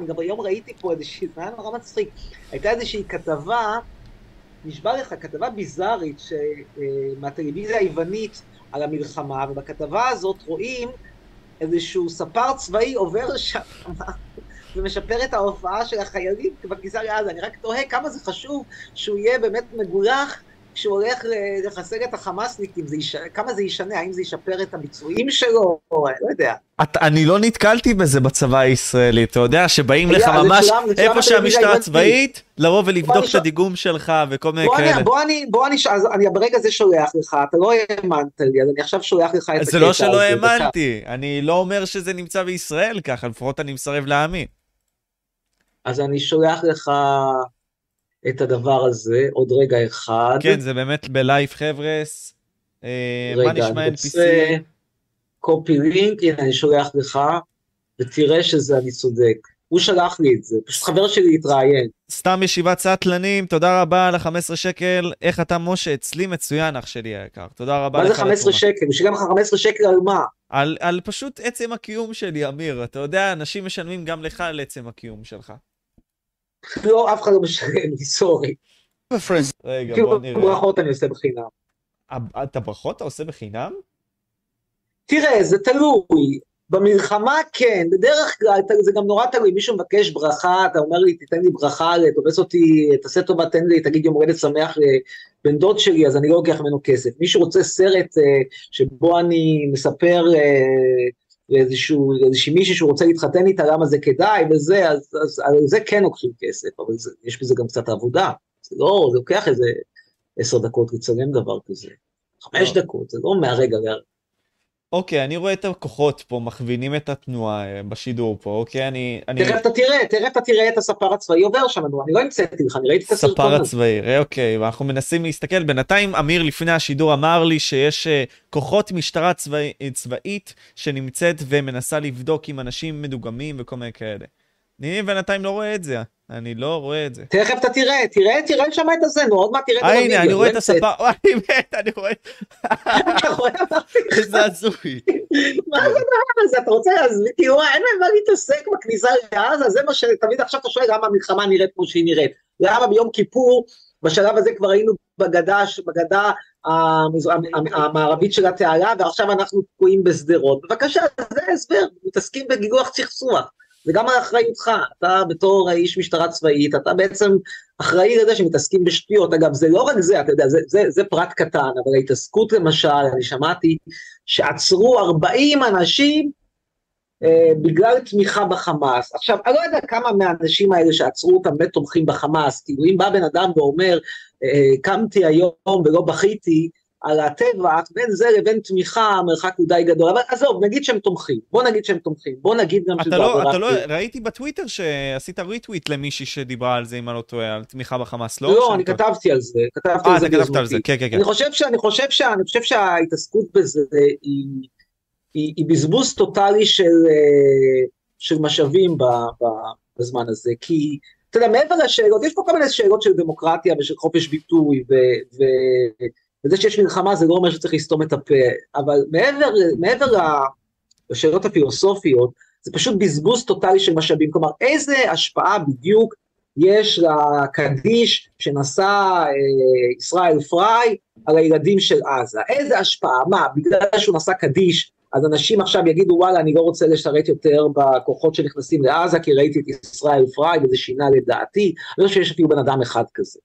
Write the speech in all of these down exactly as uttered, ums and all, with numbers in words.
אני גם היום ראיתי פה איזושהי, זה היה נורא מצחיק, הייתה איזושהי כתבה, נשבר לך, כתבה ביזארית ש... מהטלוויזיה היוונית על המלחמה, ובכתבה הזאת רואים איזשהו ספר צבאי עובר שם, ומשפר את ההופעה של החיילים בקיסריה עזה. אני רק תוהה כמה זה חשוב שהוא יהיה באמת מגולח, כשהוא הולך לחסל את החמאסניקים, כמה זה ישנה, האם זה ישפר את הביצועים שלו, לא יודע. אני לא נתקלתי בזה בצבא הישראלי, אתה יודע שבאים לך ממש איפה שהמשטרה הצבאית, לרוב ולבדוק את הדיגום שלך וכל מיני כאלה. בוא אני, אז אני ברגע זה שולח לך, אתה לא האמנת לי, אז אני עכשיו שולח לך את הקטע. זה לא שלא האמנתי, אני לא אומר שזה נמצא בישראל ככה, לפחות אני מסרב להאמין. אז אני שולח לך... את הדבר הזה, עוד רגע אחד. כן, זה באמת בלייב חבר'ס. מה נשמע אן פי סי? קופי לינק, הנה אני שולח לך, ותראה שזה אני צודק. הוא שלח לי את זה, פשוט חבר שלי התראיין. סתם ישיבת סטלנים, תודה רבה על ה-חמישה עשר שקל, איך אתה משה, אצלי מצוין אח שלי היקר, תודה רבה לך. מה זה חמישה עשר שקל? משלם לך חמישה עשר שקל על מה? על פשוט עצם הקיום שלי, אמיר, אתה יודע, אנשים משלמים גם לך על עצם הקיום שלך. לא, אף אחד לא משלם לי, סורי. רגע, בוא נראה. ברכות אני עושה בחינם. את הברכות אתה עושה בחינם? תראה, זה תלוי. במלחמה כן, בדרך כלל זה גם נורא תלוי. מישהו מבקש ברכה, אתה אומר לי, תתן לי ברכה, תובס אותי, תעשה טובה, תן לי, תגיד יום הולדת שמח לבן דוד שלי, אז אני לא לוקח ממנו כסף. מישהו רוצה סרט שבו אני מספר... לאיזשהו מישהו שהוא רוצה להתחתן איתה, למה זה כדאי, וזה, אז, אז, אז זה כן לוקחים כסף, אבל זה, יש בזה גם קצת עבודה, זה לא, זה לוקח איזה עשר דקות לצלם דבר כזה, חמש דקות, זה לא מהרגע להרגע. אוקיי, אני רואה את הכוחות פה, מכווינים את התנועה בשידור פה, אוקיי, אני... תראה, אתה תראה, תראה, אתה תראה את הספר הצבאי עובר שם, אני לא המצאתי לך, אני ראיתי את הסרטון. ספר הצבאי, אוקיי, ואנחנו מנסים להסתכל, בינתיים אמיר לפני השידור אמר לי שיש כוחות משטרה צבאית שנמצאת ומנסה לבדוק עם אנשים מדוגמים וכל מיני כאלה. אני בינתיים לא רואה את זה, אני לא רואה את זה. תכף אתה תראה, תראה, תראה שם את הזה, נו, עוד מה תראה את הווידאו. הנה, אני רואה את הספר, אוי, באמת, אני רואה. אתה רואה מה? איזה עזוי. מה זה דבר הזה, אתה רוצה להזמין, תראו, אין מה להתעסק בכניסה לעזה, זה מה שתמיד עכשיו אתה שואל, למה המלחמה נראית כמו שהיא נראית. למה ביום כיפור, בשלב הזה כבר היינו בגדה, בגדה המערבית של התעלה, ועכשיו אנחנו תקועים בסדרות. בבקשה, זה הסבר, מתעסקים בגילוח צחצוח. וגם האחראיותך, אתה בתור איש משטרה צבאית, אתה בעצם אחראי לזה שמתעסקים בשטויות, אגב, זה לא רק זה, אתה יודע, זה, זה, זה פרט קטן, אבל ההתעסקות למשל, אני שמעתי שעצרו ארבעים אנשים אה, בגלל תמיכה בחמאס. עכשיו, אני לא יודע כמה מהאנשים האלה שעצרו אותם בתומכים בחמאס, כאילו אם בא בן אדם ואומר, אה, קמתי היום ולא בכיתי, על הטבע, בין זה לבין תמיכה, המרחק הוא די גדול, אבל עזוב, נגיד שהם תומכים, בוא נגיד שהם תומכים, בוא נגיד גם שזה עברה. אתה לא, ראיתי בטוויטר שעשית ריטוויט למישהי שדיברה על זה, אם אני לא טועה, על תמיכה בחמאס, לא? לא, אני כתבתי על זה, כתבתי על זה בזמותי. אני חושב ש, אני חושב ש, אני חושב שההתעסקות בזה היא בזבוז טוטלי של משאבים בזמן הזה, כי אתה יודע, מעבר לשאלות, יש פה כל מיני שאלות של דמוקרטיה ושל חופש ביטוי ו וזה שיש מלחמה זה לא אומר שצריך לסתום את הפה, אבל מעבר, מעבר לשאלות הפילוסופיות, זה פשוט בזבוז טוטלי של משאבים, כלומר איזה השפעה בדיוק יש לקדיש שנסע אה, ישראל פריי על הילדים של עזה, איזה השפעה, מה, בגלל שהוא נסע קדיש, אז אנשים עכשיו יגידו וואלה אני לא רוצה לשרת יותר בכוחות שנכנסים לעזה, כי ראיתי את ישראל פריי וזה שינה לדעתי, לא שיש אפילו בן אדם אחד כזה.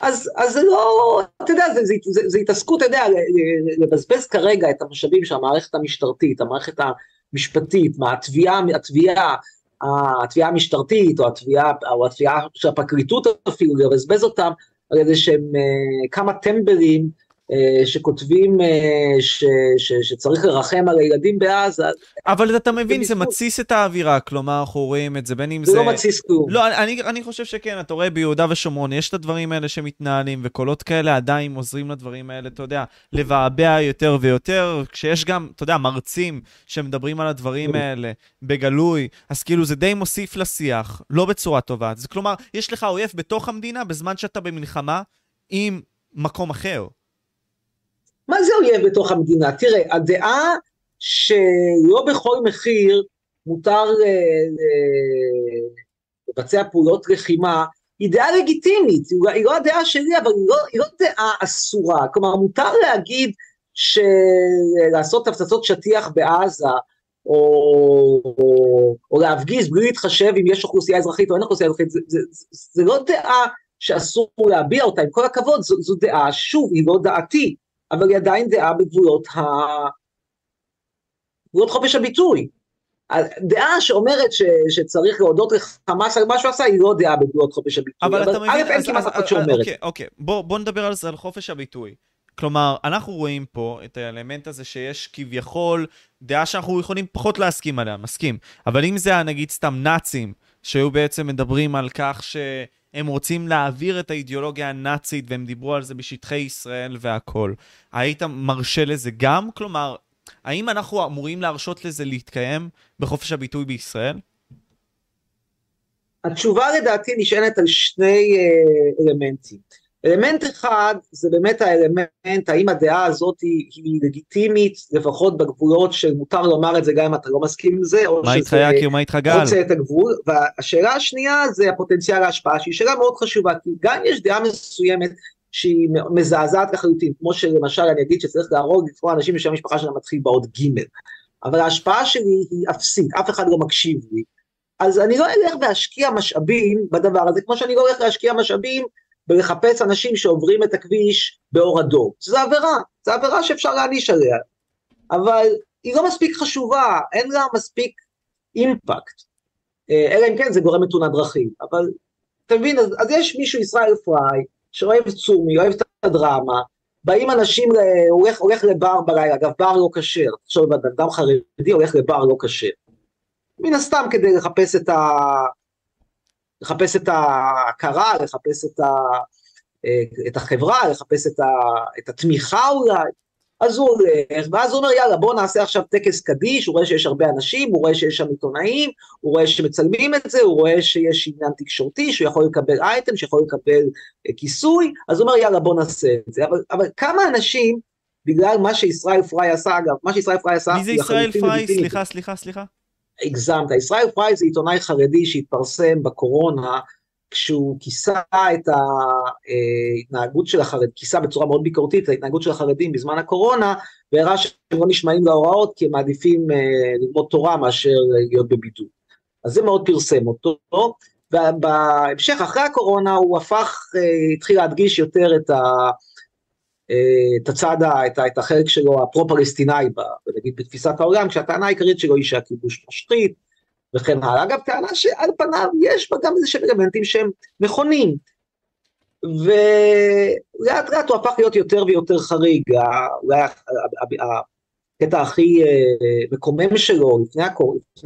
אז, אז זה לא, אתה יודע, זה, זה, זה, זה התעסקות, אתה יודע, לבזבז כרגע את המשאבים של המערכת המשטרתית, המערכת המשפטית, מה, התביעה, התביעה, התביעה המשטרתית, או התביעה, או התביעה של הפקריטות אפילו, לבזבז אותם, על ידי שהם כמה טמבלים שכותבים ש, ש, שצריך לרחם על הילדים בעזה. אבל אתה מבין, זה מציס את האווירה, כלומר, אנחנו רואים את זה, בין אם זה... זה לא מציס כלום. לא, אני, אני חושב שכן, אתה רואה ביהודה ושומרון, יש את הדברים האלה שמתנהלים, וקולות כאלה עדיין עוזרים לדברים האלה, אתה יודע, לבעבע יותר ויותר, כשיש גם, אתה יודע, מרצים שמדברים על הדברים האלה, בגלוי, אז כאילו זה די מוסיף לשיח, לא בצורה טובה. זה, כלומר, יש לך אויב בתוך המדינה, בזמן שאתה במלחמה, עם מקום אחר. מה זה אויב בתוך המדינה? תראה, הדעה שלא בכל מחיר מותר לבצע פעולות לחימה, היא דעה לגיטימית, היא לא הדעה שלי, אבל היא לא דעה אסורה, כלומר מותר להגיד שלעשות הפצצות שטיח בעזה, או להפגיז בלי להתחשב אם יש אוכלוסייה אזרחית או אין אוכלוסייה אזרחית, זה לא דעה שאסור להביע אותה, עם כל הכבוד, זו דעה, שוב, היא לא דעתי, אבל היא עדיין דעה בגבולות ה... בגבולות חופש הביטוי. הדעה שאומרת ש... שצריך להודות לחמאס על מה שהוא עשה, היא לא דעה בגבולות חופש הביטוי. אבל, אבל אתה מבין... אין כמעט אחת שאומרת. אוקיי, אוקיי. בוא, בוא נדבר על זה, על חופש הביטוי. כלומר, אנחנו רואים פה את האלמנט הזה שיש כביכול דעה שאנחנו יכולים פחות להסכים עליה, מסכים. אבל אם זה, נגיד, סתם נאצים, שהיו בעצם מדברים על כך ש... הם רוצים להעביר את האידיאולוגיה הנאצית, והם דיברו על זה בשטחי ישראל והכל. היית מרשה לזה גם? כלומר, האם אנחנו אמורים להרשות לזה להתקיים בחופש הביטוי בישראל? התשובה לדעתי נשענת על שני אלמנטים. אלמנט אחד זה באמת האלמנט, האם הדעה הזאת היא, היא לגיטימית, לפחות בגבולות שמותר לומר את זה גם אם אתה לא מסכים עם זה, או שזה רוצה את הגבול, והשאלה השנייה זה הפוטנציאל ההשפעה, שהיא שאלה מאוד חשובה, כי גם יש דעה מסוימת שהיא מזעזעת לחלוטין, כמו שלמשל אני אגיד שצריך להרוג לפעמים אנשים בשביל המשפחה שלה מתחיל בעוד ג', אבל ההשפעה שלי היא אפסית, אף אחד לא מקשיב לי, אז אני לא אלך להשקיע משאבים בדבר הזה, כמו שאני לא אלך להשקיע משאבים, ולחפש אנשים שעוברים את הכביש באור אדום. זו עבירה, זו עבירה שאפשר להעניש עליה, אבל היא לא מספיק חשובה, אין לה מספיק אימפקט, אלא אם כן זה גורם לתאונת דרכים, אבל תבין, אז, אז יש מישהו, ישראל פריי, שאוהב צומי, אוהב את הדרמה, באים אנשים, לה, הולך, הולך לבר בלילה, אגב בר לא כשר, עכשיו אדם חרדי הולך לבר לא כשר, מן הסתם כדי לחפש את ה... לחפש את ההכרה, לחפש את, ה, את החברה, לחפש את, ה, את התמיכה אולי, אז הוא הולך, ואז הוא אומר יאללה בוא נעשה עכשיו טקס קדיש, הוא רואה שיש הרבה אנשים, הוא רואה שיש שם עיתונאים, הוא רואה שמצלמים את זה, הוא רואה שיש עניין תקשורתי, שהוא יכול לקבל אייטם, שיכול לקבל כיסוי, אז הוא אומר יאללה בוא נעשה את זה, אבל, אבל כמה אנשים, בגלל מה שישראל פריי עשה, אגב, מה שישראל פריי עשה, מי זה ישראל פריי? סליחה, סליחה, סליחה. הגזמת. ישראל פריי זה עיתונאי חרדי שהתפרסם בקורונה, כשהוא כיסה את ההתנהגות של החרדים, כיסה בצורה מאוד ביקורתית, ההתנהגות של החרדים בזמן הקורונה, והראה שהם לא נשמעים להוראות, כי הם מעדיפים ללמוד תורה מאשר להיות בבידוד. אז זה מאוד פרסם אותו, ובהמשך, אחרי הקורונה, הוא הפך, התחיל להדגיש יותר את ה... את הצד, את החלק שלו, הפרו-פלסטיני, נגיד בתפיסת העולם, כשהטענה העיקרית שלו היא שהכיבוש משחית, וכן הלאה. אגב, טענה שעל פניו יש בה גם איזשהם אלמנטים שהם נכונים, ולאט לאט הוא הפך להיות יותר ויותר חריג, אולי הקטע הכי מקומם שלו, לפני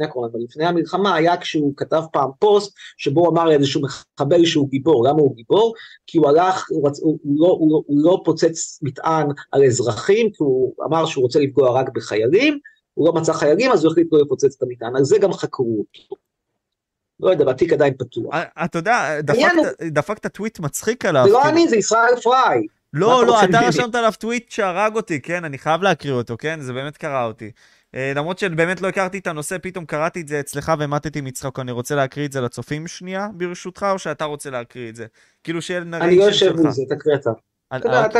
הקורונה, לפני המלחמה, היה כשהוא כתב פעם פוסט, שבו הוא אמר איזשהו מחבל שהוא גיבור, למה הוא גיבור? כי הוא הלך, הוא לא פוצץ מטען על אזרחים, כי הוא אמר שהוא רוצה לפגוע רק בחיילים, הוא לא מצא חיילים, אז הוא החליט לא לפוצץ את המטען, על זה גם חקרו אותו. לא יודע, בתיק עדיין פתוח. אתה יודע, דפקת טוויט מצחיק עליו. זה לא אני, זה ישראל פריי. לא, לא, אתה רשמת עליו טוויט שהרג אותי, כן, אני חייב להקריא אותו, כן, זה באמת קרה אותי. למרות שבאמת לא הכרתי את הנושא, פתאום קראתי את זה אצלך ומתתי מצחוק, אני רוצה להקריא את זה לצופים שנייה ברשותך, או שאתה רוצה להקריא את זה? כאילו שיהיה נריישן שלך. אני לא יושב עם זה, תקריא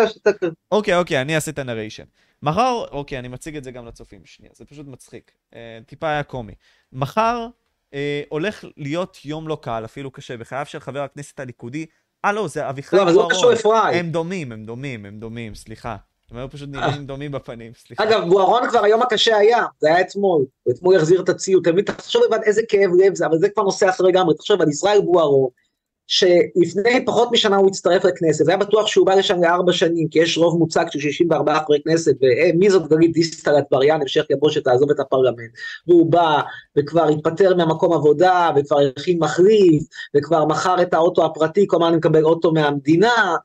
אתה. אוקיי, אוקיי, אני אעשה את הנריישן. מחר, אוקיי, אני מציג את זה גם לצופים שנייה, זה פשוט מצחיק. טיפה היה קומי. מחר הולך להיות יום לא קל, אפילו קשה, בחייו של חבר הכנסת הליכודי, אה לא, זה אביחל גוארון, הם דומים, הם דומים, הם דומים, סליחה. הם היו פשוט נראים דומים בפנים, סליחה. אגב, גוארון כבר היום הקשה היה, זה היה אתמול, ואתמול יחזיר את הציוד, תמיד תחשוב לבד איזה כאב לב זה, אבל זה כבר נושא אחרי גמרי, תחשוב על ישראל גוארון, שלפני פחות משנה הוא הצטרף לכנסת, זה היה בטוח שהוא בא לשם לארבע שנים, כי יש רוב מוצק של שישים וארבעה חברי כנסת, ומי זאת גלית דיסטל אטבריאן, המשך יבוא שתעזוב את הפרלמנט, והוא בא, וכבר התפטר מהמקום עבודה, וכבר הכין מחליף, וכבר מכר את האוטו הפרטי, כלומר אני מקבל אוטו מהמדינה,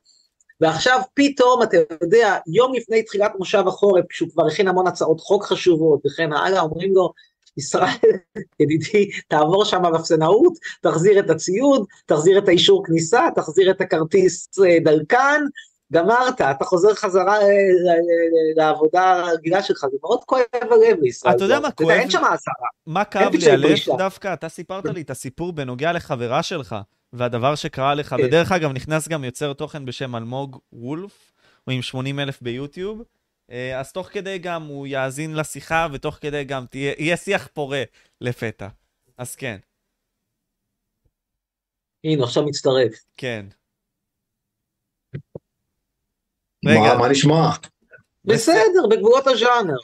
ועכשיו פתאום, אתה יודע, יום לפני תחילת מושב החורף, כשהוא כבר הכין המון הצעות חוק חשובות, וכן הלאה, אומרים לו, ישראל, ידידי, תעבור שם בפסנאות, תחזיר את הציוד, תחזיר את האישור כניסה, תחזיר את הכרטיס דלקן, גמרת, אתה חוזר חזרה לעבודה הרגילה שלך, זה מאוד כואב הלב לישראל. אתה יודע מה כואב? אין שם עשרה. מה כאב לי הלב דווקא? אתה סיפרת לי את הסיפור בנוגע לחברה שלך, והדבר שקרה לך, בדרך אגב נכנס גם יוצר תוכן בשם אלמוג וולף, הוא עם שמונים אלף ביוטיוב, אז תוך כדי גם הוא יאזין לשיחה, ותוך כדי גם יהיה שיח פורה לפתע. אז כן. הנה, עכשיו מצטרף. כן. מה, מה נשמע? בסדר, בגבולות הז'אנר.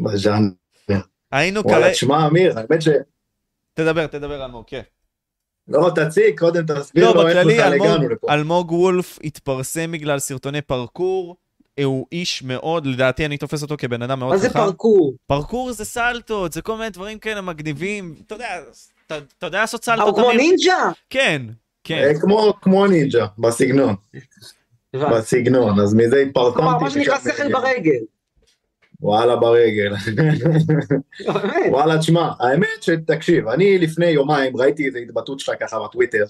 בז'אנר. היינו כאלה... וואלה, תשמע, אמיר, האמת ש... תדבר, תדבר אלמוג, כן. לא, תציג, קודם תסביר לו איך בכלל הגענו לפה. אלמוג וולף התפרסם בגלל סרטוני פרקור, הוא איש מאוד, לדעתי אני תופס אותו כבן אדם מאוד חכם. מה זה פרקור? פרקור זה סלטות, זה כל מיני דברים כאלה מגניבים, אתה יודע, אתה יודע לעשות סלטות. כמו נינג'ה? כן, כן. כמו נינג'ה, בסגנון. בסגנון, אז מזה התפרסמתי. כלומר, מה שנקרא שכל ברגל. וואלה, ברגל. וואלה, תשמע, האמת שתקשיב, אני לפני יומיים ראיתי איזו התבטאות שלה ככה בטוויטר,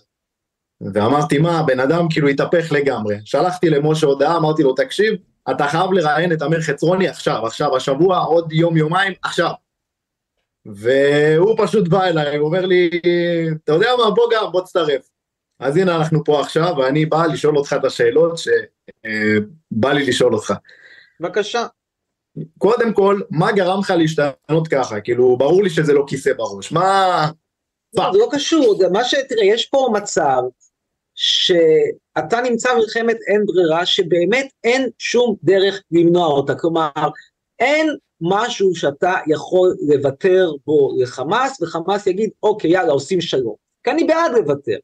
ואמרתי מה, בן אדם כאילו התהפך לגמרי. שלחתי למשה הודעה, אמרתי לו, תקשיב, אתה חייב לראיין את אמיר חצרוני עכשיו, עכשיו, השבוע, עוד יום, יומיים, עכשיו. והוא פשוט בא אליי, הוא אומר לי, אתה יודע מה, בוא גם, בוא תצטרף. אז הנה אנחנו פה עכשיו, ואני בא לשאול אותך את השאלות שבא לי לשאול אותך. בבקשה. קודם כל, מה גרם לך להשתנות ככה? כאילו, ברור לי שזה לא כיסא בראש. מה... לא, זה לא קשור. מה שתראה, יש פה מצב שאתה נמצא מלחמת אין ברירה, שבאמת אין שום דרך למנוע אותה. כלומר, אין משהו שאתה יכול לוותר בו לחמאס, וחמאס יגיד, אוקיי, יאללה, עושים שלום. כי אני בעד לוותר.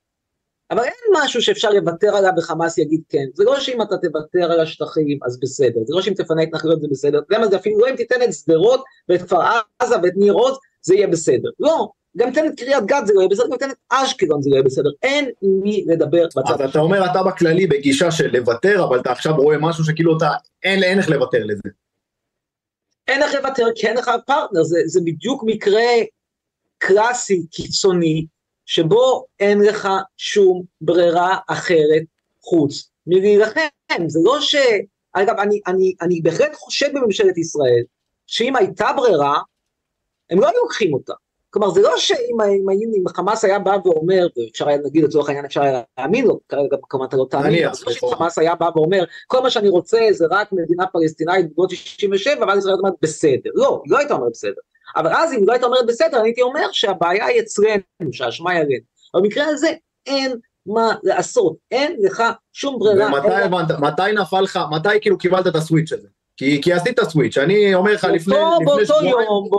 אבל אין משהו שאפשר לוותר עליו וחמאס יגיד כן, זה לא שאם אתה תוותר על השטחים אז בסדר, זה לא שאם תפנה התנחלויות זה בסדר, למה זה אפילו לא אם תיתן את שדרות ואת כפר עזה ואת ניר עוז זה יהיה בסדר, לא, גם תיתן את קריית גת זה לא יהיה בסדר, גם תיתן את אשקלון זה לא יהיה בסדר, אין עם מי לדבר בצד. אז אתה אומר אתה בכללי בגישה של לוותר, אבל אתה עכשיו רואה משהו שכאילו אתה אין, אין איך לוותר לזה. אין איך לוותר כי אין לך פרטנר, זה, זה בדיוק מקרה קלאסי קיצוני, שבו אין לך שום ברירה אחרת חוץ מלהילחם. זה לא ש... אגב, אני, אני, אני בהחלט חושב בממשלת ישראל, שאם הייתה ברירה, הם לא לוקחים אותה. כלומר, זה לא שאם חמאס היה בא ואומר, אפשר היה להגיד לצורך העניין, אפשר היה להאמין לו, כמובן אתה לא תאמין, זה לא שחמאס היה בא ואומר, כל מה שאני רוצה זה רק מדינה פלסטינאית בגבולות שישים ושבע, אבל ישראל אומרת בסדר. לא, היא לא הייתה אומרת בסדר. אבל אז אם לא היית אומרת בסדר, אני הייתי אומר שהבעיה היא אצלנו, שהאשמה ירד. אבל במקרה הזה אין מה לעשות, אין לך שום ברירה. ומתי נפל לך, מתי כאילו קיבלת את הסוויץ' הזה? כי עשית את הסוויץ', אני אומר לך לפני שבועיים,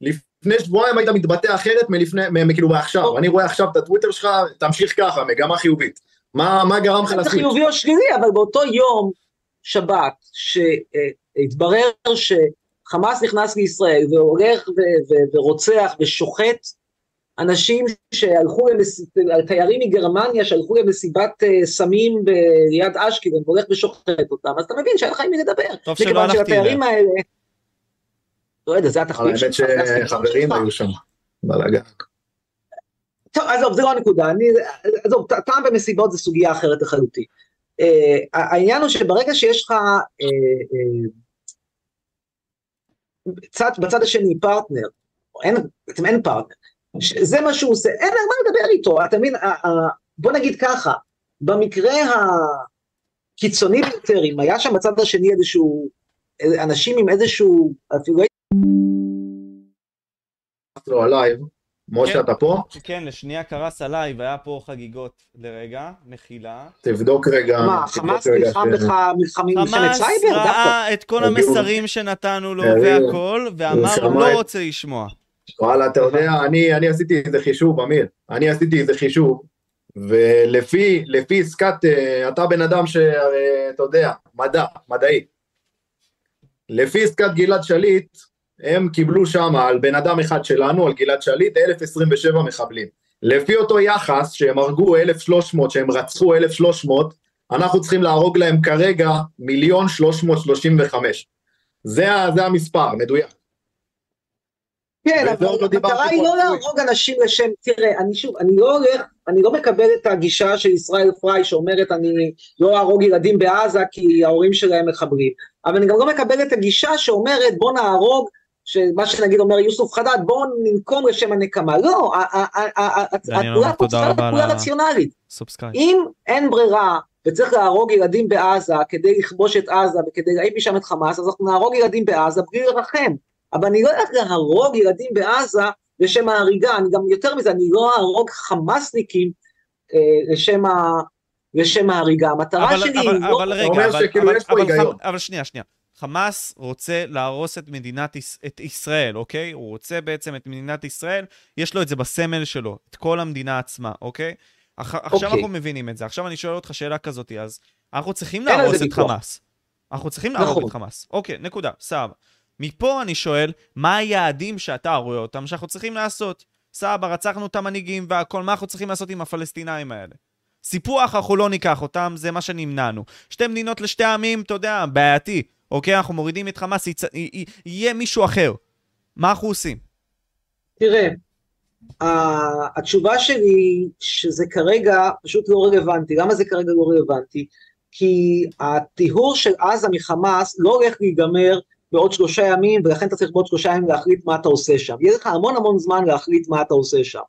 לפני שבועיים היית מתבטא אחרת מכאילו מעכשיו, אני רואה עכשיו את הטוויטר שלך, תמשיך ככה, מגמה חיובית. מה גרם לך לסוויץ'? זה חיובי או שלילי, אבל באותו יום שבת, שהתברר ש... חמאס נכנס לישראל והולך ורוצח ושוחט אנשים שהלכו לתיירים מגרמניה שהלכו למסיבת סמים ליד אשקלון והולך ושוחט אותם, אז אתה מבין שאין לך עם מי לדבר. טוב שלא הלכתי אליה. לא יודע, זה התחביב שלך. האמת שחברים היו שם, בלגן. טוב, עזוב, זה לא הנקודה. עזוב, טעם במסיבות זה סוגיה אחרת לחלוטין. העניין הוא שברגע שיש לך... בצד, בצד השני פרטנר, אין, אתם אין פרטנר, זה מה שהוא עושה, אין מה לדבר איתו, אתה מבין, בוא נגיד ככה, במקרה הקיצוני ביותר, אם היה שם בצד השני איזשהו, אנשים עם איזשהו, אפילו... לא עליי, משה אתה פה? כן, לשנייה קרס עליי, והיה פה חגיגות לרגע, מחילה. תבדוק רגע. מה, חמאס נלחם בך מלחמים מלחמת סייבר? חמאס ראה את כל המסרים שנתנו לו והכל, ואמר הוא לא רוצה לשמוע. וואלה, אתה יודע, אני עשיתי איזה חישוב, אמיר, אני עשיתי איזה חישוב, ולפי עסקת, אתה בן אדם שאתה יודע, מדע, מדעי, לפי עסקת גילת שליט, הם קיבלו שם על בן אדם אחד שלנו, על גילת שליט, אלף עשרים ושבע מחבלים. לפי אותו יחס שהם הרגו אלף שלוש מאות, שהם רצחו אלף שלוש מאות, אנחנו צריכים להרוג להם כרגע מיליון שלוש מאות שלושים וחמש. זה, זה המספר, מדויק. כן, אבל המטרה היא לא להרוג אנשים לשם, תראה, אני שוב, אני לא הולך, אני לא מקבל את הגישה של ישראל פריי שאומרת אני לא ארוג ילדים בעזה כי ההורים שלהם מחברים, אבל אני גם לא מקבל את הגישה שאומרת בוא נהרוג, שמה שנגיד אומר יוסוף חדד, בוא ננקום לשם הנקמה, לא, התנועה פה צריכה להיות תנועה רציונלית, אם אין ברירה, וצריך להרוג ילדים בעזה כדי לכבוש את עזה וכדי להעיף משם את חמאס, אז אנחנו נהרוג ילדים בעזה בלי לרחם, אבל אני לא יודעת להרוג ילדים בעזה לשם ההריגה, אני גם יותר מזה, אני לא אהרוג חמאסניקים אה, לשם, ה, לשם ההריגה, המטרה שלי היא לא... אבל רגע, אבל, אבל, אבל, אבל שנייה, שנייה, חמאס רוצה להרוס את מדינת את ישראל, אוקיי? הוא רוצה בעצם את מדינת ישראל, יש לו את זה בסמל שלו, את כל המדינה עצמה, אוקיי? אח, עכשיו אוקיי. אנחנו מבינים את זה, עכשיו אני שואל אותך שאלה כזאת, אז אנחנו צריכים להרוס את ביקור. חמאס, אנחנו צריכים נכון. להרוג את חמאס, אוקיי, נקודה, סבב. מפה אני שואל, מה היעדים שאתה רואה אותם שאנחנו צריכים לעשות? סבא, רצחנו את המנהיגים והכל, מה אנחנו צריכים לעשות עם הפלסטינאים האלה? סיפוח, אנחנו לא ניקח אותם, זה מה שנמנענו. שתי מדינות לשתי עמים, אתה יודע, בעייתי. אוקיי, אנחנו מורידים את חמאס, יהיה מישהו אחר. מה אנחנו עושים? תראה, התשובה שלי שזה כרגע פשוט לא רלוונטי. למה זה כרגע לא רלוונטי? כי הטיהור של עזה מחמאס לא הולך להיגמר בעוד שלושה ימים, ולכן אתה צריך בעוד שלושה ימים להחליט מה אתה עושה שם. יהיה לך המון המון זמן להחליט מה אתה עושה שם.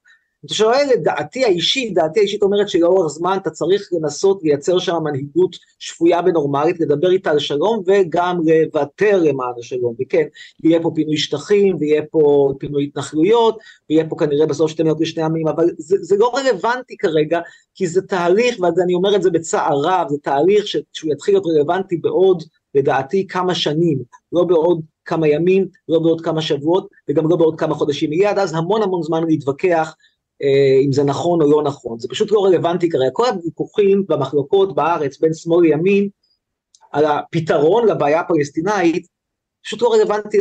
אתה שואל את דעתי האישית, דעתי האישית אומרת שלאורך זמן אתה צריך לנסות לייצר שם מנהיגות שפויה ונורמלית, לדבר איתה על שלום וגם לוותר למען השלום. וכן, יהיה פה פינוי שטחים, ויהיה פה פינוי התנחלויות, ויהיה פה כנראה בסוף שתי מדינות לשני עמים, אבל זה, זה לא רלוונטי כרגע, כי זה תהליך, ואני אומר את זה בצער רב, זה תהליך שהוא יתחיל להיות רלוונטי בעוד לדעתי כמה שנים, לא בעוד כמה ימים, לא בעוד כמה שבועות, וגם לא בעוד כמה חודשים. יהיה עד אז המון המון זמן להתווכח, אה, אם זה נכון או לא נכון. זה פשוט לא רלוונטי כרגע. כל הוויכוחים במחלוקות בארץ, בין שמאל לימין, על הפתרון לבעיה הפלסטינאית, פשוט לא רלוונטי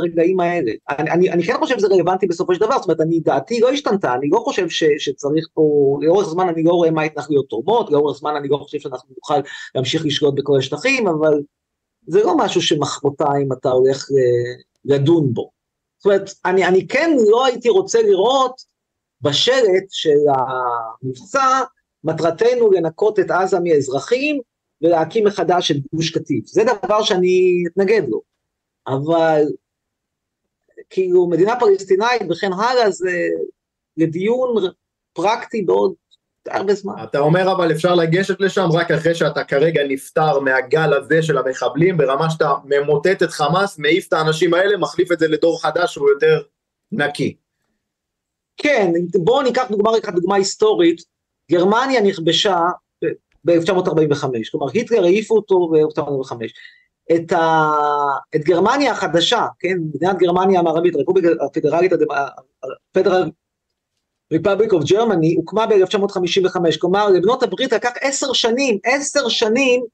לרגעים האלה. אני, אני, אני כן חושב שזה רלוונטי בסופו של דבר, זאת אומרת, אני, דעתי לא השתנתה, אני לא חושב ש, שצריך פה, לאורך זמן אני לא רואה מה התנחלויות תורמות, לאורך זמן אני לא חושב שאנחנו נוכל להמשיך לשלוט בכל השטחים, אבל זה לא משהו שמחרתיים אתה הולך לדון בו. זאת אומרת, אני, אני כן לא הייתי רוצה לראות בשלט של המבצע, מטרתנו לנקות את עזה מאזרחים, ולהקים מחדש את גוש קטיף. זה דבר שאני אתנגד לו. אבל, כאילו, מדינה פלסטינאית וכן הלאה, זה לדיון פרקטי בעוד הרבה זמן. אתה אומר אבל אפשר לגשת לשם רק אחרי שאתה כרגע נפטר מהגל הזה של המחבלים, ברמה שאתה ממוטט את חמאס, מעיף את האנשים האלה, מחליף את זה לדור חדש שהוא יותר נקי. כן, בואו ניקח דוגמה, דוגמה היסטורית, גרמניה נכבשה ב-אלף תשע מאות ארבעים וחמש, כלומר היטלר העיפו אותו ב-אלף תשע מאות ארבעים וחמש, את, ה... את גרמניה החדשה, כן, מדינת גרמניה המערבית, הרפובליקה הפדרלית, הפדרלית, Republic of Germany, הוקמה ב-אלף תשע מאות חמישים וחמש, כלומר, לבנות הברית לקח עשר שנים, עשר שנים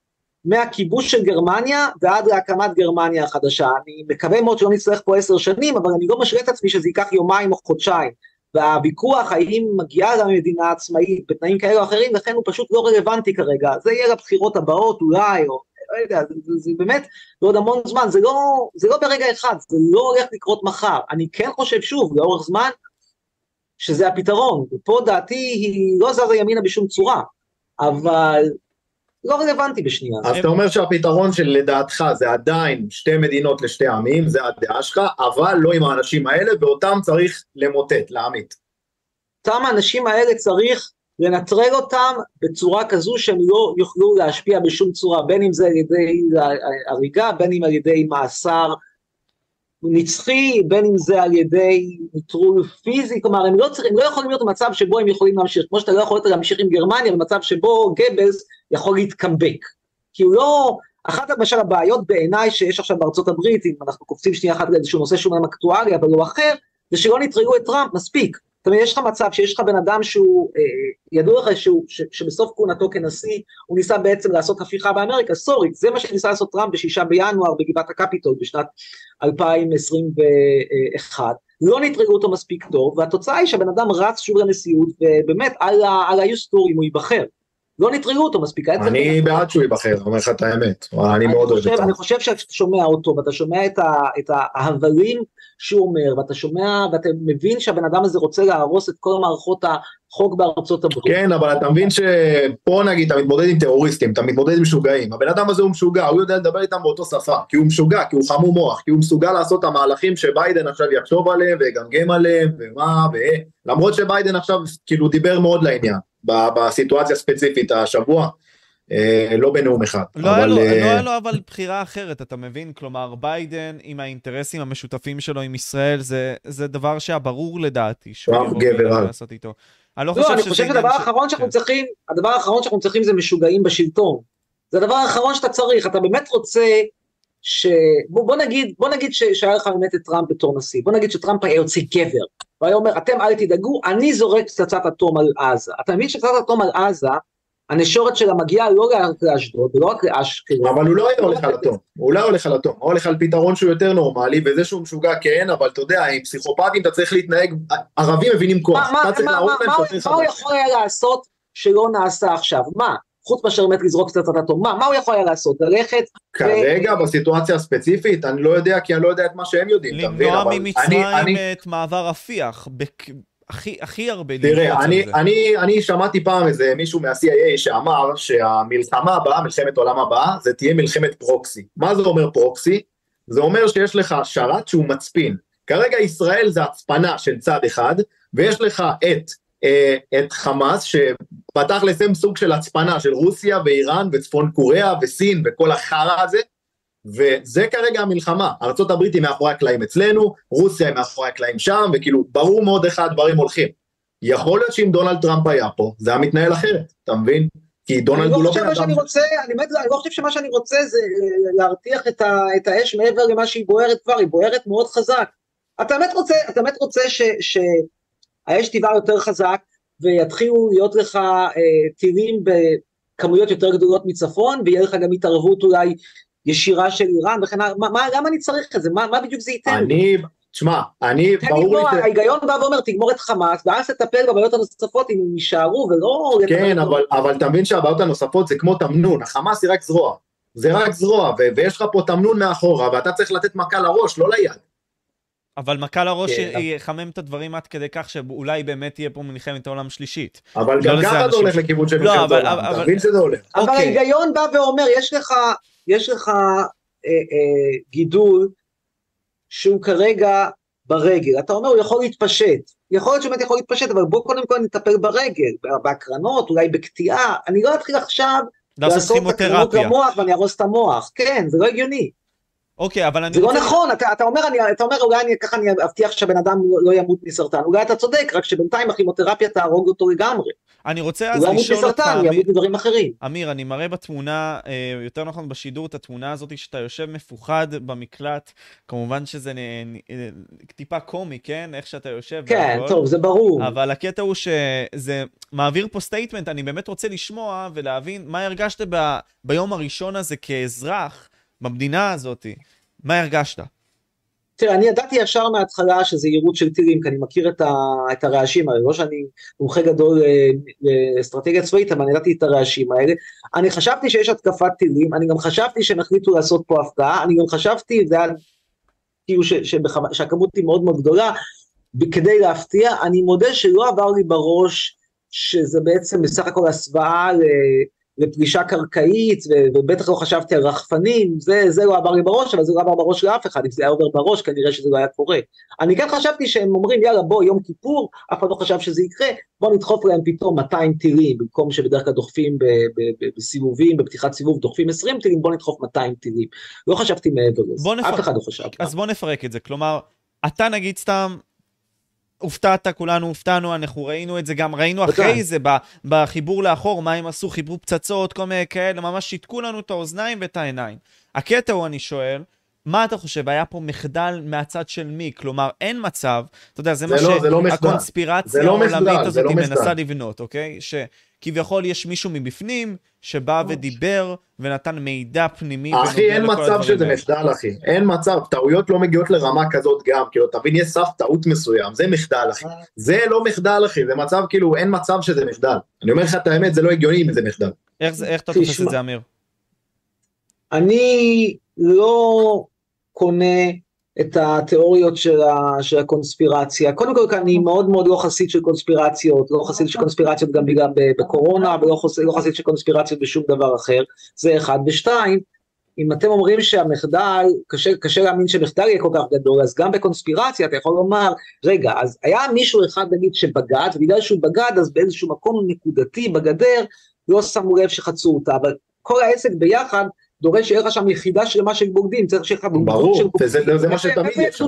מהכיבוש של גרמניה, ועד להקמת גרמניה החדשה. אני מקווה מאוד שלא נצטרך פה עשר שנים, אבל אני לא משרה את עצמי שזה ייקח יומיים או חודשיים, והוויכוח האם מגיעה למדינה עצמאית, בתנאים כאלה או אחרים, לכן הוא פשוט לא רלוונטי כרגע, זה יהיה לבחירות הבאות אולי, או לא יודע, זה, זה, זה באמת בעוד המון זמן, זה לא, זה לא ברגע אחד, זה לא הולך לקרות מחר, אני כן חושב שוב, לאורך זמן, שזה הפתרון, ופה דעתי היא לא זזה ימינה בשום צורה, אבל לא רלוונטי בשנייה. אז אתה אומר שהפתרון של לדעתך זה עדיין שתי מדינות לשתי עמים, זה הדעה שלך, אבל לא עם האנשים האלה, ואותם צריך למוטט, להעמיד. אותם האנשים האלה צריך לנטרל אותם בצורה כזו שהם לא יוכלו להשפיע בשום צורה, בין אם זה על ידי הריגה, בין אם על ידי מאסר, נצחי, בין אם זה על ידי נטרול פיזי, כלומר הם לא צריכים, הם לא יכולים להיות במצב שבו הם יכולים להמשיך, כמו שאתה לא יכול להמשיך עם גרמניה, במצב שבו גבלס יכול להתקמבק, כי הוא לא, אחת למשל הבעיות בעיניי שיש עכשיו בארצות הברית, אם אנחנו קופצים שנייה אחת לאיזשהו נושא שהוא אקטואלי, אבל לא אחר, זה שלא נטרלו את טראמפ, מספיק, זאת אומרת יש לך מצב שיש לך בן אדם שהוא, אה, ידעו לך שהוא, ש, שבסוף כהונתו כנשיא, הוא ניסה בעצם לעשות הפיכה באמריקה, סורי, זה מה שניסה לעשות טראמפ בשישה בינואר בגבעת הקפיטול בשנת אלפיים עשרים ואחת, לא נטרלו אותו מספיק טוב, והתוצאה היא שהבן אדם רץ שוב לנשיאות, ובאמת על, ה, על היוסטור אם הוא ייבחר, לא נטרלו אותו מספיק. אני בעד שהוא ייבחר, אומר לך את האמת, אני מאוד אוהב את זה. אני חושב שאתה שומע אותו, ואתה שומע את ההבלים שהוא אומר, ואתה שומע, ואתה מבין שהבן אדם הזה רוצה להרוס את כל מערכות החוק בארצות הברית. כן, אבל אתה מבין שפה נגיד, אתה מתמודד עם טרוריסטים, אתה מתמודד עם משוגעים, הבן אדם הזה הוא משוגע, הוא יודע לדבר איתם באותו שפה, כי הוא משוגע, כי הוא חמום מוח, כי הוא מסוגל לעשות את המהלכים שביידן עכשיו יחשוב עליהם, ויגמגם עליהם, ומה, ו... למרות שביידן עכשיו כאילו דיבר מאוד לעניין, בסיטואציה הספציפית השבוע, לא בנאום אחד. לא היה לו, לא, אבל בחירה אחרת, אתה מבין? כלומר, ביידן עם האינטרסים המשותפים שלו עם ישראל, זה דבר שהברור לדעתי, שהוא גבר לעשות איתו. אני חושב שהדבר האחרון שאנחנו צריכים, הדבר האחרון שאנחנו צריכים זה משוגעים בשלטון. זה הדבר האחרון שאתה צריך, אתה באמת רוצה ש... בוא נגיד, בוא נגיד שהיה לך באמת את טראמפ בתור נשיא, בוא נגיד שטראמפ היה יוצא גבר, והיה אומר, אתם אל תדאגו, אני זורק פצצת אטום על עזה. אתה מבין שפצצת אטום על עזה, הנשורת שלה מגיעה לא רק לאשדוד, לא רק לאשקלון. אבל הוא לא היה הולך על אטום, הוא לא הולך על אטום, הוא הולך על פתרון שהוא יותר נורמלי, וזה שהוא משוגע כן, אבל אתה יודע, עם פסיכופטים אתה צריך להתנהג, ערבים מבינים כוח, אתה צריך להראות להם פרטים חדש. מה הוא יכול היה לעשות שלא נעשה עכשיו? מה? חוץ מאשר באמת לזרוק פצצת אטום, מה הוא יכול היה לעשות? ללכת? כרגע, בסיטואציה הספציפית, אני לא יודע, כי אני לא יודע את מה שהם יודעים. למנוע ממצרים את מעבר רפיח, הכי, הכי הרבה. תראה, אני, אני, אני שמעתי פעם איזה מישהו מה-סי איי איי שאמר שהמלחמה הבאה, מלחמת עולם הבאה, זה תהיה מלחמת פרוקסי. מה זה אומר פרוקסי? זה אומר שיש לך שרת שהוא מצפין. כרגע ישראל זה הצפנה של צד אחד, ויש לך את, את חמאס שפתח לסם סוג של הצפנה של רוסיה ואיראן וצפון קוריאה וסין וכל החרא הזה, וזה כרגע המלחמה, ארצות הברית היא מאחורי הקלעים אצלנו, רוסיה היא מאחורי הקלעים שם, וכאילו ברור מאוד איך הדברים הולכים. יכול להיות שאם דונלד טראמפ היה פה, זה היה מתנהל אחרת, אתה מבין? כי דונלד הוא לא בן אדם. אני לא חושב שמה שאני רוצה זה להרתיח את האש מעבר למה שהיא בוערת כבר, היא בוערת מאוד חזק. אתה באמת רוצה שהאש תיבער יותר חזק, ויתחילו להיות לך טילים בכמויות יותר גדולות מצפון, ויהיה לך גם התערבות אולי, ישירה של איראן, וכן, מה, מה, למה אני צריך את זה? מה, מה בדיוק זה ייתן? אני, תשמע, אני, ברור לי... ההיגיון בא ואומר, תגמור את חמאס, ואז תטפל בבעיות הנוספות, אם הם יישארו, ולא... כן, אבל, אבל תבין שהבעיות הנוספות זה כמו תמנון, החמאס היא רק זרוע, זה רק זרוע, ו- ויש לך פה תמנון מאחורה, ואתה צריך לתת מכה לראש, לא ליד. אבל מכה לראש יחמם את הדברים עד כדי כך שאולי באמת תהיה פה מלחמת העולם שלישית. אבל גם ככה זה הולך לכיוון של מלחמת העולם, תבין שזה הולך. אבל ההיגיון בא ואומר, יש לך... יש לך אה, אה, גידול שהוא כרגע ברגל, אתה אומר הוא יכול להתפשט, יכול להיות שבאמת יכול להתפשט, אבל בוא קודם כל נטפל ברגל, בהקרנות, אולי בקטיעה, אני לא אתחיל עכשיו לעשות את הקרנות למוח ואני ארוס את המוח, כן, זה לא הגיוני. אוקיי, אבל אני... זה לא נכון, אתה, אתה, אומר, אני, אתה אומר אולי אני, ככה אני אבטיח שהבן אדם לא, לא ימות מסרטן, אולי אתה צודק, רק שבינתיים הכימותרפיה תהרוג אותו לגמרי. אני רוצה אז לשאול אותך, אמיר, אני מראה בתמונה, יותר נכון בשידור, את התמונה הזאת שאתה יושב מפוחד במקלט, כמובן שזה טיפה קומי, כן? איך שאתה יושב. כן, טוב, זה ברור. אבל הקטע הוא שזה מעביר פה סטייטמנט, אני באמת רוצה לשמוע ולהבין מה הרגשת ביום הראשון הזה כאזרח במדינה הזאת, מה הרגשת? תראה, אני ידעתי ישר מההתחלה שזה יירוט של טילים, כי אני מכיר את, ה, את הרעשים האלה, לא שאני מומחה גדול לאסטרטגיה צבאית, אבל אני ידעתי את הרעשים האלה, אני חשבתי שיש התקפת טילים, אני גם חשבתי שהם החליטו לעשות פה הפתעה, אני גם חשבתי, זה היה כאילו ש, שבח, שהכמות היא מאוד מאוד גדולה, כדי להפתיע, אני מודה שלא עבר לי בראש, שזה בעצם בסך הכל הסוואה ל... לפגישה קרקעית, ובטח לא חשבתי על רחפנים, זה, זה לא עבר לי בראש, אבל זה לא עבר בראש לאף אחד, אם זה היה עובר בראש, כנראה שזה לא היה קורה. אני גם חשבתי שהם אומרים, יאללה, בוא, יום כיפור, אף אחד לא חשב שזה יקרה, בוא נדחוף להם פתאום מאתיים טילים, במקום שבדרך כלל דוחפים בסיבובים, בפתיחת סיבוב, דוחפים עשרים טילים, בוא נדחוף מאתיים טילים. לא חשבתי מעבר לזה, אף אחד לא חשב. אז בוא נפרק את זה, כלומר, אתה נגיד סתם, הופתעת, כולנו הופתענו, אנחנו ראינו את זה גם, ראינו אחרי זה בחיבור לאחור, מה הם עשו, חיברו פצצות, כל מיני כאלה, ממש שיתקו לנו את האוזניים ואת העיניים. הקטע הוא, אני שואל, מה אתה חושב, היה פה מחדל מהצד של מי? כלומר, אין מצב, אתה יודע, זה מה שהקונספירציה העולמית הזאת מנסה לבנות, אוקיי? שכביכול יש מישהו מבפנים שבא ודיבר ונתן מידע פנימי. אחי, אין מצב שזה מחדל, אחי. אין מצב, טעויות לא מגיעות לרמה כזאת גם, כאילו, תבין, יש סף טעות מסוים, זה מחדל, אחי. זה לא מחדל, אחי, זה מצב, כאילו, אין מצב שזה מחדל. אני אומר לך את האמת, זה לא הגיוני אם זה מחדל. איך אתה תופס את זה, אמיר? אני לא קונה את התיאוריות של, ה, של הקונספירציה. קודם כל, אני מאוד מאוד לא חסיד של קונספירציות, לא חסיד של קונספירציות גם בגלל בקורונה, ולא חסיד, לא חסיד של קונספירציות בשום דבר אחר. זה אחד. בשתיים, אם אתם אומרים שהמחדל, קשה, קשה להאמין שמחדל יהיה כל כך גדול, אז גם בקונספירציה אתה יכול לומר, רגע, אז היה מישהו אחד נגיד שבגד, ובגלל שהוא בגד, אז באיזשהו מקום נקודתי בגדר, לא שמו לב שחצו אותה, אבל כל העסק ביחד, דורש שערך שם יחידה שלמה של בוגדים, צריך שיהיה לך בוגדות של בוגדים. ברור, זה מה שתמיד יש שם.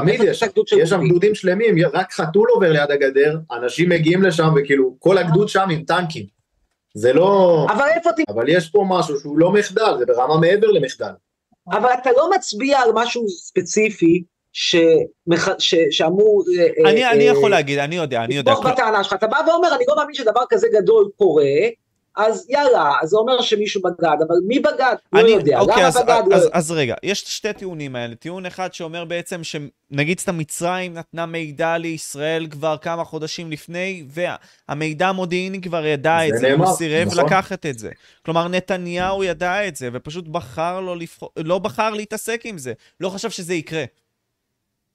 תמיד יש, יש שם גדודים שלמים, רק חתול עובר ליד הגדר, אנשים מגיעים לשם וכאילו, כל הגדוד שם עם טנקים. זה לא... אבל איפה... אבל יש פה משהו שהוא לא מחדל, זה ברמה מעבר למחדל. אבל אתה לא מצביע על משהו ספציפי, שאמור... אני יכול להגיד, אני יודע, אני יודע. תתמוך בטענה שלך, אתה בא ואומר, אני לא מאמין שדבר כזה גדול קורה, אז יאללה, אז זה אומר שמישהו בגד, אבל מי בגד? אני, לא יודע, אוקיי, למה אז, בגד? אז, לא... אז, אז רגע, יש שתי טיעונים האלה, טיעון אחד שאומר בעצם שנגיד את המצרים נתנה מידע לישראל כבר כמה חודשים לפני, והמידע המודיעיני כבר ידע את זה, הוא סירב נכון. לקחת את זה, כלומר נתניהו ידע את זה, ופשוט בחר לא, לבחור, לא בחר להתעסק עם זה, לא חשב שזה יקרה.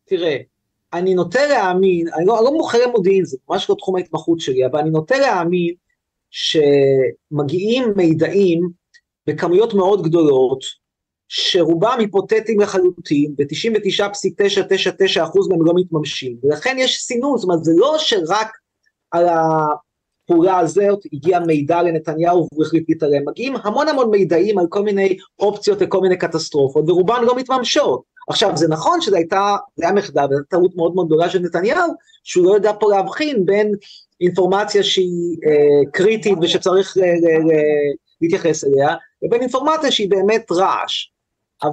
תראה, אני נוטה להאמין, אני לא, אני לא מוכר מודיעין, זה ממש לא תחום ההתמחות שלי, אבל אני נוטה להאמין, שמגיעים מידעים בכמויות מאוד גדולות, שרובם היפותטיים לחלוטין, ב-תשעים ותשע נקודה תשע תשע תשע אחוז מהם לא מתממשים, ולכן יש סינון, זאת אומרת, זה לא שרק על הפעולה הזאת הגיע מידע לנתניהו והוא החליט להתעלם, מגיעים המון המון מידעים על כל מיני אופציות לכל מיני קטסטרופות, ורובן לא מתממשות. עכשיו, זה נכון שזה הייתה, זה היה מחדל, וזו טעות מאוד מאוד גדולה של נתניהו, שהוא לא יודע פה להבחין בין אינפורמציה שהיא אה, קריטית ושצריך ל, ל, ל, להתייחס אליה, לבין אינפורמציה שהיא באמת רעש.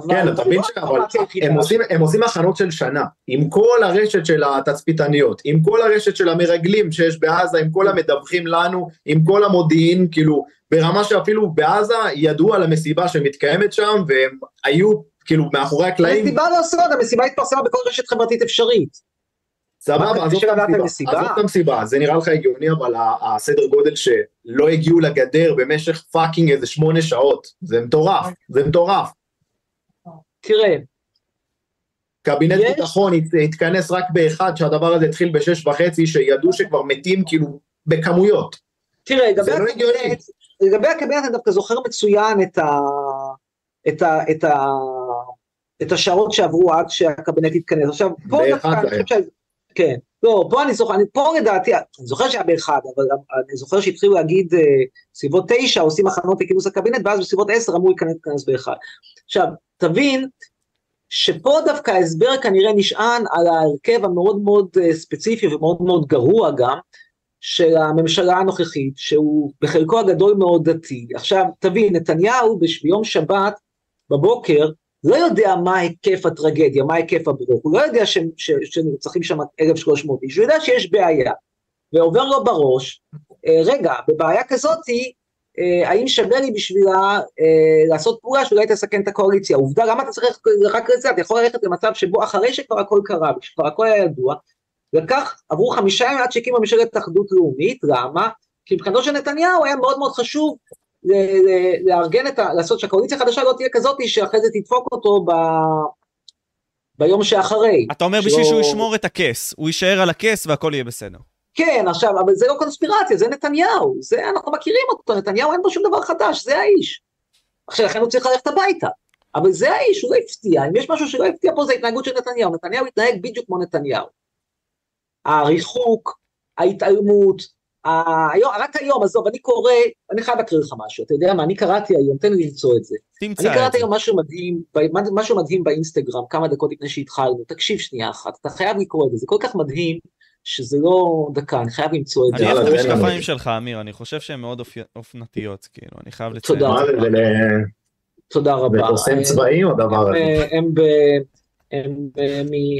כן, אתה מבין שהם עושים הכנות של שנה, עם כל הרשת של התצפיתניות, עם כל הרשת של המרגלים שיש בעזה, עם כל המדווחים לנו, עם כל המודיעין, כאילו, ברמה שאפילו בעזה ידעו על המסיבה שמתקיימת שם, והם היו כאילו מאחורי הקלעים. המסיבה לא סוד, המסיבה התפרסמה בכל רשת חברתית אפשרית. סבבה, אז זאת המסיבה, זה נראה לך הגיוני, אבל הסדר גודל שלא הגיעו לגדר במשך פאקינג איזה שמונה שעות, זה מטורף, זה מטורף. תראה. קבינט ביטחון התכנס רק באחד, שהדבר הזה התחיל בשש וחצי, שידעו שכבר מתים כאילו בכמויות. תראה, לגבי הקבינט אני דווקא זוכר מצוין את ה... את ה... את ה... את השעות שעברו עד שהקבינט התכנס. עכשיו, פה דווקא, אני חושב ש... כן, לא, פה אני זוכר, אני פה לדעתי, אני זוכר שהיה באחד, אבל אני זוכר שהתחילו להגיד, סביבות תשע עושים הכנות לכינוס הקבינט, ואז בסביבות עשר אמור להיכנס באחד. עכשיו, תבין, שפה דווקא ההסבר כנראה נשען על ההרכב המאוד מאוד ספציפי, ומאוד מאוד גרוע גם, של הממשלה הנוכחית, שהוא בחלקו הגדול מאוד דתי. עכשיו, תבין, נתניהו ביום שבת בבוקר, לא יודע מה היקף הטרגדיה, מה היקף הברוך, הוא לא יודע ש, ש, שנרצחים שם אלף ושלוש מאות איש, הוא יודע שיש בעיה, ועובר לו בראש, אה, רגע, בבעיה כזאת, אה, האם שווה לי בשבילה אה, לעשות פעולה שאולי תסכן את הקואליציה, עובדה, למה אתה צריך רק לזה, אתה יכול ללכת למצב שבו אחרי שכבר הכל קרה, שכבר הכל היה ידוע, וכך עברו חמישה ימים עד שהקימו ממשלת אחדות לאומית, למה? כי מבחינתו של נתניהו היה מאוד מאוד חשוב, לארגן את ה... לעשות שהקואליציה החדשה לא תהיה כזאת שאחרי זה תדפוק אותו ב... ביום שאחרי. אתה אומר בשביל שהוא ישמור את הכס, הוא יישאר על הכס והכל יהיה בסדר. כן, עכשיו, אבל זה לא קונספירציה, זה נתניהו, זה אנחנו מכירים אותו, נתניהו אין בו שום דבר חדש, זה האיש. עכשיו, לכן הוא צריך ללכת הביתה, אבל זה האיש, הוא לא הפתיע, אם יש משהו שלא הפתיע פה זה ההתנהגות של נתניהו, נתניהו התנהג בדיוק כמו נתניהו. הריחוק, ההתעלמות, היום, רק היום, עזוב, אני קורא, אני חייב להקריא לך משהו, אתה יודע מה, אני קראתי היום, תן לי למצוא את זה, אני קראתי היום משהו מדהים, משהו מדהים באינסטגרם, כמה דקות לפני שהתחלנו, תקשיב שנייה אחת, אתה חייב לקרוא את זה, זה כל כך מדהים, שזה לא דקה, אני חייב למצוא את זה. אני אוהב את המשקפיים שלך, אמיר, אני חושב שהן מאוד אופנתיות, כאילו, אני חייב לציין. תודה רבה. ותוסם צבעים הדבר הזה. הם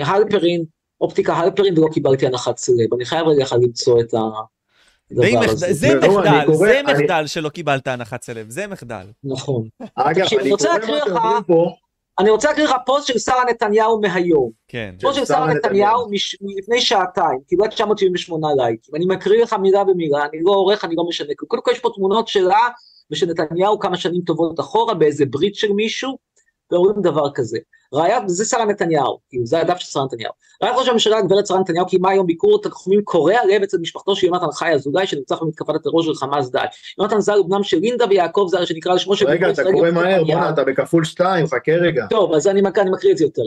מהלפרין, אופטיקה הלפרין, ולא קיבלתי הנחת סלב, אני חייב רגע למצוא את ה... זה מחדל, זה מחדל שלא קיבלת הנחת סלב, זה מחדל. נכון. אגב, אני רוצה להקריא לך פוסט של שרה נתניהו מהיום. פוסט של שרה נתניהו מלפני שעתיים, קיבלה תשע מאות שבעים ושמונה לייקים. אני מקריא לך מילה במילה, אני לא עורך, אני לא משנה. קודם כל יש פה תמונות שלה ושל נתניהו כמה שנים טובות אחורה, באיזה ברית של מישהו. ואומרים דבר כזה. ראיית, זה שרה נתניהו, זה הדף של שרה נתניהו. ראיית ראש הממשלה גברת שרה נתניהו קיימה היום ביקור תנחומים קורע לב אצל משפחתו של יונתן חי אזולאי, שנרצח במתקפת הטרור של חמאס דאעש. יונתן ז"ל בנם של לינדה ויעקב ז"ל, שנקרא על שמו של... רגע, אתה קורא מהר, בונה, אתה בכפול שתיים, חכה רגע. טוב, אז אני מקריא את זה יותר.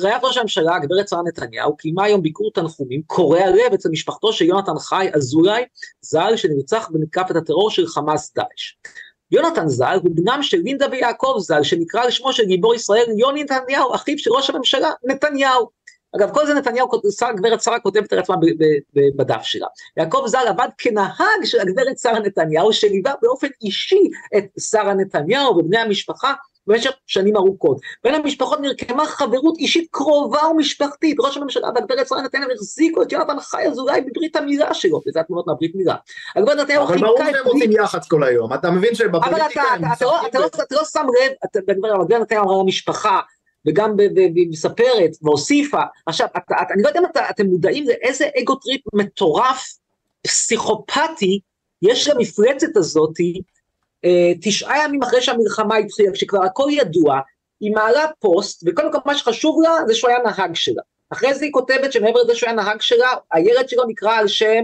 ראיית ראש הממשלה גברת שרה נתניהו קיימה היום ביקור תנחומים קורע לב אצל משפחתו של יונתן חי אזולאי ז"ל, שנרצח במתקפת הטרור של חמאס דאעש. יונתן ז"ל הוא בנם של לינדה ויעקב ז"ל, שנקרא לשמו של גיבור ישראל יוני נתניהו, אחיו של ראש הממשלה נתניהו. אגב, כל זה נתניהו, גברת שרה כותבת על עצמה בדף שלה. יעקב ז"ל עבד כנהג של הגברת שרה נתניהו, שליווה באופן אישי את שרה נתניהו ובני המשפחה במשך שנים ארוכות. בין המשפחות נרקמה חברות אישית קרובה ומשפחתית. ראש הממשלה והגברת שרה נתניהו החזיקו את יונתן חי אזולאי בברית המילה שלו, וזה התמונות מהברית מילה. אבל ברור שהם עושים יח"צ כל היום, אתה מבין שבפוליטיקה... אבל אתה לא שם לב, הגברת נתניהו אמרה למשפחה, וגם מספרת והוסיפה. עכשיו, אני לא יודע אם אתם מודעים לאיזה אגוטריפ מטורף, פסיכופתי, יש למפלצת הזאת, תשעה ימים אחרי שהמלחמה התחילה, כשכבר הכל ידוע, היא מעלה פוסט, וכל כך מה שחשוב לה, זה שהוא היה נהג שלה. אחרי זה היא כותבת שמעבר לזה שהוא היה נהג שלה, הילד שלו נקרא על שם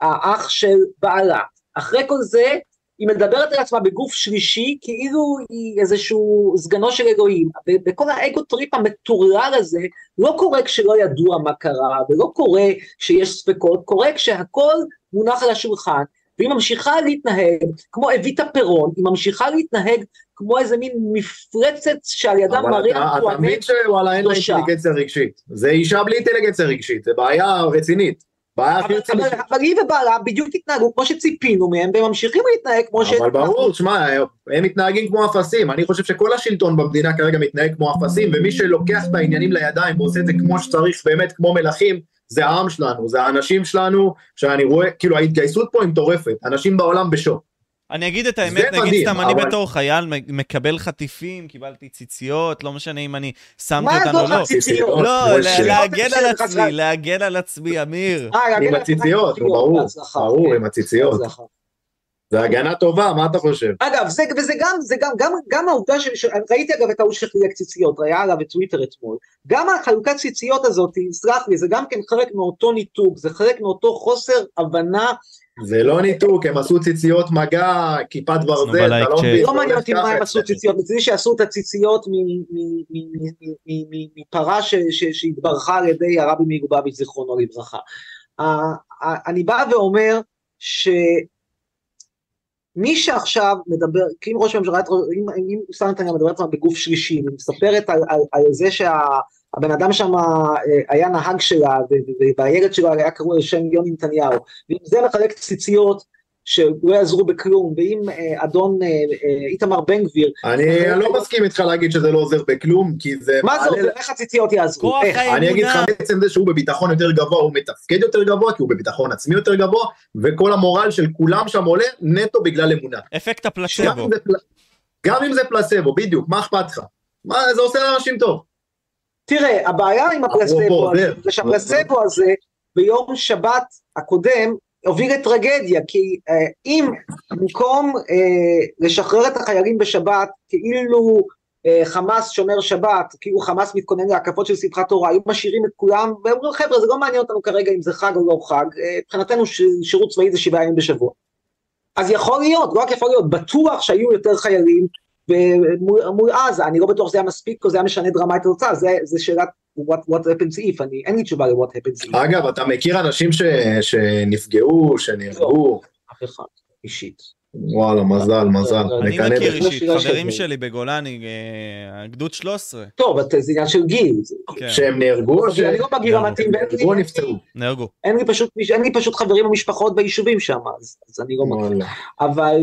האח של בעלה. אחרי כל זה, היא מדברת על עצמה בגוף שלישי, כאילו היא איזשהו סגנו של אלוהים. בכל האגו טריפ המטורלל הזה, לא קורה כשלא ידוע מה קרה, ולא קורה כשיש ספקות, קורה כשהכל מונח על השולחן, והיא ממשיכה להתנהג כמו אביטה פירון, היא ממשיכה להתנהג כמו איזה מין מפרצת שעל ידה מריה אנטואנט. אבל אתה מבין שוואלה אין לה אינטליגנציה רגשית, זה אישה בלי אינטליגנציה רגשית, זה בעיה רצינית, בעיה הכי רצינית. אבל היא ובעלה בדיוק התנהגו כמו שציפינו מהם, והם ממשיכים להתנהג כמו ש... אבל ברור, שמע, הם מתנהגים כמו אפסים, אני חושב שכל השלטון במדינה כרגע מתנהג כמו אפסים, ומי שלוקח את העניינים לידיים ועושה את זה כמו שצריך, באמת כמו מלכים, זה העם שלנו, זה האנשים שלנו, שאני רואה, כאילו ההתגייסות פה היא מטורפת, אנשים בעולם בשוק. אני אגיד את האמת, נגיד סתם, אני בתור חייל מקבל חטיפים, קיבלתי ציציות, לא משנה אם אני שמתי אותן או לא. לא, להגן על עצמי, להגן על עצמי, אמיר. עם הציציות, ברור, ברור, עם הציציות. זה הגנה טובה, מה אתה חושב? אגב, זה, וזה גם, זה גם, גם, גם העובדה ש... ראיתי אגב את האוש שחילק ציציות, ראה עליו בטוויטר אתמול, גם החלוקת ציציות הזאת, סלח לי, זה גם כן חלק מאותו ניתוק, זה חלק מאותו חוסר הבנה. זה לא ניתוק, הם עשו ציציות מגע, כיפת ברזל, אתה לא מבין. לא מעניין אותי מה הם עשו ציציות, מצדי שעשו את הציציות מפרה שהתברכה על ידי הרבי מלובביץ' זיכרונו לברכה. אני בא ואומר ש... מי שעכשיו מדבר, כי אם ראש הממשלה, אם שרה נתניהו מדברת בגוף שלישי, היא מספרת על, על, על זה שהבן אדם שם היה נהג שלה, והילד שלו היה קרוי שם יוני נתניהו, ואם זה מחלק ציציות שלא יעזרו בכלום, ואם אדון איתמר בן גביר... אני לא מסכים איתך להגיד שזה לא עוזר בכלום, כי זה... מה זה עוזר? איך הציציות יעזרו? איך? אני אגיד לך בעצם זה שהוא בביטחון יותר גבוה, הוא מתפקד יותר גבוה, כי הוא בביטחון עצמי יותר גבוה, וכל המורל של כולם שם עולה נטו בגלל אמונה. אפקט הפלסבו. גם אם זה פלסבו, בדיוק, מה אכפת לך? זה עושה לאנשים טוב. תראה, הבעיה עם הפלסבו הזה, שהפלסבו הזה ביום שבת הקודם, הוביל לטרגדיה, כי uh, אם במקום uh, לשחרר את החיילים בשבת, כאילו uh, חמאס שומר שבת, כאילו חמאס מתכונן להקפות של שמחת תורה, היו משאירים את כולם, ואומרים חבר'ה, זה לא מעניין אותנו כרגע אם זה חג או לא חג, uh, מבחינתנו ש... שירות צבאי זה שבעה ימים בשבוע. אז יכול להיות, לא רק יכול להיות, בטוח שהיו יותר חיילים, ומול עזה, אני לא בטוח שזה היה מספיק, או זה היה משנה דרמה את הרצאה, זה, זה שאלת, what, what happens if, אני, אין לי תשובה ל-what happens if. אגב, אתה מכיר אנשים ש, שנפגעו, שנהרגו? אף אחד, אישית. וואלה, מזל, מזל. אני מכיר אישית, חברים שלי בגולני, גדוד שלוש עשרה. טוב, זה עניין של גיל. שהם נהרגו? אני לא בגיל המתאים, נהרגו או נפצעו? נהרגו. אין לי פשוט חברים ומשפחות ביישובים שם, אז אני לא מכיר. אבל,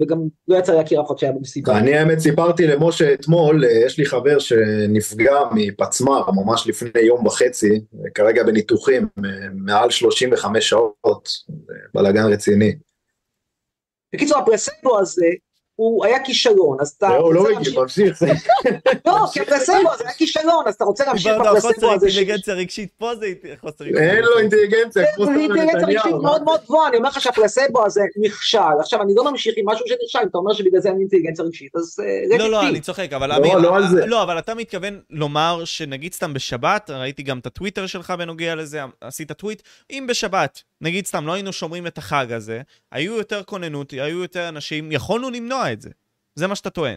וגם לא יצא להכיר אף אחד שהיה במסיבה. אני האמת סיפרתי למשה אתמול, יש לי חבר שנפגע מפצמר, ממש לפני יום וחצי, כרגע בניתוחים, מעל שלושים וחמש שעות, בלגן רציני. בקיצור, הפלסבו הזה, הוא היה כישלון, אז אתה... הוא לא מגיע, ממשיך. לא, כי הפלסבו, זה היה כישלון, אז אתה רוצה להמשיך בפלסבו. חוסר אינטליגנציה רגשית, פה זה חוסר אינטליגנציה. אין לו אינטליגנציה, חוסר אינטליגנציה רגשית מאוד מאוד גבוהה, אני אומר לך שהפלסבו הזה נכשל. עכשיו, אני לא ממשיך עם משהו שנכשל, אם אתה אומר שבגלל זה אין אינטליגנציה רגשית, אז רגשתי. לא, לא, אני צוחק, אבל... לא, אבל אתה מתכוון לומר שנגיד סתם בשבת, ראיתי גם את הטוויטר שלך בנוגע לזה, עשית טוויט, אם בשבת, נגיד סתם, לא היינו שומרים את החג הזה, היו יותר כוננות, היו יותר אנשים, יכולנו למנוע את זה. זה מה שאתה טוען.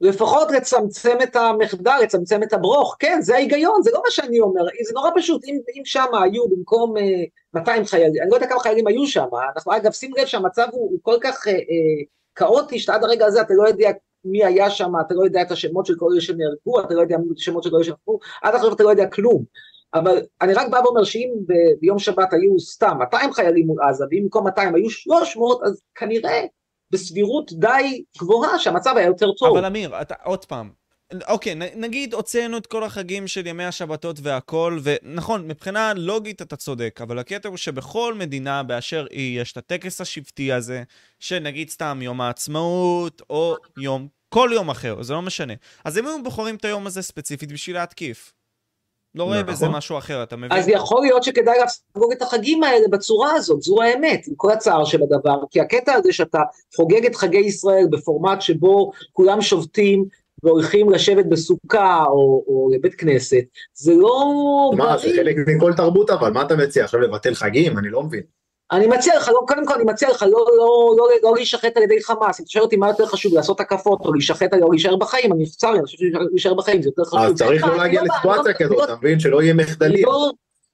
לפחות לצמצם את המחדל, לצמצם את הברוך, כן, זה ההיגיון, זה לא מה שאני אומר, זה נורא פשוט, אם, אם שם היו במקום uh, מאתיים חיילים, אני לא יודע כמה חיילים היו שם, אנחנו אגב שים לב שהמצב הוא, הוא כל כך uh, uh, כאוטי, שעד הרגע הזה אתה לא יודע מי היה שם, אתה לא יודע את השמות של כל אלה שנהרגו, אתה לא יודע את השמות של כל אלה שנהרגו, עד עכשיו אתה לא יודע כלום. אבל אני רק בא ואומר שאם ביום שבת היו סתם מאתיים חיילים מול עזה, ואם במקום מאתיים היו שלוש מאות, אז כנראה בסבירות די גבוהה שהמצב היה יותר טוב. אבל אמיר, אתה, עוד פעם, אוקיי, נגיד הוצאנו את כל החגים של ימי השבתות והכל, ונכון, מבחינה לוגית אתה צודק, אבל הקטע הוא שבכל מדינה באשר היא, יש את הטקס השבטי הזה, שנגיד סתם יום העצמאות, או יום, כל יום אחר, זה לא משנה. אז הם היו בוחרים את היום הזה ספציפית בשביל להתקיף. לא רואה בזה משהו אחר, אתה מבין? אז יכול להיות שכדאי להפגוג את החגים האלה בצורה הזאת, זו האמת, עם כל הצער של הדבר, כי הקטע הזה שאתה חוגג את חגי ישראל בפורמט שבו כולם שובתים והולכים לשבת בסוכה או, או לבית כנסת, זה לא... מה, בריא. זה חלק מכל תרבות אבל, מה אתה מציע? עכשיו לבטל חגים? אני לא מבין. אני מציע לך, לא, קודם כל אני מציע לך, לא, לא, לא, לא להישחט על ידי חמאס, אם תשאר אותי מה יותר חשוב, לעשות הקפות, או להישחט על ידי, או להישאר בחיים, אני נפצר, אני חושב להישאר בחיים, זה יותר חשוב. אז צריך לא להגיע לסיטואציה כזאת, אתה מבין, שלא יהיה מחדלים.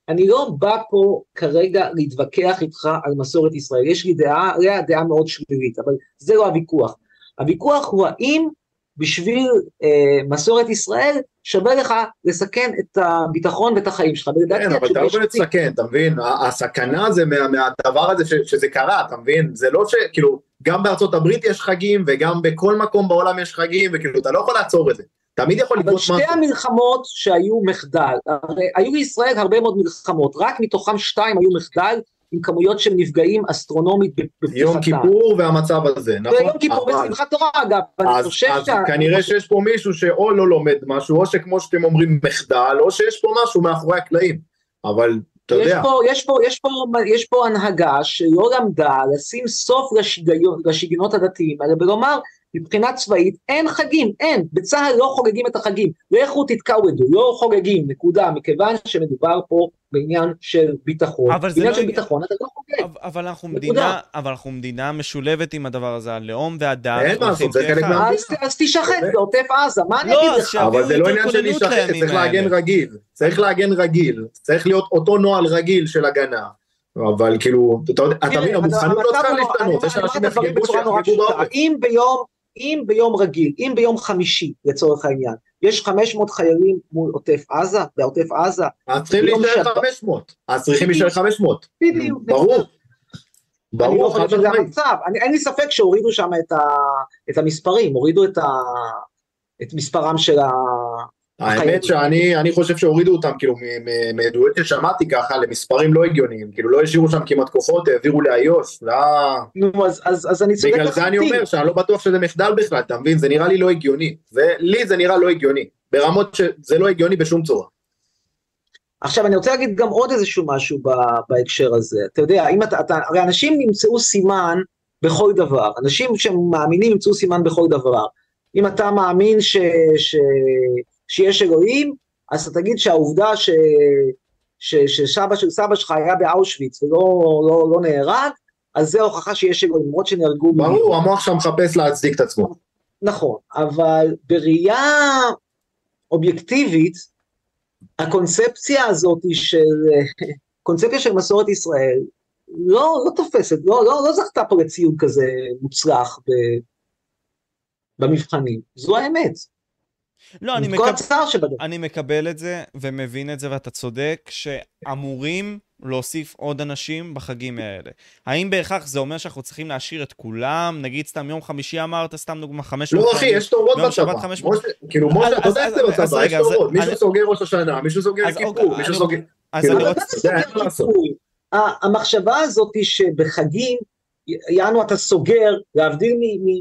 אני לא בא פה כרגע להתווכח איתך על מסורת ישראל, יש לי דעה, עליה דעה מאוד שלילית, אבל זה לא הוויכוח. הוויכוח הוא האם בשביל אה, מסורת ישראל, שווה לך לסכן את הביטחון ואת החיים שלך. כן, אבל אתה לא יכול לסכן, אתה מבין? הסכנה זה מה, מהדבר הזה ש, שזה קרה, אתה מבין? זה לא ש... כאילו, גם בארצות הברית יש חגים, וגם בכל מקום בעולם יש חגים, וכאילו, אתה לא יכול לעצור את זה. תמיד יכול לקרות משהו. אבל שתי המלחמות שהיו מחדל, הרי, היו בישראל הרבה מאוד מלחמות, רק מתוכם שתיים היו מחדל, עם כמויות של נפגעים אסטרונומית בפתחתה. יום כיפור והמצב הזה, נכון? ויום כיפור בשמחת תורה, אגב. אז כנראה שיש פה מישהו שאו לא לומד משהו, או שכמו שאתם אומרים מחדל, או שיש פה משהו מאחורי הקלעים. אבל אתה יודע. יש פה הנהגה שלא למדה לשים סוף לשגיונות הדתיים, אלא בלומר, מבחינה צבאית, אין חגים, אין. בצהל לא חוגגים את החגים. לכו תתקעו את זה, לא חוגגים, נקודה, מכיוון שמדובר פה בעניין של ביטחון. בעניין של ביטחון, אתה לא חוגג. אבל אנחנו מדינה, אבל אנחנו מדינה משולבת עם הדבר הזה, הלאום והדת. אין מה לעשות, זה חלק מהמדינה. אז תשחט בעוטף עזה, מה אני אגיד לך? אבל זה לא עניין של להשחט, צריך להגן רגיל. צריך להגן רגיל. צריך להיות אותו נוהל רגיל של הגנה. אבל כאילו, אתה יודע, המוכנות לא צריכה להשתנות. יש אנשים יחגגו שיחגגו בעוטף. אם ביום רגיל, אם ביום חמישי, לצורך העניין, יש חמש מאות חיילים מול עוטף עזה, בעוטף עזה. אז צריכים להישאר חמש מאות. אז צריכים להישאר חמש מאות. בדיוק. ברור. ברור. אין לי ספק שהורידו שם את המספרים, הורידו את מספרם של החיילים. האמת שאני חושב שהורידו אותם, כאילו, מעדויות ששמעתי ככה, למספרים לא הגיוניים, כאילו, לא השאירו שם כמעט כוחות, העבירו לאיו"ש, לא... נו, אז אני צודק לחלוטין. בגלל זה אני אומר, שאני לא בטוח שזה מחדל בכלל, אתה מבין? זה נראה לי לא הגיוני. לי זה נראה לא הגיוני, ברמות שזה לא הגיוני בשום צורה. עכשיו, אני רוצה להגיד גם עוד איזשהו משהו בהקשר הזה. אתה יודע, הרי אנשים נמצאו סימן בכל דבר, אנשים שמאמינים נמצאו סימן בכל דבר. אם אתה מאמין ש... שיש אלוהים, אז אתה תגיד שהעובדה ש... ש... ששבא של סבא שלך היה באושוויץ ולא לא, לא נהרג, אז זה הוכחה שיש אלוהים, למרות שנהרגו... ברור, המוח שם מחפש להצדיק את עצמו. נכון, אבל בראייה אובייקטיבית, הקונספציה הזאת של... קונספציה של מסורת ישראל, לא, לא תופסת, לא, לא, לא זכתה פה לציון כזה מוצלח ב... במבחנים. זו האמת. לא, אני מקבל, אני מקבל את זה ומבין את זה, ואתה צודק שאמורים להוסיף עוד אנשים בחגים האלה. האם בהכרח זה אומר שאנחנו צריכים להשאיר את כולם? נגיד סתם יום חמישי אמרת, סתם דוגמה חמש מאות. לא אחי, יש תורות בצבא. כאילו, אתה יודע את זה בצבא, יש תורות. מישהו סוגר ראש השנה, מישהו סוגר כיפור, מישהו סוגר... אז אני רוצה... המחשבה הזאת היא שבחגים יענו אתה סוגר, להבדיל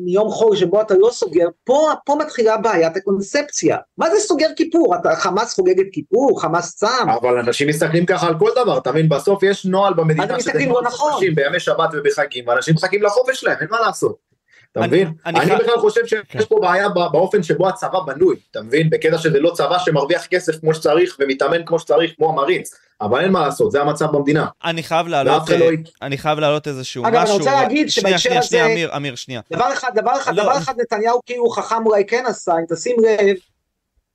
מיום חול שבו אתה לא סוגר, פה, פה מתחילה בעיית הקונספציה. מה זה סוגר כיפור? אתה, חמאס חוגגת כיפור, חמאס צם. אבל אנשים מסתכלים ככה על כל דבר, תמיד בסוף יש נועל במדינה שזה לא נכון. אנשים בימי שבת ובחגים, אנשים מחכים לחופש שלהם, אין מה לעשות. אתה מבין? אני בכלל חושב שיש פה בעיה באופן שבו הצבא בנוי, אתה מבין? בקטע שזה לא צבא שמרוויח כסף כמו שצריך ומתאמן כמו שצריך, כמו המריץ. אבל אין מה לעשות, זה המצב במדינה. אני חייב לעלות, אני חייב לעלות איזשהו משהו. אגב, אני רוצה להגיד שבהקשר הזה, אמיר, אמיר, שנייה. דבר אחד, דבר אחד, דבר אחד, נתניהו כאילו חכם אולי כן עשה, אם תשים לב,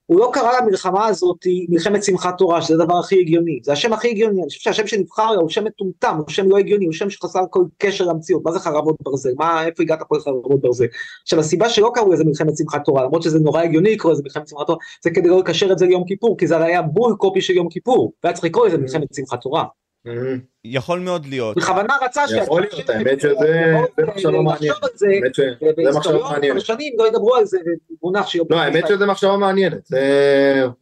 הוא לא קרא למלחמה הזאת מלחמת שמחת תורה, שזה הדבר הכי הגיוני, זה השם הכי הגיוני, אני חושב שהשם שנבחר הוא שם מטומטם, הוא שם לא הגיוני, הוא שם שחסר כל קשר למציאות, מה זה חרבות ברזל, מה, איפה הגעת פה לחרבות ברזל, עכשיו הסיבה שלא קראו איזה מלחמת שמחת תורה, למרות שזה נורא הגיוני לקרוא איזה מלחמת שמחת תורה, זה כדי לא לקשר את זה ליום כיפור, כי זה היה בול קופי של יום כיפור, והיה צריך לקרוא איזה מלחמת שמחת תורה. יכול מאוד להיות. בכוונה רצה ש... יכול להיות, האמת שזה מחשבה מעניינת. זה מחשבה מעניינת. שנים לא ידברו על זה, מונח שיובן. לא, האמת שזה מחשבה מעניינת.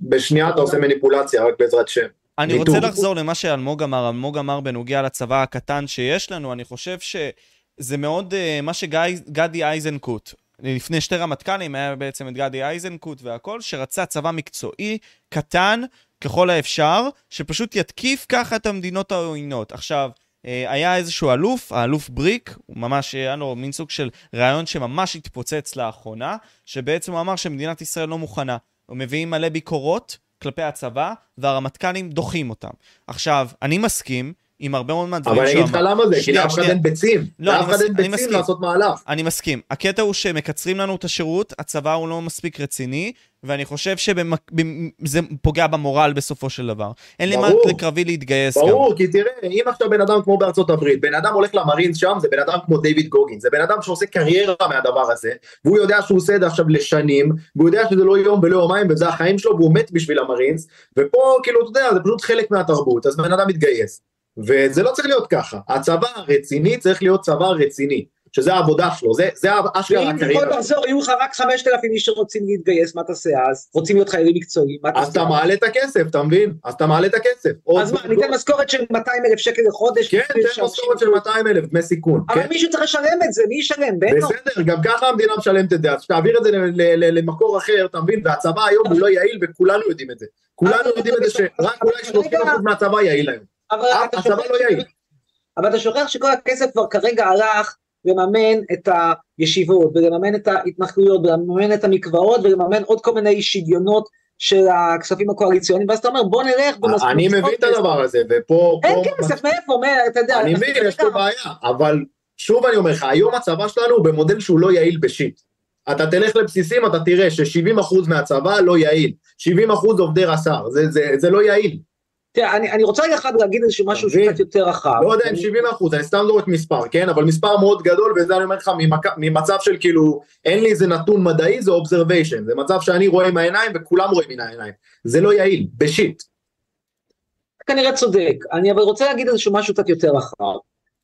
בשנייה אתה עושה מניפולציה, רק בעזרת שם. אני רוצה לחזור למה שאלמוג אמר. אלמוג אמר בנוגע לצבא הקטן שיש לנו. אני חושב שזה מאוד מה שגדי איזנקוט, לפני שתי רמטכ"לים, היה בעצם את גדי איזנקוט והכל, שרצה צבא מקצועי קטן, ככל האפשר, שפשוט יתקיף ככה את המדינות העוינות. עכשיו, היה איזשהו אלוף, האלוף בריק, הוא ממש היה לו מין סוג של רעיון שממש התפוצץ לאחרונה, שבעצם הוא אמר שמדינת ישראל לא מוכנה. הוא מביא מלא ביקורות כלפי הצבא, והרמטכ"לים דוחים אותם. עכשיו, אני מסכים עם הרבה מאוד מהדברים שאומר. אבל אני אגיד לך למה זה, כי לאף אחד אין ביצים. לאף אחד אין ביצים לעשות מהלך. אני מסכים. הקטע הוא שמקצרים לנו את השירות, הצבא הוא לא מספיק רציני, ואני חושב שזה פוגע במורל בסופו של דבר. אין למה לקרבי להתגייס. ברור, כי תראה, אם עכשיו בן אדם כמו בארצות הברית, בן אדם הולך למרינס שם, זה בן אדם כמו דיוויד גוגין, זה בן אדם שעושה קריירה מהדבר הזה, והוא יודע שהוא עושה את זה עכשיו לשנים, והוא יודע שזה לא יום ולא יומיים, וזה החיים שלו, והוא מת בשביל המרינס, ופה, כאילו, אתה יודע, זה פשוט חלק מהתרבות, אז בן אדם מתגייס. וזה לא צריך להיות ככה. הצבא הרציני צריך להיות צבא רציני, שזה העבודה שלו, זה, זה אשכרה הקריירה. אם בכל מחזור יהיו לך רק חמשת אלפים איש שרוצים להתגייס, מה תעשה אז? רוצים להיות חיילים מקצועיים, מה תעשה? אז אתה מעלה את הכסף, אתה מבין? אז אתה מעלה את הכסף. אז מה, ניתן משכורת של מאתיים אלף שקל לחודש? כן, ניתן משכורת של מאתיים אלף, דמי סיכון. אבל מישהו צריך לשלם את זה, מי ישלם? בסדר, גם ככה המדינה משלמת את זה, אז תעביר את זה למקור אחר, אתה מבין? והצבא היום הוא לא יעיל, וכולנו יודעים את זה. כולנו יודעים את זה שרק אולי שלושים אחוז מהצבא יעיל היום. אבל אתה שוכח שכל הכסף כבר כרגע הלך לממן את הישיבות ולממן את ההתנחלויות ולממן את המקוואות ולממן עוד כל מיני שוויונות של הכספים הקואליציוניים, ואז אתה אומר בוא נלך במספר. אני מבין את הדבר הזה, ופה אין כסף מאיפה, אתה יודע, אני מבין, יש פה בעיה, אבל שוב אני אומר לך, היום הצבא שלנו הוא במודל שהוא לא יעיל בשיט. אתה תלך לבסיסים, אתה תראה ש-שבעים אחוז מהצבא לא יעיל, שבעים אחוז עובדי רס"ר, זה לא יעיל. אני, אני רוצה לך להגיד איזשהו משהו שקצת יותר רחב. לא יודע, שבעים אחוז, אני סתם לא את מספר, כן? אבל מספר מאוד גדול, וזה אני אומר לך, ממצב של כאילו, אין לי איזה נתון מדעי, זה observation, זה מצב שאני רואה עם העיניים, וכולם רואים עם העיניים. זה לא יעיל, בשיט. כנראה צודק. אני אבל רוצה להגיד איזשהו משהו קצת יותר רחב.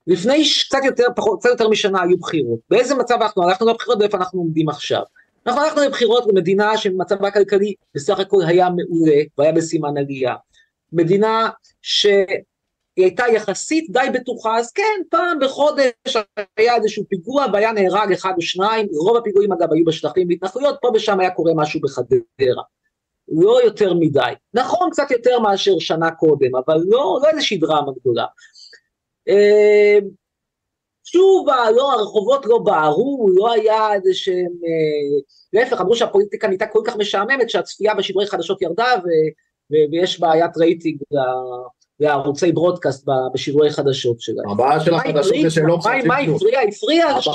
לפני קצת יותר, פחות, קצת יותר משנה היו בחירות. באיזה מצב אנחנו, אנחנו לא בחירות, ואיפה אנחנו עומדים עכשיו. אנחנו הלכנו לבחירות במדינה שמצבה הכלכלי בסך הכל היה מעולה, והיה בסימן עלייה. מדינה שהיא הייתה יחסית די בטוחה, אז כן, פעם בחודש היה איזשהו פיגוע, והיה נהרג אחד או שניים, רוב הפיגועים אגב היו בשטחים והתנחלויות, פה ושם היה קורה משהו בחדרה, לא יותר מדי, נכון קצת יותר מאשר שנה קודם, אבל לא, לא איזושהי דרמה גדולה. שוב, לא, הרחובות לא בערו, לא היה איזה שהם, להפך, אמרו שהפוליטיקה נהייתה כל כך משעממת, שהצפייה בשידורי חדשות ירדה, ו... ויש בעיית רייטינג לערוצי ברודקאסט בשידורי חדשות שלהם. הבעיה של החדשות זה שהם לא מחדשים כלום. מה הפריע? הפריע ש...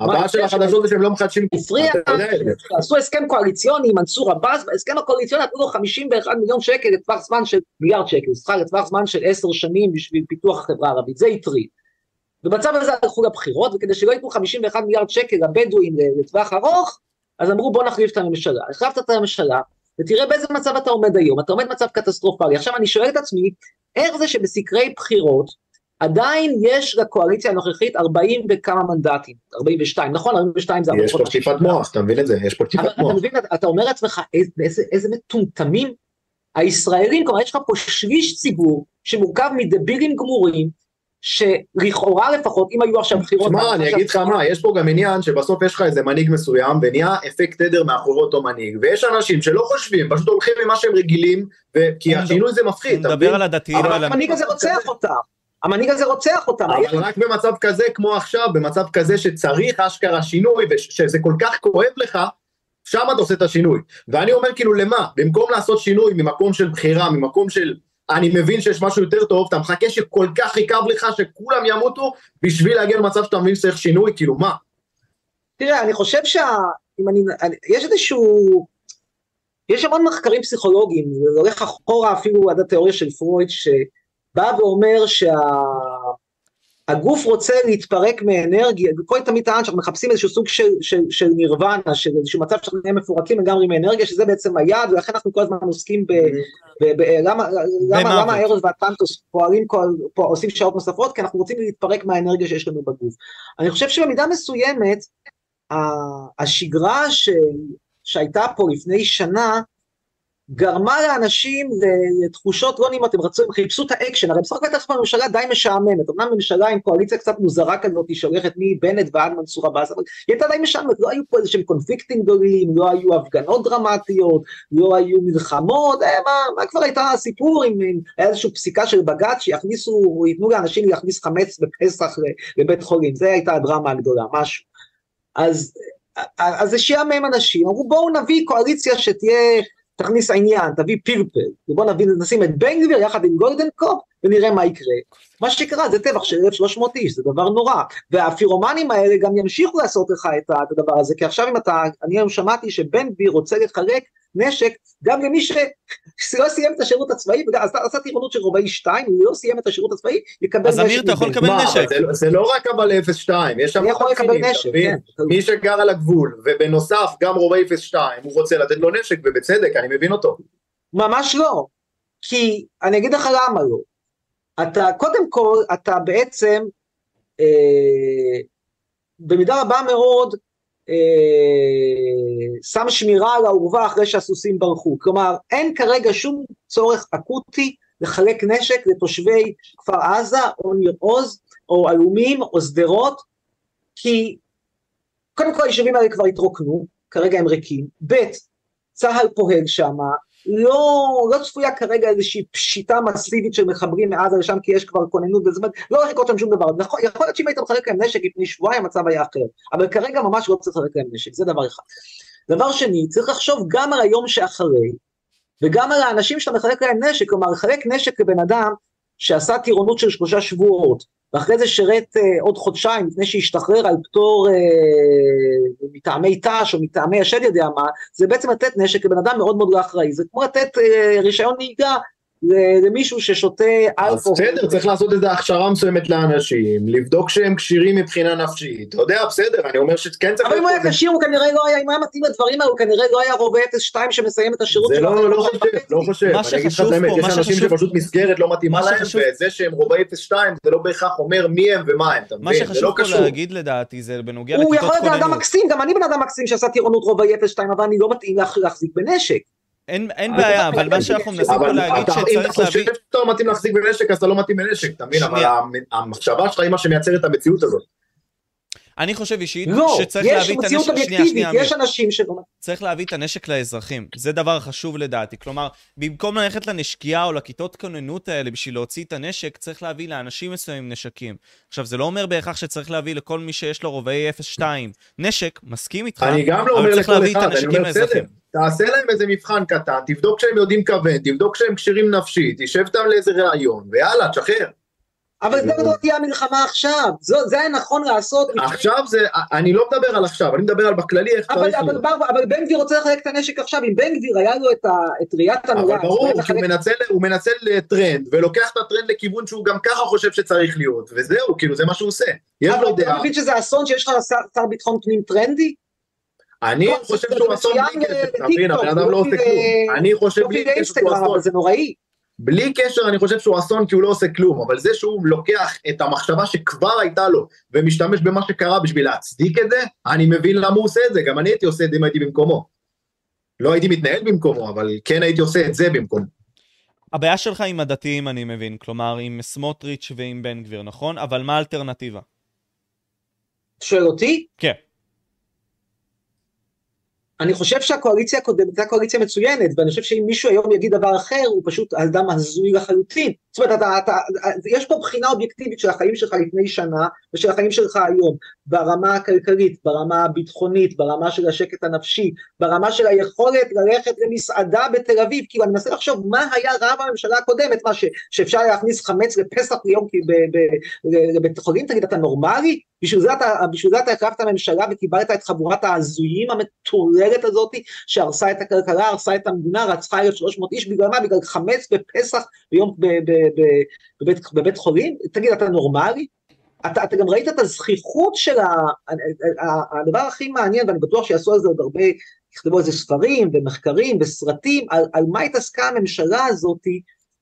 הבעיה של החדשות זה שהם לא מחדשים כלום. הפריע, עשו הסכם קואליציוני, מנסור עבאס, בהסכם הקואליציוני נתנו לו חמישים ואחד מיליון שקל לטווח זמן של מיליארד שקל, סליחה, לטווח זמן של עשר שנים בשביל פיתוח החברה הערבית, זה יתרי. במצב הזה הלכו לבחירות, וכדי שלא ייתנו חמישים ואחד מיליארד שקל לבדואים לטווח ארוך, אז אמרו בוא נחליף את הממשלה. החלפת את הממשלה. ותראה באיזה מצב אתה עומד היום, אתה עומד מצב קטסטרופלי. עכשיו אני שואל את עצמי, איך זה שבסקרי בחירות, עדיין יש לקואליציה הנוכחית ארבעים וכמה מנדטים, ארבעים ושתיים, נכון? ארבעים ושתיים זה... יש פה תקיפת מוח, אתה מבין את זה, יש פה תקיפת מוח. אתה אומר לעצמך, איזה מטומטמים הישראלים, כלומר יש לך פה שליש ציבור, שמורכב מדבילים גמורים, שלכאורה לפחות, אם היו עכשיו בחירות... מה, אני אגיד לך מה, יש פה גם עניין שבסוף יש לך איזה מנהיג מסוים, ונהיה אפקט תדר מאחורי אותו מנהיג, ויש אנשים שלא חושבים, פשוט הולכים ממה שהם רגילים, כי השינוי זה מפחיד. נדבר על הדתיים. אבל המנהיג הזה רוצח אותם. המנהיג הזה רוצח אותם. אבל רק במצב כזה, כמו עכשיו, במצב כזה שצריך אשכרה שינוי, ושזה כל כך כואב לך, שם אתה עושה את השינוי. ואני אומר כאילו למה? במקום לעשות שינוי ממקום של בחירה, ממקום של אני מבין שיש משהו יותר טוב, אתה מחכה שכל כך יקב לך שכולם ימותו, בשביל להגיע למצב שאתה מבין שצריך שינוי, כאילו מה? תראה, אני חושב שה... אם אני... יש איזשהו... יש המון מחקרים פסיכולוגיים, זה הולך אחורה אפילו עד התיאוריה של פרויד, שבא ואומר שה... הגוף רוצה להתפרק מאנרגיה, כל תמיד טען שאנחנו מחפשים איזשהו סוג של, של, של נירוונה, של איזשהו מצב שאנחנו נהיה מפורקים לגמרי מאנרגיה, שזה בעצם היעד, ולכן אנחנו כל הזמן עוסקים ב... ב, ב, ב למה, למה, למה הארוס והטנטוס פועלים, כל, פועל, עושים שעות נוספות, כי אנחנו רוצים להתפרק מהאנרגיה שיש לנו בגוף. אני חושב שבמידה מסוימת, השגרה ש, שהייתה פה לפני שנה, גרמה לאנשים לתחושות, לא נעימות, הם רצו, חיפשו את האקשן, הרי בסך הכל כך ממשלה די משעממת, אמנם ממשלה עם קואליציה קצת מוזרה כזאת, היא שולחת מבנט ועד מנסור עבאס, אבל היא הייתה די משעממת, לא היו פה איזשהם קונפליקטים גדולים, לא היו הפגנות דרמטיות, לא היו מלחמות, אה, מה, מה כבר הייתה הסיפור, עם, עם איזושהי פסיקה של בג"ץ, שיכניסו, ייתנו לאנשים להכניס חמץ בפסח לבית חולים, זה הייתה הדרמה הגדולה, משהו. אז, אז זה שיעמם אנשים, אמרו, בואו נביא קואליציה שתהיה תכניס העניין, תביא פירפל, ובוא נביא, נשים את בן גביר יחד עם גולדן קופ, ונראה מה יקרה. מה שקרה זה טבח של אלף ושלוש מאות איש, זה דבר נורא, והפירומנים האלה גם ימשיכו לעשות לך את הדבר הזה, כי עכשיו אם אתה, אני היום שמעתי שבן גביר רוצה לחלק נשק, גם למי שלא סיים את השירות הצבאי, אז עשה תירונות של רובעי שתיים, הוא לא סיים את השירות הצבאי, יקבל נשק. אז אמיר, אתה יכול לקבל נשק. זה לא רק אבל אפס שתיים, יש שם חצינים, מי שגר על הגבול, ובנוסף גם רובעי אפס שתיים, הוא רוצה לתת לו נשק, ובצדק, אני מבין אותו. ממש לא, כי אני אגיד לך למה לא. אתה, קודם כל, אתה בעצם, אה, במידה רבה מאוד, שם שמירה על העורבה אחרי שהסוסים ברחו, כלומר אין כרגע שום צורך אקוטי לחלק נשק לתושבי כפר עזה או ניר עוז או אלומים או סדרות, כי קודם כל הישובים האלה כבר התרוקנו, כרגע הם ריקים, בית צהל פועל שם, לא, לא צפויה כרגע איזושהי פשיטה מסיבית של מחברים מעזה לשם, כי יש כבר כוננות בזמן, לא הולך לקרות שם שום דבר, יכול, יכול להיות שאם היית מחלק להם נשק, לפני שבועיים המצב היה אחר, אבל כרגע ממש לא צריך לחלק להם נשק, זה דבר אחד. דבר שני, צריך לחשוב גם על היום שאחרי, וגם על האנשים שאתה מחלק להם נשק, כלומר, לחלק נשק לבן אדם שעשה טירונות של שלושה שבועות, ואחרי זה שרת אה, עוד חודשיים לפני שהשתחרר על פטור אה, מטעמי תש או מטעמי השד יודע מה, זה בעצם לתת נשק לבן אדם מאוד מאוד לא אחראי, זה כמו לתת אה, רישיון נהיגה למישהו ששותה אלכוהול. בסדר, צריך לעשות איזו הכשרה מסוימת לאנשים, לבדוק שהם קשירים מבחינה נפשית, אתה יודע, בסדר, אני אומר שכן צריך... אבל אם הוא היה קשיר, הוא כנראה לא היה, אם היה מתאים לדברים האלה, הוא כנראה לא היה רובע אפס שתיים שמסיים את השירות שלו. זה לא חושב, לא חושב, אני אגיד לך את האמת, יש אנשים שפשוט מסגרת לא מתאימה להם, וזה שהם רובע אפס שתיים, זה לא בהכרח אומר מי הם ומה הם, אתה מבין, זה לא קשור. הוא יכול להיות אדם מקסים, גם אני בן אדם מקסים שעשה טירונות רובע אפס שתיים, אבל אני לא מתאים להחזיק בנשק. אין, אין בעיה, אבל מה שאנחנו מנסים פה להגיד שצריך להביא... אם אתה חושב שאתה לא מתאים להחזיק בנשק, אז אתה לא מתאים בנשק, תמיד, אבל המחשבה שלך היא מה שמייצרת את המציאות הזאת. אני חושב אישית שצריך להביא את הנשק... לא, יש מציאות אובייקטיבית, יש אנשים ש... צריך להביא את הנשק לאזרחים, זה דבר חשוב לדעתי, כלומר, במקום ללכת לנשקייה או לכיתות כוננות האלה בשביל להוציא את הנשק, צריך להביא לאנשים מסוימים נשקים. עכשיו, זה לא אומר בהכרח שצריך להביא לכל מי שיש לו רובעי אפס שתיים נשק, מסכים איתך, אבל צריך להביא את הנשקים לאזרחים. תעשה להם איזה מבחן קטן, תבדוק שהם יודעים כוון, תבדוק שהם קשירים נפשית, תשב אותם לאיזה רעיון, ויאללה, תשחרר. אבל זה לא תהיה המלחמה עכשיו, זה היה נכון לעשות. עכשיו זה, אני לא מדבר על עכשיו, אני מדבר על בכללי איך צריך. אבל בן גביר רוצה לחלק את הנשק עכשיו, אם בן גביר היה לו את ראיית הנולד. אבל ברור, שהוא מנצל טרנד, ולוקח את הטרנד לכיוון שהוא גם ככה חושב שצריך להיות, וזהו, כאילו זה מה שהוא עושה. אבל אתה מבין שזה אסון שיש לך שר ביטחון פנים טרנדי? אני חושב שהוא אסון בלי קשר, תבין, הבן אדם לא עושה כלום, אני חושב בלי קשר שהוא אסון, זה נוראי. בלי קשר אני חושב שהוא אסון כי הוא לא עושה כלום, אבל זה שהוא לוקח את המחשבה שכבר הייתה לו, ומשתמש במה שקרה בשביל להצדיק את זה, אני מבין למה הוא עושה את זה, גם אני הייתי עושה את זה אם הייתי במקומו. לא הייתי מתנהל במקומו, אבל כן הייתי עושה את זה במקומו. הבעיה שלך עם הדתיים, אני מבין, כלומר, עם סמוטריץ' ועם בן גביר, נכון? אבל מה האלטרנטיבה? שואל אותי? כן. אני חושב שהקואליציה הקודמת, הקואליציה מצוינת, ואני חושב שאם מישהו היום יגיד דבר אחר, הוא פשוט אדם הזוי לחלוטין. זאת אומרת, אתה, אתה, יש פה בחינה אובייקטיבית של החיים שלך לפני שנה, ושל החיים שלך היום, ברמה הכלכלית, ברמה הביטחונית, ברמה של השקט הנפשי, ברמה של היכולת ללכת למסעדה בתל אביב, כאילו אני מנסה לחשוב מה היה רע בממשלה הקודמת, מה ש, שאפשר להכניס חמץ לפסח ליום, כי בבית חולים תגיד, אתה נורמלי? בשביל זה אתה, בשביל זה אתה הקרבת הממשלה וקיבלת את חבורת ההזויים המטורלת הזאת, שהרסה את הכלכלה, הרסה את המדינה, רצחה אלף ושלוש מאות איש, בגלל מה? בגלל חמץ בפסח ביום בבית, בבית חולים? תגיד, אתה נורמלי? אתה, אתה גם ראית את הזכיחות של ה, הדבר הכי מעניין, ואני בטוח שיעשו על זה עוד הרבה, יכתבו על זה ספרים ומחקרים וסרטים, על, על מה התעסקה הממשלה הזאת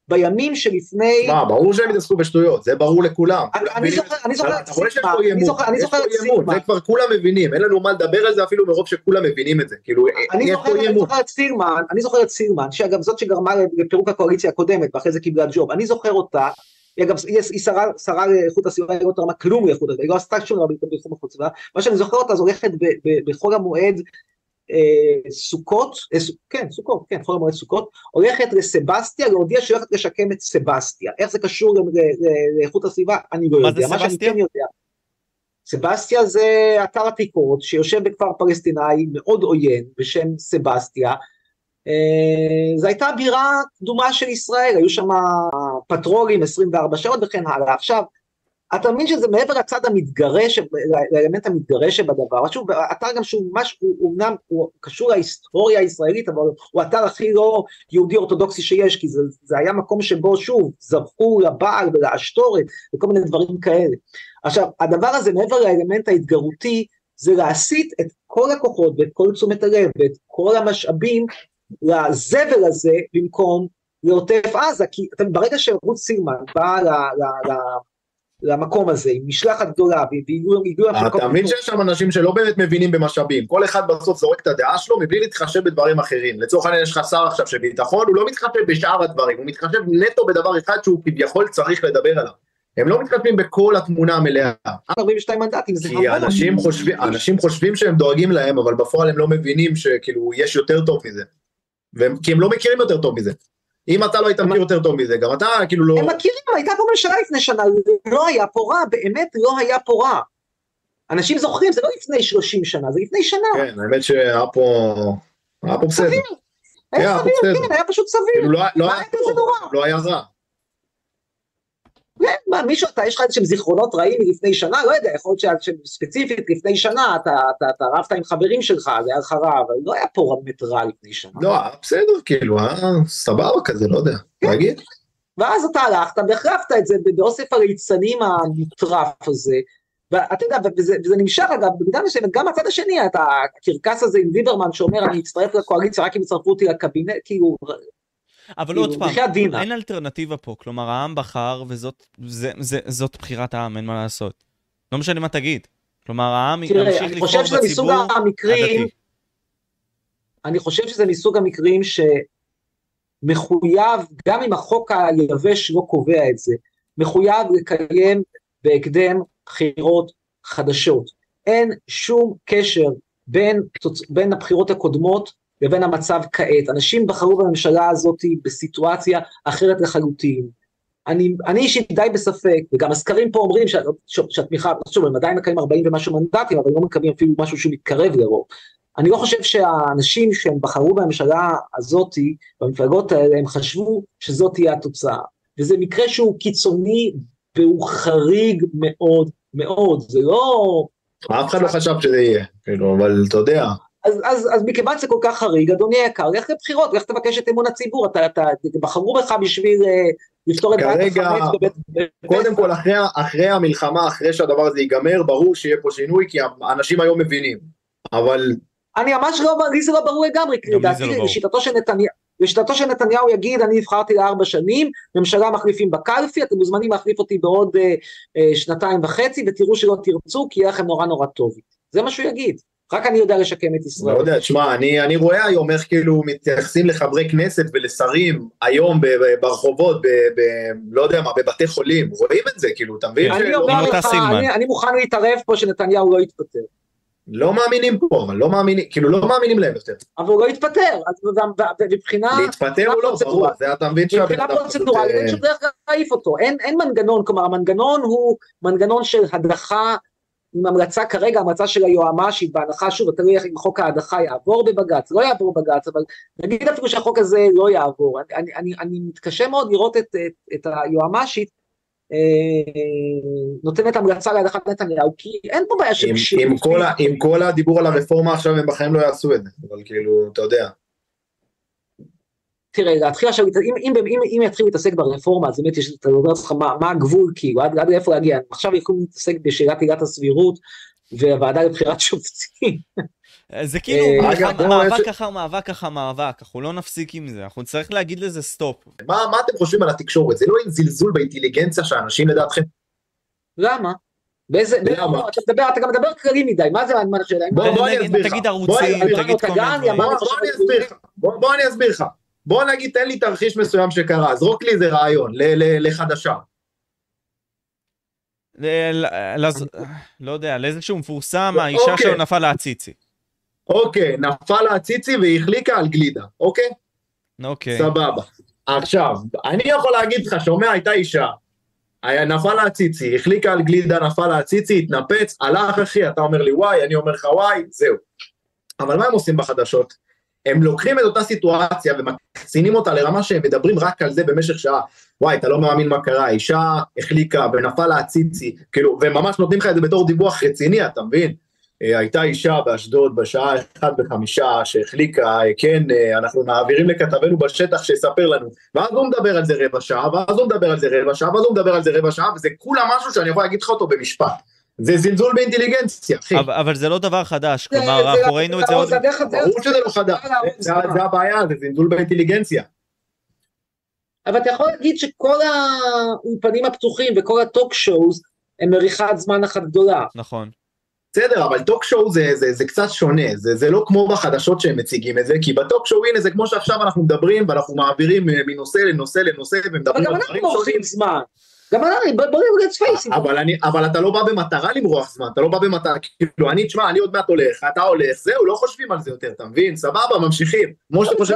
בימים שלפני... מה, ברור שהם התעסקו בשטויות, זה ברור לכולם. אני זוכר את סיגמה, אני זוכר את סיגמה. זה כבר כולם מבינים, אין לנו מה לדבר על זה אפילו מרוב שכולם מבינים את זה. אני זוכר את סיגמה, שאגב זאת שגרמה לפירוק הקואליציה הקודמת, ואחרי זה קיבלה ג'וב, אני זוכר אותה, אגב, היא שרה לאיכות הסביבה, היא לא תרמה כלום לאיכות הסביבה, היא לא עשתה שום רבה בתחום איכות הסביבה, מה שאני זוכר אותה, אז הולכת בחול המועד סוכות, כן, סוכות, כן, חול המועד סוכות, הולכת לסבסטיה, להודיע שהיא הולכת לשקם את סבסטיה, איך זה קשור לאיכות הסביבה, אני לא יודע, מה שאני כן יודע. סבסטיה זה אתר עתיקות, שיושב בכפר פלסטיני מאוד עוין, בשם סבסטיה, זו הייתה בירה קדומה של ישראל, היו שם פטרולים עשרים וארבע שעות וכן הלאה. עכשיו, אתה מבין שזה מעבר לצד המתגרש, לאלמנט המתגרש בדבר, שוב, אתר גם שהוא ממש, הוא אמנם, הוא קשור להיסטוריה הישראלית, אבל הוא אתר הכי לא יהודי אורתודוקסי שיש, כי זה, זה היה מקום שבו שוב, זבחו לבעל ולאשתורת, וכל מיני דברים כאלה. עכשיו, הדבר הזה מעבר לאלמנט ההתגרותי, זה להסיט את כל הכוחות, ואת כל תשומת הלב, ואת כל המשאבים, לזבל הזה במקום לעוטף עזה, כי אתם ברגע שרות סילמן באה ל, ל, ל, למקום הזה, עם משלחת גדולה, והגיעו... אתה מבין שיש שם אנשים שלא באמת מבינים במשאבים, כל אחד בסוף זורק את הדעה שלו, מבלי להתחשב בדברים אחרים, לצורך העניין יש לך שר עכשיו שביטחון, הוא לא מתחשב בשאר הדברים, הוא מתחשב נטו בדבר אחד שהוא כביכול צריך לדבר עליו. הם לא מתכתבים בכל התמונה המלאה. ארבעים ושתיים מנדטים, זה כי אנשים חושבים, אנשים חושבים שהם דואגים להם, אבל בפועל הם לא מבינים שכאילו יש יותר טוב מזה. והם, כי הם לא מכירים יותר טוב מזה. אם אתה לא היית מכיר יותר טוב מזה, גם אתה כאילו לא... הם מכירים, הייתה פה ממשלה לפני שנה, לא היה פה רע, באמת לא היה פה רע. אנשים זוכרים, זה לא לפני שלושים שנה, זה לפני שנה. כן, האמת שהיה פה... היה פה בסדר. היה סביר, כן, היה פשוט סביר. לא היה רע. מישהו, אתה, יש לך איזשהם זיכרונות רעים מלפני שנה, לא יודע, יכול להיות שספציפית לפני שנה, אתה, אתה, אתה רבת עם חברים שלך, זה היה חרה, אבל לא היה פה מטרה לפני שנה. לא, בסדר, כאילו, סבבה כזה, לא יודע, להגיד. ואז אתה הלכת, והחרפת את זה באוסף הליצנים המוטרף הזה, ואתה יודע, וזה, וזה נמשך, אגב, במידה מסוימת, גם הצד השני, את הקרקס הזה עם ליברמן, שאומר, אני אצטרף לקואליציה, רק אם יצרפו אותי לקבינט, כאילו... אבל עוד פעם, אין אלטרנטיבה פה, כלומר העם בחר וזאת בחירת העם, אין מה לעשות. לא משנה מה תגיד, כלומר העם ימשיך לבחור בציבור הדתי. אני חושב שזה מסוג המקרים שמחויב, גם אם החוק היבש לא קובע את זה, מחויב לקיים בהקדם בחירות חדשות. אין שום קשר בין, בין הבחירות הקודמות, לבין המצב כעת, אנשים בחרו בממשלה הזאת בסיטואציה אחרת לחלוטין, אני, אני אישית די בספק, וגם הסקרים פה אומרים ש, ש, שהתמיכה, שוב, הם עדיין מקיים ארבעים ומשהו מנדטים, אבל לא מקיים אפילו משהו שמתקרב לרוב, אני לא חושב שהאנשים שהם בחרו בממשלה הזאת, במפלגות האלה, הם חשבו שזאת תהיה התוצאה, וזה מקרה שהוא קיצוני, והוא חריג מאוד מאוד, זה לא... אף אחד לא חשב שזה יהיה, אבל אתה יודע... אז, אז, אז מכיוון זה כל כך חריג, אדוני היקר, לך לבחירות, לך תבקש את אמון הציבור, אתה, אתה, בחרו בך בשביל לפתור את בעיית החמץ בבית... קודם כל, אחרי, אחרי המלחמה, אחרי שהדבר הזה ייגמר, ברור שיהיה פה שינוי, כי האנשים היום מבינים, אבל... אני ממש לא, לי זה לא ברור לגמרי, כי לדעתי, לשיטתו של נתניהו, לשיטתו של נתניהו יגיד, אני נבחרתי לארבע שנים, ממשלה מחליפים בקלפי, אתם מוזמנים להחליף אותי בעוד אה, אה, שנתיים וחצי, ותראו שלא תרצו, כי יהיה לכם נורא נורא טוב. זה מה שהוא יגיד. רק אני יודע לשקם את ישראל. לא יודע, תשמע, אני, אני רואה היום איך כאילו מתייחסים לחברי כנסת ולשרים היום ברחובות, ב, ב, לא יודע מה, בבתי חולים, רואים את זה, כאילו, אתה מבין? אני אומר לך, אני, אני מוכן להתערב פה שנתניהו לא יתפטר. לא מאמינים פה, אבל לא מאמינים, כאילו לא מאמינים להם יותר. אבל הוא לא יתפטר, אז גם בבחינה... להתפטר הוא לא ברור, זה אתה מבין שם... מבחינה פרוצדורלית, אין שדרך להעיף אותו, אין מנגנון, כלומר, המנגנון הוא מנגנון של הדחה, עם המלצה כרגע, המלצה של היועמ"שית, בהנחה שוב, תראי איך אם חוק ההדחה יעבור בבג"ץ, לא יעבור בבג"ץ, אבל נגיד אפילו שהחוק הזה לא יעבור, אני מתקשה מאוד לראות את היועמ"שית, נותנת המלצה להדחת נתניהו, כי אין פה בעיה של קשירות. עם כל הדיבור על הרפורמה עכשיו הם בחיים לא יעשו את זה, אבל כאילו, אתה יודע. תראה, להתחיל עכשיו, אם יתחיל להתעסק ברפורמה, אז באמת אתה אומר לך מה הגבול, כאילו, עד לאיפה להגיע, עכשיו יכולים להתעסק בשאלת עילת הסבירות, והוועדה לבחירת שופטים. זה כאילו מאבק אחר מאבק אחר מאבק, אנחנו לא נפסיק עם זה, אנחנו צריך להגיד לזה סטופ. מה אתם חושבים על התקשורת? זה לא עם זלזול באינטליגנציה שאנשים לדעתכם? למה? אתה גם מדבר כללי מדי, מה זה מה השאלה? בוא אני אסביר לך, בוא אני אסביר לך, בוא נגיד תן לי תרחיש מסוים שקרה, זרוק לי איזה רעיון לחדשה. לא יודע, לאיזשהו מפורסם, האישה שלו נפל להציצי. אוקיי, נפל להציצי והחליקה על גלידה, אוקיי? אוקיי. סבבה. עכשיו, אני יכול להגיד לך, שומע, הייתה אישה, נפל להציצי, החליקה על גלידה, נפל להציצי, התנפץ, הלך אחי, אתה אומר לי וואי, אני אומר לך וואי, זהו. אבל מה הם עושים בחדשות? הם לוקחים את אותה סיטואציה ומקצינים אותה לרמה שהם מדברים רק על זה במשך שעה. וואי, אתה לא מאמין מה קרה, אישה החליקה ונפל להציצי, כאילו, וממש נותנים לך את זה בתור דיווח רציני, אתה מבין? הייתה אישה באשדוד בשעה אחת בחמישה שהחליקה, כן, אנחנו מעבירים לכתבנו בשטח שיספר לנו, ואז הוא מדבר על זה רבע שעה, ואז הוא מדבר על זה רבע שעה, ואז הוא מדבר על זה רבע שעה, וזה כולה משהו שאני יכול להגיד לך אותו במשפט. זה זלזול באינטליגנציה, אחי. אבל, אבל זה לא דבר חדש, כלומר, אנחנו ראינו את זה עוד... ברור שזה לא חדש, זה, זה הבעיה, זה זלזול באינטליגנציה. אבל אתה יכול להגיד שכל האולפנים הפתוחים וכל הטוק שואוז הם מריחת זמן אחת גדולה. נכון. בסדר, אבל טוק שואו זה, זה, זה קצת שונה, זה, זה לא כמו בחדשות שהם מציגים את זה, כי בטוק שואו, הנה, זה כמו שעכשיו אנחנו מדברים, ואנחנו מעבירים מנושא לנושא לנושא, ומדברים על דברים שונים. זמן. גם אני, בוא נגיד ספייסים. אבל אתה לא בא במטרה למרוח זמן, אתה לא בא במטרה, כאילו, אני, תשמע, אני עוד מעט הולך, אתה הולך, זהו, לא חושבים על זה יותר, אתה מבין? סבבה, ממשיכים. זה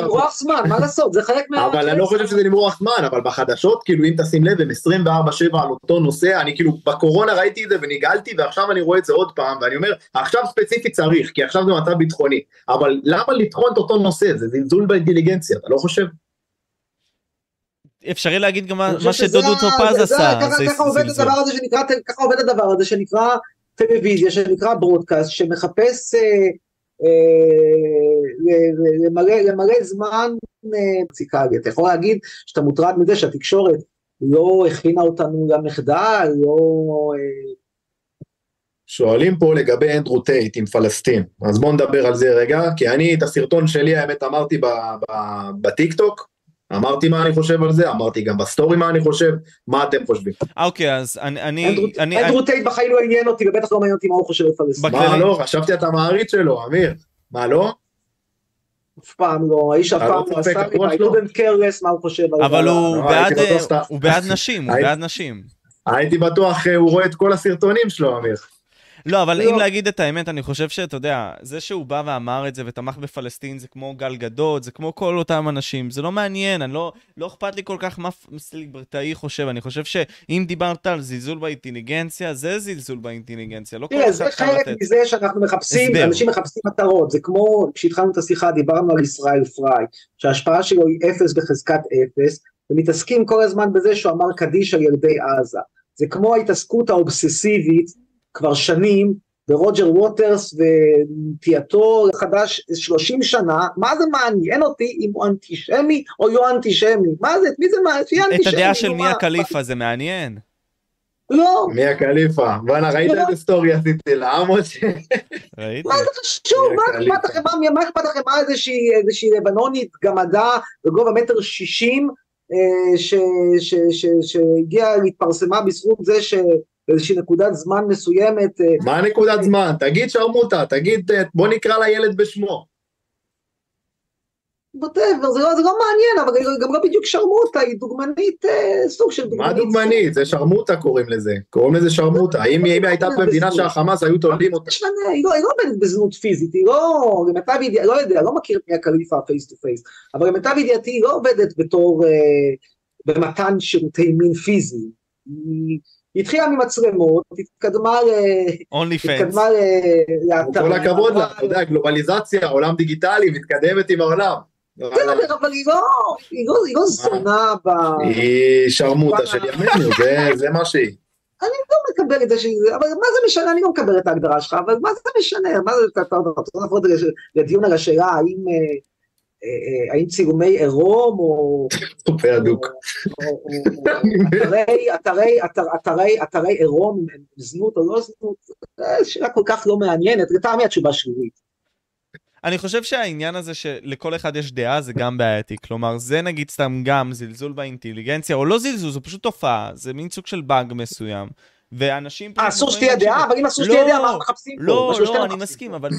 למרוח זמן, מה לעשות? זה חלק מה... אבל אני לא חושב שזה למרוח זמן, אבל בחדשות, כאילו, אם תשים לב, הם עשרים וארבע שבע על אותו נושא, אני כאילו, בקורונה ראיתי את זה ונגעלתי, ועכשיו אני רואה את זה עוד פעם, ואני אומר, עכשיו ספציפית צריך, כי עכשיו זה מצב ביטחוני, אבל למה לטחון את אותו נושא? זה זלזול באינטליגנציה, אתה לא חושב? אפשרי להגיד גם מה שדודו טופז עשה. ככה עובד הדבר הזה שנקרא טלוויזיה, שנקרא ברודקאסט, שמחפש למלא זמן פסיקלי. אתה יכול להגיד שאתה מוטרד מזה שהתקשורת לא הכינה אותנו למחדל, לא... שואלים פה לגבי אנדרו טייט עם פלסטין, אז בואו נדבר על זה רגע, כי אני את הסרטון שלי האמת אמרתי בטיקטוק, אמרתי מה אני חושב על זה, אמרתי גם בסטורי מה אני חושב, מה אתם חושבים? אוקיי, אז אני... אנדרו טייט בחיים לא עניין אותי, ובטח לא מעניין אותי מה הוא חושב על פלסטין. מה לא? חשבתי את המעריץ שלו, אמיר. מה לא? אף פעם לא, האיש אף פעם לא עשה לי, הייתו בן קרס מה הוא חושב על זה. אבל הוא בעד נשים, הוא בעד נשים. הייתי בטוח, הוא רואה את כל הסרטונים שלו, אמיר. לא, אבל אם להגיד את האמת, אני חושב שאתה יודע, זה שהוא בא ואמר את זה ותמך בפלסטין, זה כמו גל גדות, זה כמו כל אותם אנשים, זה לא מעניין, אני לא, לא אכפת לי כל כך מה סליברטאי חושב, אני חושב שאם דיברת על זלזול באינטליגנציה, זה זלזול באינטליגנציה, לא כל כך... זה חלק מזה שאנחנו מחפשים, אנשים מחפשים מטרות, זה כמו, כשהתחלנו את השיחה, דיברנו על ישראל פריי, שההשפעה שלו היא אפס בחזקת אפס, ומתעסקים כל הזמן בזה שהוא אמר קדיש על ילדי עזה, זה כמו ההתעסקות האובססיבית כבר שנים, ורוג'ר ווטרס ותיאטור חדש שלושים שנה, מה זה מעניין אותי אם הוא אנטישמי או יו אנטישמי? מה זה? מי זה מעניין? את הדעה של מיה קליפה זה מעניין? לא. מיה קליפה, ואני ראיתי את הסטורי, עשיתי לעמוד ש... מה זה חשוב? מה אכפת לכם? מה איזושהי לבנונית גמדה בגובה מטר שישים שהגיעה להתפרסמה בזכות זה ש... באיזושהי נקודת זמן מסוימת. מה נקודת זמן? תגיד שרמוטה, תגיד, בוא נקרא לילד בשמו. בוטבר, זה לא מעניין, אבל גם לא בדיוק שרמוטה, היא דוגמנית, סוג של דוגמנית. מה דוגמנית? זה שרמוטה קוראים לזה, קוראים לזה שרמוטה, אם היא הייתה במדינה שהחמאס היו תולים אותה. היא לא עובדת בזנות פיזית, היא לא, למיטב ידיעתי, לא יודע, לא מכיר מי הקליפה פייס טו פייס, אבל למיטב ידיעתי היא לא עובדת בתור, במתן שירותי מין פיזיים, היא התחילה ממצלמות, התקדמה לאתר. כל הכבוד לה, אתה יודע, גלובליזציה, עולם דיגיטלי, מתקדמת עם העולם. בסדר, אבל היא לא זונה ב... היא שרמוטה של ימינו, זה מה שהיא. אני לא מקבל את זה, אבל מה זה משנה, אני לא מקבל את ההגדרה שלך, אבל מה זה משנה, מה זה, אתה נפרד לדיון על השאלה, האם צילומי עירום, או... תופי הדוק. אתרי עירום, זנות או לא זנות, שאלה כל כך לא מעניינת, לטעמי התשובה שלילית. אני חושב שהעניין הזה שלכל אחד יש דעה זה גם בעייתי, כלומר זה נגיד סתם גם זלזול באינטליגנציה, או לא זלזול, זו פשוט תופעה, זה מין סוג של באג מסוים, ואנשים... אסור שתהיה דעה, אבל אם אסור שתהיה דעה, מה מחפשים פה? לא, לא, אני מסכים, אבל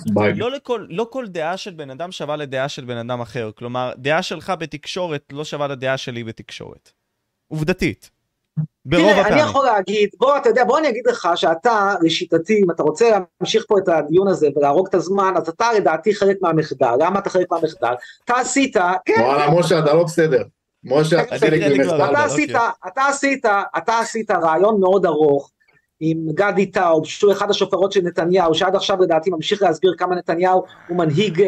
לא כל דעה של בן אדם שווה לדעה של בן אדם אחר, כלומר דעה שלך בתקשורת לא שווה לדעה שלי בתקשורת, עובדתית. תראה, אני יכול להגיד, בוא, אתה יודע, בוא אני אגיד לך שאתה רשיטתי, אם אתה רוצה להמשיך פה את הדיון הזה ולהרוג את הזמן, אז אתה לדעתי חלק מהמחדל, למה אתה חלק מהמחדל? אתה עשית, כן. וואלה, משה, אתה לא בסדר. משה, אתה חלק מהמחדל. אתה עשית, אתה עשית רעיון מאוד ארוך, עם גדי טאוב, שהוא אחד השופרות של נתניהו, שעד עכשיו לדעתי ממשיך להסביר כמה נתניהו הוא מנהיג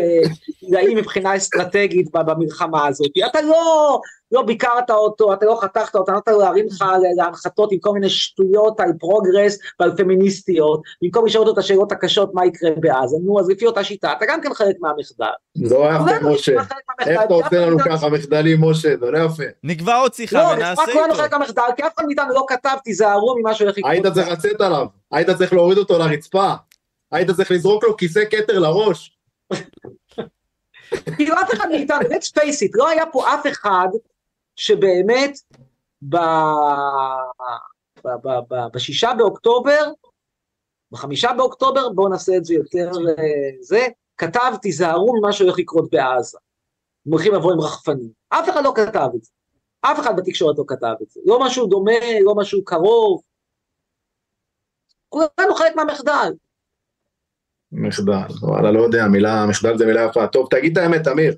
עילאי מבחינה אסטרטגית במלחמה הזאת. אתה לא, לא ביקרת אותו, אתה לא חתכת אותו, אתה לא להרים לך להנחתות עם כל מיני שטויות על פרוגרס ועל פמיניסטיות, במקום לשאול אותה שאלות הקשות מה יקרה בעזה. נו, אז לפי אותה שיטה, אתה גם כן חלק מהמחדל. זה לא יפה, משה. איך אתה עושה לנו ככה מחדלים, משה? זה לא יפה. נקבע עוד שיחה ונעשה איתו. לא, נקבע כולנו חלק מהמחדל, כי אף אחד מאיתנו לא כתב, תיזהרו ממה שהולך לקרות. היית צריך לצאת עליו, היית צריך להוריד אותו לרצפה, היית צריך לזרוק לו כיסא כתר לראש. כאילו אף אחד מאיתנו, let's face it, לא היה פה אף אחד שבאמת בשישה באוקטובר, בחמישה באוקטובר, בואו נעשה את זה יותר זה, כתב תיזהרו ממה שהולך לקרות בעזה, הולכים לבוא עם רחפנים, אף אחד לא כתב את זה, אף אחד בתקשורת לא כתב את זה, לא משהו דומה, לא משהו קרוב, כולנו חלק מהמחדל. מחדל, וואלה לא יודע, מילה, מחדל זה מילה יפה, טוב תגיד את האמת אמיר,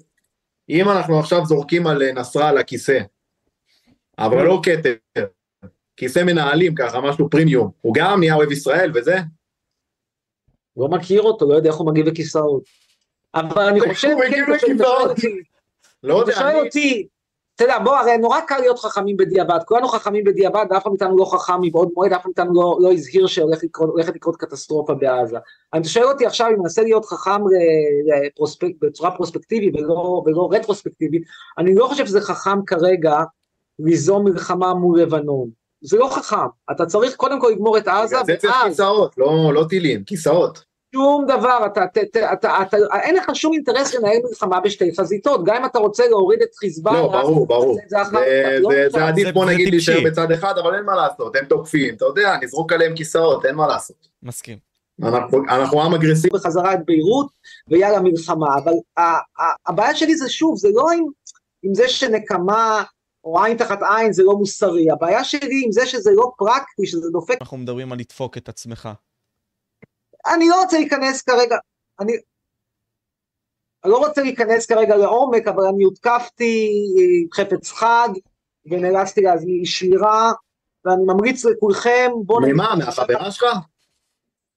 אם אנחנו עכשיו זורקים על נסרה על הכיסא, אבל לא כתר, כיסא מנהלים ככה, משהו פרימיום, הוא גם נהיה אוהב ישראל וזה? לא מכיר אותו, לא יודע איך הוא מגיב לכיסאות, אבל אני חושב, לא יודע, אני... אתה יודע, בוא, הרי נורא קל להיות חכמים בדיעבד, כולנו חכמים בדיעבד, ואף פעם איתנו לא חכם מבעוד מועד, אף פעם איתנו לא, לא הזהיר שהולכת לקרות קטסטרופה בעזה. אני שואל אותי עכשיו, אם מנסה להיות חכם לפרוספק, בצורה פרוספקטיבית ולא, ולא רטרוספקטיבית, אני לא חושב שזה חכם כרגע ליזום מלחמה מול לבנון. זה לא חכם, אתה צריך קודם כל לגמור את עזה, זה צריך כיסאות, לא, לא טילים, כיסאות. שום דבר, אתה, אתה, אתה, אתה, אתה, אין לך שום אינטרס לנהל מלחמה בשתי חזיתות, גם אם אתה רוצה להוריד את חיזבאללה. לא, ברור, ברור. זה, זה, זה, לא זה, זה עדיף, בוא נגיד להישאר בצד אחד, אבל אין מה לעשות, הם תוקפים, אתה יודע, נזרוק עליהם כיסאות, אין מה לעשות. מסכים. אנחנו, אנחנו עם אגרסיב בחזרה את ביירות, ויאללה מלחמה, אבל ה, ה, ה, הבעיה שלי זה שוב, זה לא עם, עם זה שנקמה, או עין תחת עין, זה לא מוסרי, הבעיה שלי עם זה שזה לא פרקטי, שזה דופק. אנחנו מדברים על לדפוק את עצמך. אני לא רוצה להיכנס כרגע, אני, אני לא רוצה להיכנס כרגע לעומק, אבל אני הותקפתי חפץ חג, ונאלצתי להזמין שמירה, ואני ממריץ לכולכם, בוא נגיד. ממה, מהחברה שלך?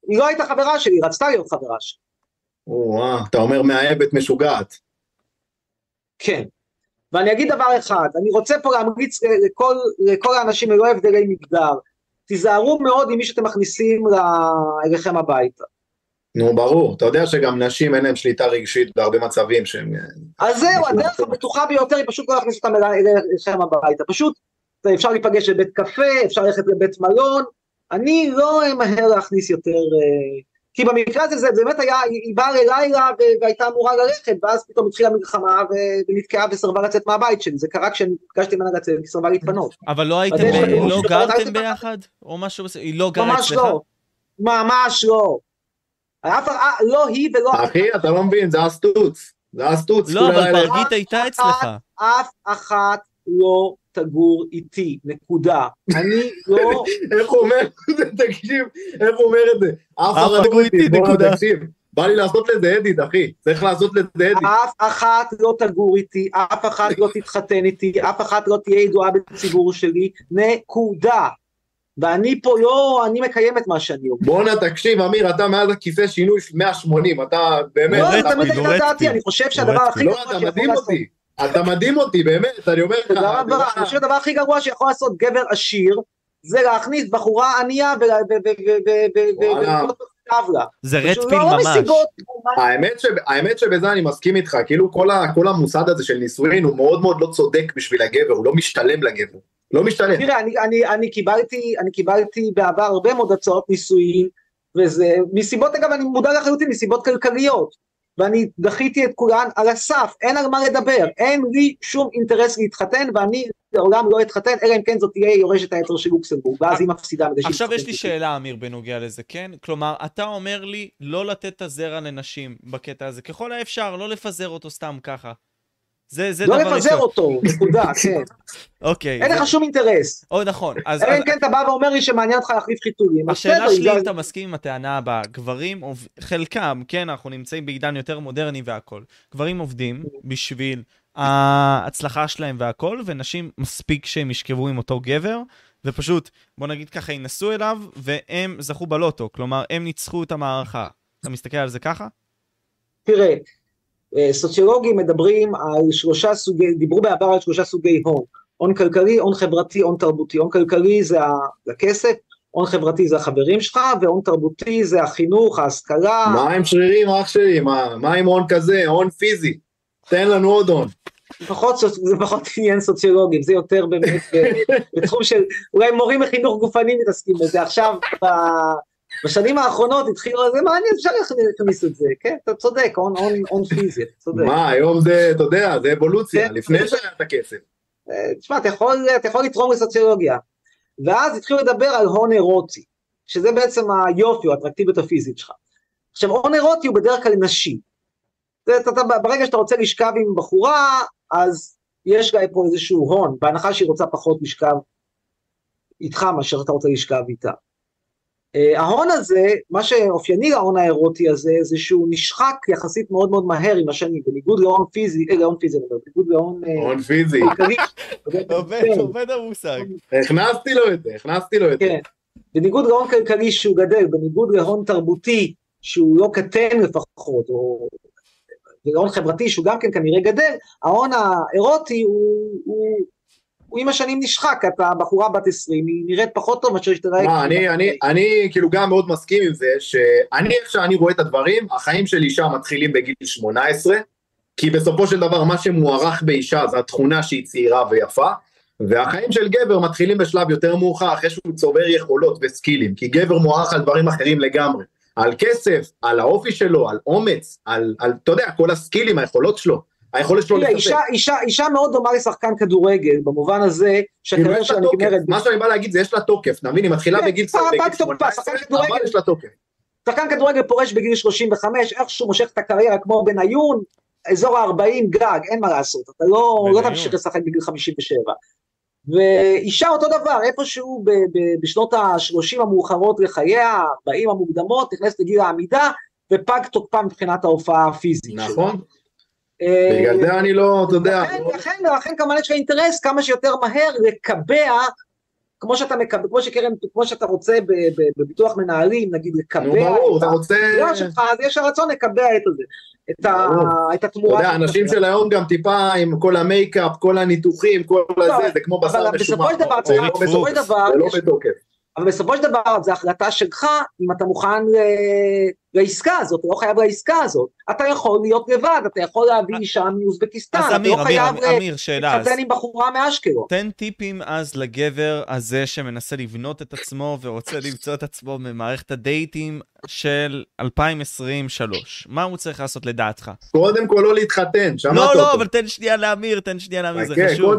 היא לא הייתה חברה שלי, היא רצתה להיות חברה שלי. וואה, אתה אומר מהאבת משוגעת. כן, ואני אגיד דבר אחד, אני רוצה פה להמריץ לכל, לכל האנשים ללא הבדלי מגדר, תיזהרו מאוד עם מי שאתם מכניסים אליכם הביתה. נו, ברור. אתה יודע שגם נשים אין להם שליטה רגשית בהרבה מצבים שהם... אז זהו, הדרך הבטוחה ביותר היא פשוט לא להכניס אותם אליכם הביתה. פשוט אפשר להיפגש לבית קפה, אפשר ללכת לבית מלון. אני לא אמהר להכניס יותר כי במקרה הזה זה באמת היה, היא באה לילה והייתה אמורה ללכת, ואז פתאום התחילה מלחמה ונתקעה וסרבה לצאת מהבית שלי, זה קרה כשנפגשתי ממנה לצאת, היא סרבה להתפנות. אבל לא הייתם, לא גרתם ביחד? או משהו, היא לא גרה אצלך? ממש לא, ממש לא. לא היא ולא... אחי, אתה לא מבין, זה הסטוץ, זה הסטוץ. לא, אבל ברבית הייתה אצלך. אף אחת לא... תגור איתי, נקודה. אני לא... איך הוא אומר את זה, תקשיב, איך הוא אומר את זה? אף אחת תגור איתי, נקודה. בא לי לעשות לזה אדיד, אחי, צריך לעשות לזה אדיד. אף אחת לא תגור איתי, אף אחת לא תתחתן איתי, אף אחת לא תהיה ידועה בציבור שלי, נקודה. ואני פה לא, אני מקיים את מה שאני אומר. בואו נה, תקשיב, אמיר, אתה מאז הכיסא שינוי מאה שמונים, אתה באמת... לא, אתה מדהים את דעתי, אני חושב שהדבר הכי... לא, אתה מדהים אותי. אתה מדהים אותי, באמת, אני אומר לך. אני חושב הדבר הכי גרוע שיכול לעשות גבר עשיר, זה להכניס בחורה ענייה ולקנות בכתב לה. זה רצפיל ממש. האמת שבזה אני מסכים איתך, כאילו כל המוסד הזה של נישואין הוא מאוד מאוד לא צודק בשביל הגבר, הוא לא משתלם לגבר, לא משתלם. תראה, אני קיבלתי בעבר הרבה מאוד הצעות נישואין, וזה, מסיבות, אגב, אני מודע לחלוטין, מסיבות כלכליות. ואני דחיתי את כולן על הסף, אין על מה לדבר, אין לי שום אינטרס להתחתן, ואני לעולם לא אתחתן, אלא אם כן זאת תהיה יורשת העצר של לוקסמבורג, ואז היא מפסידה מדי שהיא... עכשיו יש לי שאלה, אמיר, בנוגע לזה, כן? כלומר, אתה אומר לי לא לתת את הזרע לנשים בקטע הזה, ככל האפשר, לא לפזר אותו סתם ככה. לא לפזר אותו, נקודה, כן. אוקיי. אין לך שום אינטרס. או, נכון. אלא אם כן אתה בא ואומר לי שמעניין אותך להחליף חיתולים. השאלה שלי, אתה מסכים עם הטענה הבאה, גברים, חלקם, כן, אנחנו נמצאים בעידן יותר מודרני והכל. גברים עובדים בשביל ההצלחה שלהם והכל, ונשים מספיק שהם ישכבו עם אותו גבר, ופשוט, בוא נגיד ככה, ינסו אליו, והם זכו בלוטו, כלומר, הם ניצחו את המערכה. אתה מסתכל על זה ככה? תראה. סוציולוגים מדברים על שלושה סוגי, דיברו בעבר על שלושה סוגי הון, הון כלכלי, הון חברתי, הון תרבותי. הון כלכלי זה הכסף, הון חברתי זה החברים שלך, והון תרבותי זה החינוך, ההשכלה. מה עם שרירים, אח שלי? מה, מה עם הון כזה? הון פיזי. תן לנו עוד הון. פחות, זה פחות עניין סוציולוגים, זה יותר באמת בתחום של, אולי מורים מחינוך גופני מתעסקים בזה. עכשיו ב... בשנים האחרונות התחילו, זה מעניין, אפשר להכניס את זה, כן? אתה צודק, און פיזי, אתה צודק. מה, היום זה, אתה יודע, זה אבולוציה, לפני שהיה את הכסף. תשמע, אתה יכול לתרום לסוציולוגיה. ואז התחילו לדבר על הון אירוטי, שזה בעצם היופי, האטרקטיביות הפיזית שלך. עכשיו, הון אירוטי הוא בדרך כלל נשי. ברגע שאתה רוצה לשכב עם בחורה, אז יש גם פה איזשהו הון, בהנחה שהיא רוצה פחות לשכב איתך, מאשר אתה רוצה לשכב איתה. ההון הזה, מה שאופייני להון האירוטי הזה, זה שהוא נשחק יחסית מאוד מאוד מהר עם השני, בניגוד להון פיזי, אה, להון פיזי, בניגוד להון... הון פיזי. עובד, עובד המושג. הכנסתי לו את זה, הכנסתי לו את זה. כן, בניגוד להון כלכלי שהוא גדל, בניגוד להון תרבותי, שהוא לא קטן לפחות, ולהון חברתי שהוא גם כן כנראה גדל, ההון האירוטי הוא... הוא עם השנים נשחק, אתה בחורה בת עשרים, היא נראית פחות טוב, משהו שתראה... מה, אני, אני, אני כאילו גם מאוד מסכים עם זה, שאני איך שאני רואה את הדברים, החיים של אישה מתחילים בגיל שמונה עשרה, כי בסופו של דבר מה שמוערך באישה, זה התכונה שהיא צעירה ויפה, והחיים של גבר מתחילים בשלב יותר מאוחר, אחרי שהוא צובר יכולות וסקילים, כי גבר מוערך על דברים אחרים לגמרי, על כסף, על האופי שלו, על אומץ, על, על אתה יודע, כל הסקילים, היכולות שלו, היכולת שלו לפתח. אישה, אישה, אישה מאוד דומה לשחקן כדורגל, במובן הזה, שהכדור שלה נגמרת. מה שאני בא להגיד זה, יש לה תוקף, נבין, היא מתחילה בגיל שמונה עשרה, אבל יש לה תוקף. שחקן כדורגל פורש בגיל שלושים וחמש, איכשהו מושך את הקריירה כמו בניון, אזור ה-ארבעים גג, אין מה לעשות, אתה לא תמשיך לשחק בגיל חמישים ושבע. ואישה אותו דבר, איפשהו בשנות ה-שלושים המאוחרות לחייה, ה-ארבעים המוקדמות, נכנסת לגיל העמידה, ופג תוקפה מבחינת ההופעה הפיזית. נכון. בגלל זה אני לא, אתה יודע. לכן, לכן כמובן יש לך אינטרס כמה שיותר מהר לקבע, כמו שאתה מקבע, כמו שקרן, כמו שאתה רוצה בביטוח מנהלים, נגיד לקבע את התמורה שלך, אז יש הרצון לקבע את התמורה. אתה יודע, אנשים של היום גם טיפה עם כל המייקאפ, כל הניתוחים, כל הזה, זה כמו בשר משומח. אבל בסופו של דבר, זה החלטה שלך, אם אתה מוכן לעסקה הזאת, לא חייב לעסקה הזאת, אתה יכול להיות לבד, אתה יכול להביא אישה מאוזבקיסטן, אתה לא חייב להתחתן עם בחורה מאשקלון. תן טיפים אז לגבר הזה שמנסה לבנות את עצמו ורוצה למצוא את עצמו במערכת הדייטים של אלפיים עשרים ושלוש, מה הוא צריך לעשות לדעתך? קודם כל לא להתחתן, לא לא, אבל תן שנייה לאמיר, תן שנייה לאמיר, זה חשוב.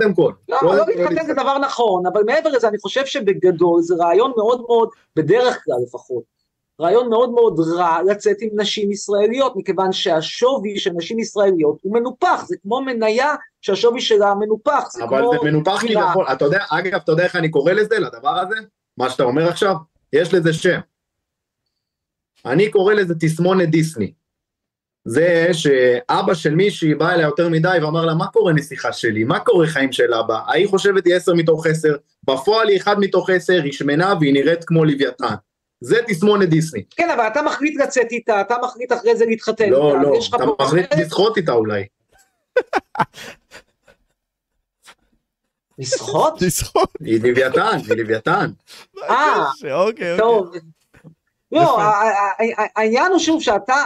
לא, לא להתחתן זה דבר נכון, אבל מעבר לזה אני חושב שבגדול זה רעיון מאוד מאוד, בדרך כלל לפחות, רעיון מאוד מאוד רע לצאת עם נשים ישראליות, מכיוון שהשווי של נשים ישראליות הוא מנופח, זה כמו מניה שהשווי שלה מנופח. אבל זה מנופח כביכול, אתה יודע, אגב, אתה יודע איך אני קורא לזה, לדבר הזה, מה שאתה אומר עכשיו, יש לזה שם. אני קורא לזה תסמונת דיסני. זה שאבא של מישהי בא אליה יותר מדי ואמר לה, מה קורה נסיכה שלי? מה קורה חיים של אבא? היא חושבת היא עשר מתוך עשר, בפועל היא אחד מתוך עשר, היא שמנה והיא נראית כמו לוויתן. זה תסמונת דיסני. כן, אבל אתה מחליט לצאת איתה, אתה מחליט אחרי זה להתחתן. לא, לא, אתה מחליט לשחות איתה אולי. לשחות? לשחות. היא לוויתן, היא לוויתן. אה, אוקיי, אוקיי. לא, העניין הוא שוב שאתה,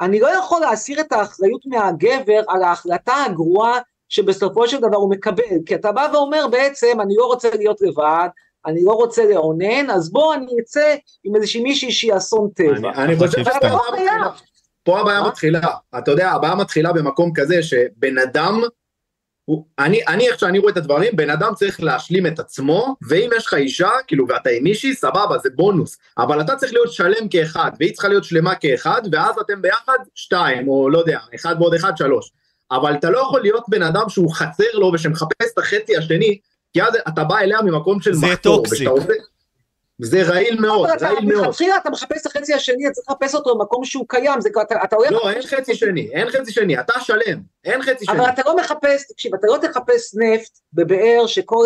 אני לא יכול להסיר את האחריות מהגבר על ההחלטה הגרועה שבסופו של דבר הוא מקבל, כי אתה בא ואומר בעצם, אני לא רוצה להיות לבד, אני לא רוצה לעונן, אז בוא אני אצא עם איזושהי מישהי שהיא אסון טבע. אני חושב שאתה... פה הבעיה מתחילה, אתה יודע, הבעיה מתחילה במקום כזה שבן אדם, אני איך שאני רואה את הדברים, בן אדם צריך להשלים את עצמו, ואם יש לך אישה, כאילו, ואתה עם מישהי, סבבה, זה בונוס, אבל אתה צריך להיות שלם כאחד, והיא צריכה להיות שלמה כאחד, ואז אתם ביחד שתיים, או לא יודע, אחד ועוד אחד, שלוש. אבל אתה לא יכול להיות בן אדם שהוא חצר לו, ושמחפש את החצי השני, כי אז אתה בא אליה ממקום של מחתור, זה רעיל מאוד, רעיל מאוד. מתחילה, אתה מחפש את החצי השני, אתה צריך לחפש אותו במקום שהוא קיים, לא, אין חצי שני, אין חצי שני, אתה שלם, אין חצי שני. אבל אתה לא מחפש, תקשיב, אתה לא תחפש נפט בבאר שכל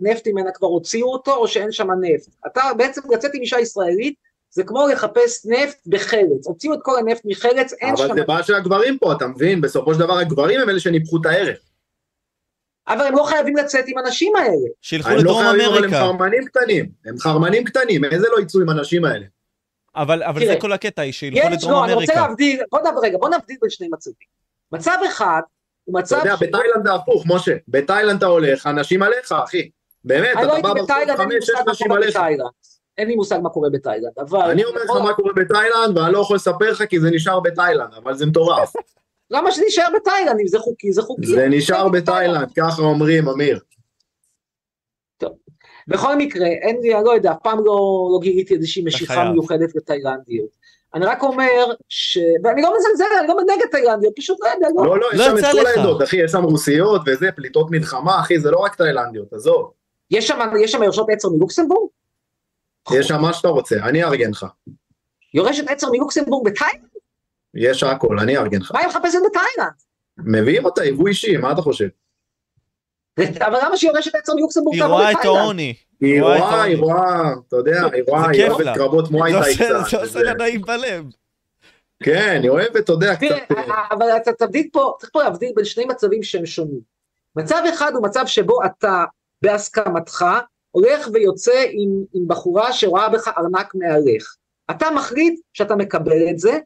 הנפט ממנה כבר הוציאו אותו, או שאין שם נפט. אתה בעצם לצאת עם אישה ישראלית, זה כמו לחפש נפט בחלץ, הוציאו את כל הנפט מחלץ, אין שם נפט. אבל זה בעיה של הגברים פה, אתה מבין, בסופו של דבר הגברים הם אלה שניפחו את הערך. אבל הם לא חייבים לצאת עם אנשים האלה. שילכו לדרום אמריקה. הם חרמנים קטנים, הם חרמנים קטנים, איזה לא יצאו עם אנשים האלה. אבל זה כל הקטע היא, שילכו לדרום אמריקה. אני רוצה להבדיל, רגע, בוא נבדיל בין שני מצבים. מצב אחד, הוא מצב... אתה יודע, בתאילנד זה הפוך, משה, בתאילנד אתה הולך, אנשים עליך, אחי. באמת, אתה בא ברחוב חמש, שש אנשים עליך. אין לי מושג מה קורה בתאילנד, אבל... אני אומר לך מה קורה בתאילנד, ואני לא יכול לספר לך כי זה נשאר בתאילנד, אבל זה מטורף. למה שנשאר בתאילנד, אם זה חוקי, זה חוקי. זה נשאר בתאילנד, ככה אומרים, אמיר. טוב, בכל מקרה, אין לי, אני לא יודע, אף פעם לא גיליתי איזושהי משיכה מיוחדת לתאילנדיות. אני רק אומר ש... ואני לא מזלזל, אני לא מנגד תאילנדיות, פשוט לא יודע, לא. לא, לא, יש שם את כל העדות, אחי, יש שם רוסיות וזה, פליטות מלחמה, אחי, זה לא רק תאילנדיות, עזוב. יש שם יורשות עצר מלוקסמבורג? יש שם מה שאתה רוצה, אני אארגן לך. יורשת עצר מלוקסמבורג בתאילנד? יש הכל, אני ארגן לך. מה היא מחפשת בתאילנד? מביאים אותה, יבוא אישי, מה אתה חושב? אבל למה שהיא יורשת עצר מיוקסמבורג תעבור בתאילנד? היא רואה את העוני. היא רואה, היא רואה, אתה יודע, היא רואה, היא אוהבת קרבות מואי תאיקסה. זה עושה נדעים בלב. כן, היא אוהבת, אתה יודע, קצת... אבל אתה תבדיל פה, צריך פה להבדיל בין שני מצבים שהם שונים. מצב אחד הוא מצב שבו אתה, בהסכמתך, הולך ויוצא עם בחורה שרואה בך ארנק מהלך. אתה מחליט שאתה מקבל את זה,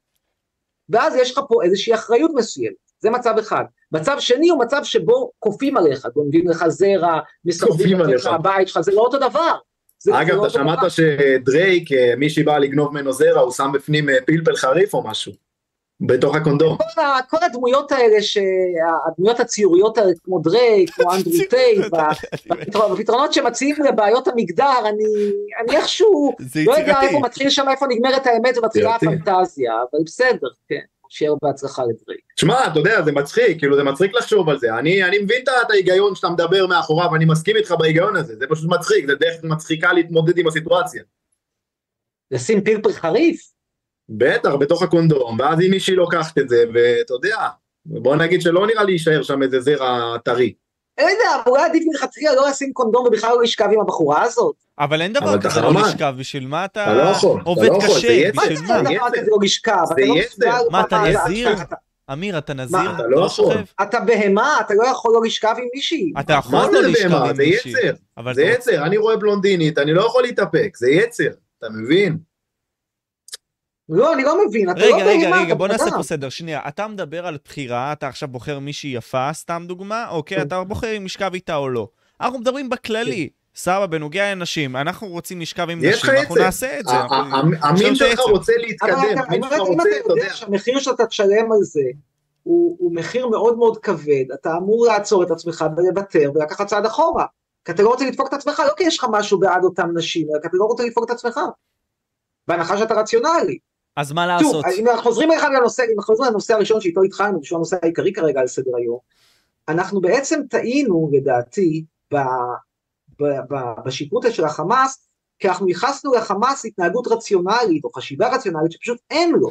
ואז יש לך פה איזושהי אחריות מסוימת, זה מצב אחד. מצב שני הוא מצב שבו קופים עליך, גונבים לך זרע, מסתובבים לך הבית שלך, זה לא אותו דבר. אגב, אתה שמעת שדרייק, מישהי בא לגנוב מנו זרע, הוא שם בפנים פלפל חריף או משהו, בתוך הקונדום. כל הדמויות האלה, הדמויות הציוריות האלה, כמו דרייק, כמו אנדרו טייט, והפתרונות שמציעים לבעיות המגדר, אני איכשהו, לא יודע איפה מתחיל שם, איפה נגמרת האמת ומתחילה הפנטזיה, אבל בסדר, כן, שיהיה בהצלחה לדרייק. שמע, אתה יודע, זה מצחיק, כאילו זה מצחיק לחשוב על זה, אני מבין את ההיגיון שאתה מדבר מאחוריו, אני מסכים איתך בהיגיון הזה, זה פשוט מצחיק, זה דרך מצחיקה להתמודד עם הסיטואציה. לשים פלפל חריף? בטח, בתוך הקונדום, ואז אם מישהי לוקחת את זה, ואתה יודע, בוא נגיד שלא נראה להישאר שם איזה זרע טרי. אין דבר, אולי עדיף מלכתחילה לא לשים קונדום ובכלל לא לשכב עם הבחורה הזאת. אבל אין דבר כזה לא לשכב, בשביל מה אתה עובד קשה? מה זה דבר כזה לא לשכב? מה, אתה נזיר? אמיר, אתה נזיר? אתה לא יכול. אתה בהמה, אתה לא יכול לא לשכב עם מישהי. אתה יכול לא לשכב עם מישהי. זה יצר, אני רואה בלונדינית, אני לא יכול להתאפק, זה יצר, אתה מבין? לא, אני לא מבין, אתה לא מבין מה אתה מדבר. רגע, רגע, בוא נעשה פה סדר, שנייה, אתה מדבר על בחירה, אתה עכשיו בוחר מישהי יפה, סתם דוגמה, אוקיי, אתה בוחר אם משכב איתה או לא. אנחנו מדברים בכללי, סבא, בנוגע לנשים, אנחנו רוצים לשכב עם נשים, אנחנו נעשה את זה. המין שלך רוצה להתקדם, המין שלך רוצה, אתה יודע. המחיר שאתה תשלם על זה, הוא מחיר מאוד מאוד כבד, אתה אמור לעצור את עצמך ולוותר ולקחת צעד אחורה. כי אתה לא רוצה לדפוק את עצמך, לא כי יש לך משהו בעד אותם נשים, אלא כי אתה לא רוצה לדפוק את עצמך. בהנחה שאתה רציונלי. אז מה לעשות? אם חוזרים אחד לנושא, אם חוזרים לנושא הראשון שאיתו התחלנו, שהוא הנושא העיקרי כרגע על סדר היום, אנחנו בעצם טעינו, לדעתי, בשיפוט של החמאס, כי אנחנו ייחסנו לחמאס התנהגות רציונלית, או חשיבה רציונלית, שפשוט אין לו.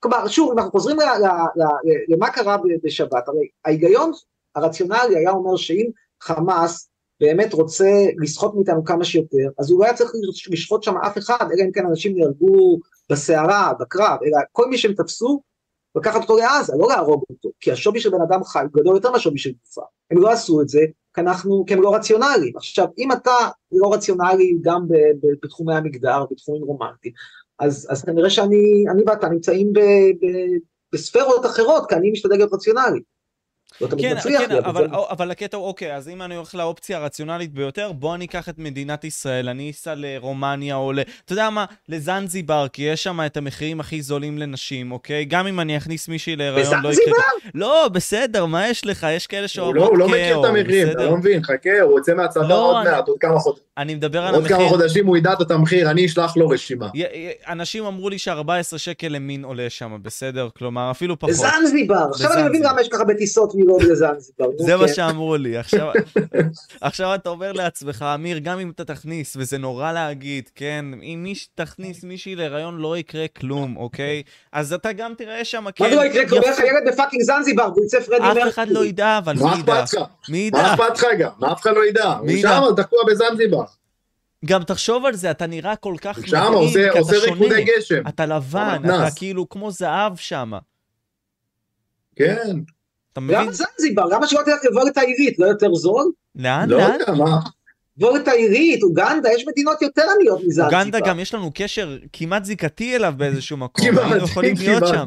כלומר, שוב, אם אנחנו חוזרים למה קרה בשבת, הרי ההיגיון הרציונלי היה אומר שאם חמאס באמת רוצה לשחוט מאיתנו כמה שיותר, אז הוא לא היה צריך לשחוט שם אף אחד, אלא אם כן אנשים נהרגו בסערה, בקרב, אלא כל מי שהם תפסו, לקחת אותו לעזה, לא להרוג אותו, כי השווי של בן אדם חי, גדול יותר מהשווי של גופה. הם לא עשו את זה, כי, אנחנו, כי הם לא רציונליים. עכשיו, אם אתה לא רציונלי גם ב, ב, בתחומי המגדר, בתחומים רומנטיים, אז, אז כנראה שאני אני ואתה נמצאים ב, ב, בספרות אחרות, כי אני משתדל להיות רציונלי. כן, כן, אבל, אבל הקטע, אוקיי, אז אם אני הולך לאופציה הרציונלית ביותר, בוא אני אקח את מדינת ישראל, אני אסע לרומניה או ל... אתה יודע מה? לזנזיבר, כי יש שם את המחירים הכי זולים לנשים, אוקיי? גם אם אני אכניס מישהי להיריון, לא יקרה... לא, בסדר, מה יש לך? יש כאלה שאומרות כאו, בסדר? הוא לא מכיר את המחירים, אתה לא מבין, חכה, הוא יוצא מהצבא עוד מעט, עוד כמה חודשים. אני מדבר על המחיר. עוד כמה חודשים הוא ידע את המחיר, אני אשלח לו רשימה. אנשים אמרו לי ש-ארבעה עשר שקל למין עולה שם, בסדר? כלומר, אפילו פחות. זנזיבר, עכשיו אני מבין גם יש ככה בטיסות זה מה שאמרו לי. עכשיו אתה אומר לעצמך, אמיר, גם אם אתה תכניס, וזה נורא להגיד, כן, אם מי שתכניס מישהי להיריון לא יקרה כלום, אוקיי? אז אתה גם תראה שם, מה זה לא יקרה כלום? איך הילד בפאקינג זנזיבר, הוא יצא פרדי מרקורי. אף אחד לא ידע, אבל מי ידע? מי ידע? מה אכפתך גם? מה אף אחד לא ידע? הוא שם, הוא תקוע בזנזיבר. גם תחשוב על זה, אתה נראה כל כך נעים, כי אתה שונה, אתה לבן, אתה כאילו כמו זהב שם. כן. למה זנזיבר? למה שלא תלך לבורת העירית? לא יותר זול? לאן? לא יודע, מה? בורת העירית, אוגנדה, יש מדינות יותר עניות מזנזיבר. אוגנדה גם יש לנו קשר כמעט זיקתי אליו באיזשהו מקום. היינו יכולים להיות שם.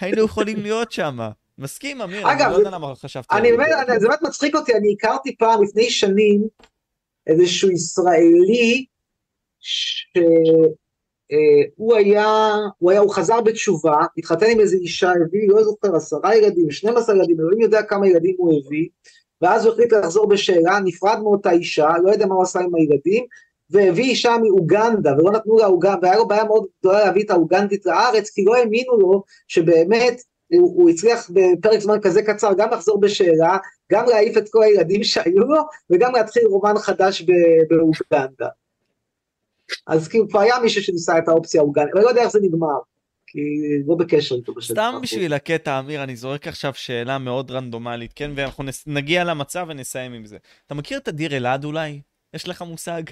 היינו יכולים להיות שם. מסכים, אמיר? אגב, זה באמת מצחיק אותי, אני הכרתי פעם לפני שנים איזשהו ישראלי ש... הוא היה, הוא היה, הוא חזר בתשובה, התחתן עם איזו אישה, הביא, לא זוכר, עשרה ילדים, שנים עשר ילדים, לא יודע כמה ילדים הוא הביא, ואז הוא החליט לחזור בשאלה, נפרד מאותה אישה, לא יודע מה הוא עשה עם הילדים, והביא אישה מאוגנדה, ולא נתנו לה אוגנדה, והיה לו בעיה מאוד גדולה להביא את האוגנדית לארץ, כי לא האמינו לו שבאמת הוא, הוא הצליח בפרק זמן כזה קצר, גם לחזור בשאלה, גם להעיף את כל הילדים שהיו לו, וגם להתחיל רומן חדש באוגנדה. אז כאילו כבר היה מישהו שניסה את האופציה האוגנית, אבל לא יודע איך זה נגמר, כי לא בקשר איתו בשביל. סתם בשביל הקטע, אמיר, אני זורק עכשיו שאלה מאוד רנדומלית, כן, ואנחנו נגיע למצב ונסיים עם זה. אתה מכיר את אדיר עלעד אולי? יש לך מושג?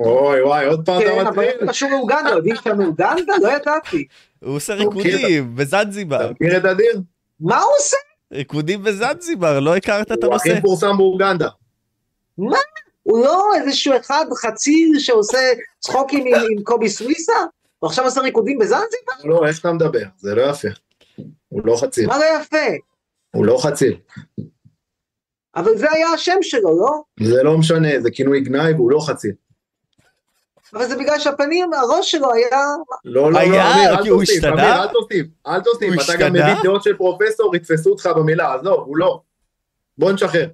אוי וואי, עוד פעם אתה מתחיל. כן, אבל משהו מאוגנדה, יודעים שאתה מאוגנדה? לא ידעתי. הוא עושה ריקודים בזנזיבר. אתה מכיר את אדיר? מה הוא עושה? ריקודים בזנזיבר, לא הכרת את הנושא. הוא הכי פורסם באוגנדה. מה? הוא לא איזשהו אחד חציל שעושה צחוקים עם, עם קובי סוויסה, ועכשיו עושה ריקודים בזנזיבר? לא, איך אתה מדבר? זה לא יפה. הוא לא חציל. מה לא יפה? הוא לא חציל. אבל זה היה השם שלו, לא? זה לא משנה, זה כינוי גנאי והוא לא חציל. אבל זה בגלל שהפנים, הראש שלו היה... לא, לא, לא, כי הוא השתנה? אל תוסיף, אל תוסיף, אתה גם מביא דעות של פרופסור, יתפסו אותך במילה, אז לא, הוא לא. בוא נשחרר.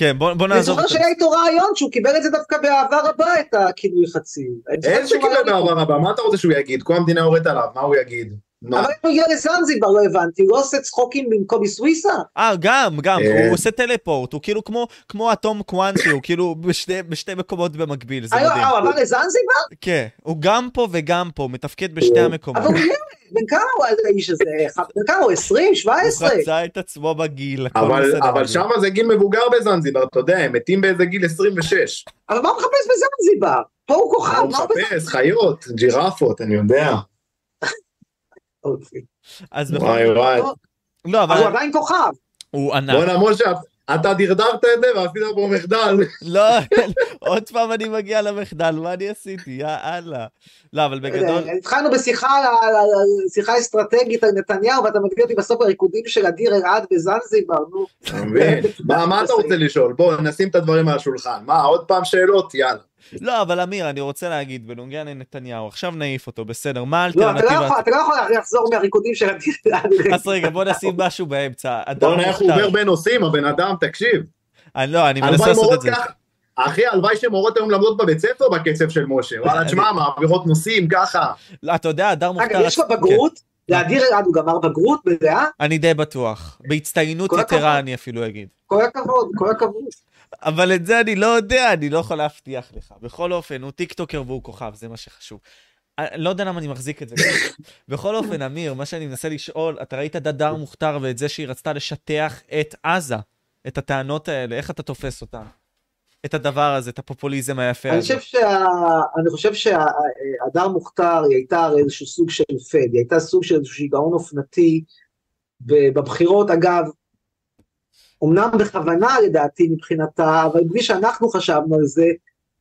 כן, בוא, בוא נעזור. אני זוכר שהיה איתו רעיון שהוא קיבל את זה דווקא בעבר הבא, את הכינוי חציל. אין שקיבל בעבר הבא, מה אתה רוצה שהוא יגיד? כל המדינה הורית עליו, מה הוא יגיד? אבל הוא יגיע לזנזיבר, לא הבנתי, הוא לא עושה צחוקים במקום סוויסה? אה, גם, גם, הוא עושה טלפורט, הוא כאילו כמו אטום קוואנטי, הוא כאילו בשתי מקומות במקביל, זה מדהים. הוא עבר לזנזיבר? כן, הוא גם פה וגם פה, מתפקד בשתי המקומות. אבל הוא ילד, בן כמה הוא האיש הזה? בן כמה הוא? עשרים, שבע עשרה? הוא חצה את עצמו בגיל. אבל שם זה גיל מבוגר בזנזיבר, אתה יודע, הם מתים באיזה גיל עשרים ושש. אבל מה הוא מחפש בזנזיבר? פה הוא כוכב, מה הוא מחפש? חיות, ג'ירפות, אני יודע. אז וואי וואי. לא, אבל הוא עדיין כוכב. הוא ענק. בוא נמול אתה דרדרת את זה, ועשית פה מחדל. לא, עוד פעם אני מגיע למחדל, מה אני עשיתי? יאללה. לא, אבל בגדול... התחלנו בשיחה אסטרטגית על נתניהו, ואתה מגיע אותי בסוף הריקודים של אדיר עלעד בזנזיבר, נו. מה אתה רוצה לשאול? בואו, נשים את הדברים על השולחן. מה, עוד פעם שאלות? יאללה. לא, אבל אמיר, אני רוצה להגיד, בנוגע לנתניהו, עכשיו נעיף אותו, בסדר, מה האלטרנטיבה? לא, אתה לא יכול לחזור מהריקודים של אדיר. אז רגע, בוא נשים משהו באמצע. בוא נראה איך הוא עובר בין נושאים, הבן אדם, תקשיב. לא, אני מנסה לעשות את זה. אחי, הלוואי שמורות היום למדות בבית ספר בקצב של משה, וואלה, תשמע, מעבירות נושאים, ככה. לא, אתה יודע, דר מוכתר... אגב, יש לו בגרות? לאדיר עלעד הוא גמר בגרות, בריאה? אני די בטוח. בהצטיינות יתרה, אני אפילו אגיד. כל הכבוד, כל הכבוד. אבל את זה אני לא יודע, אני לא יכול להבטיח לך. בכל אופן, הוא טיקטוקר והוא כוכב, זה מה שחשוב. אני לא יודע למה אני מחזיק את זה. בכל אופן, אמיר, מה שאני מנסה לשאול, אתה ראית את דר מוכתר ואת זה שהיא רצתה לשטח את עזה, את הטענות האלה, איך אתה תופס אותן? את הדבר הזה, את הפופוליזם היפה הזה. אני חושב שהדר מוכתר היא הייתה הרי איזשהו סוג של פד, היא הייתה סוג של איזשהו שיגעון אופנתי, בבחירות, אגב, אמנם בכוונה לדעתי מבחינתה, אבל בלי שאנחנו חשבנו על זה,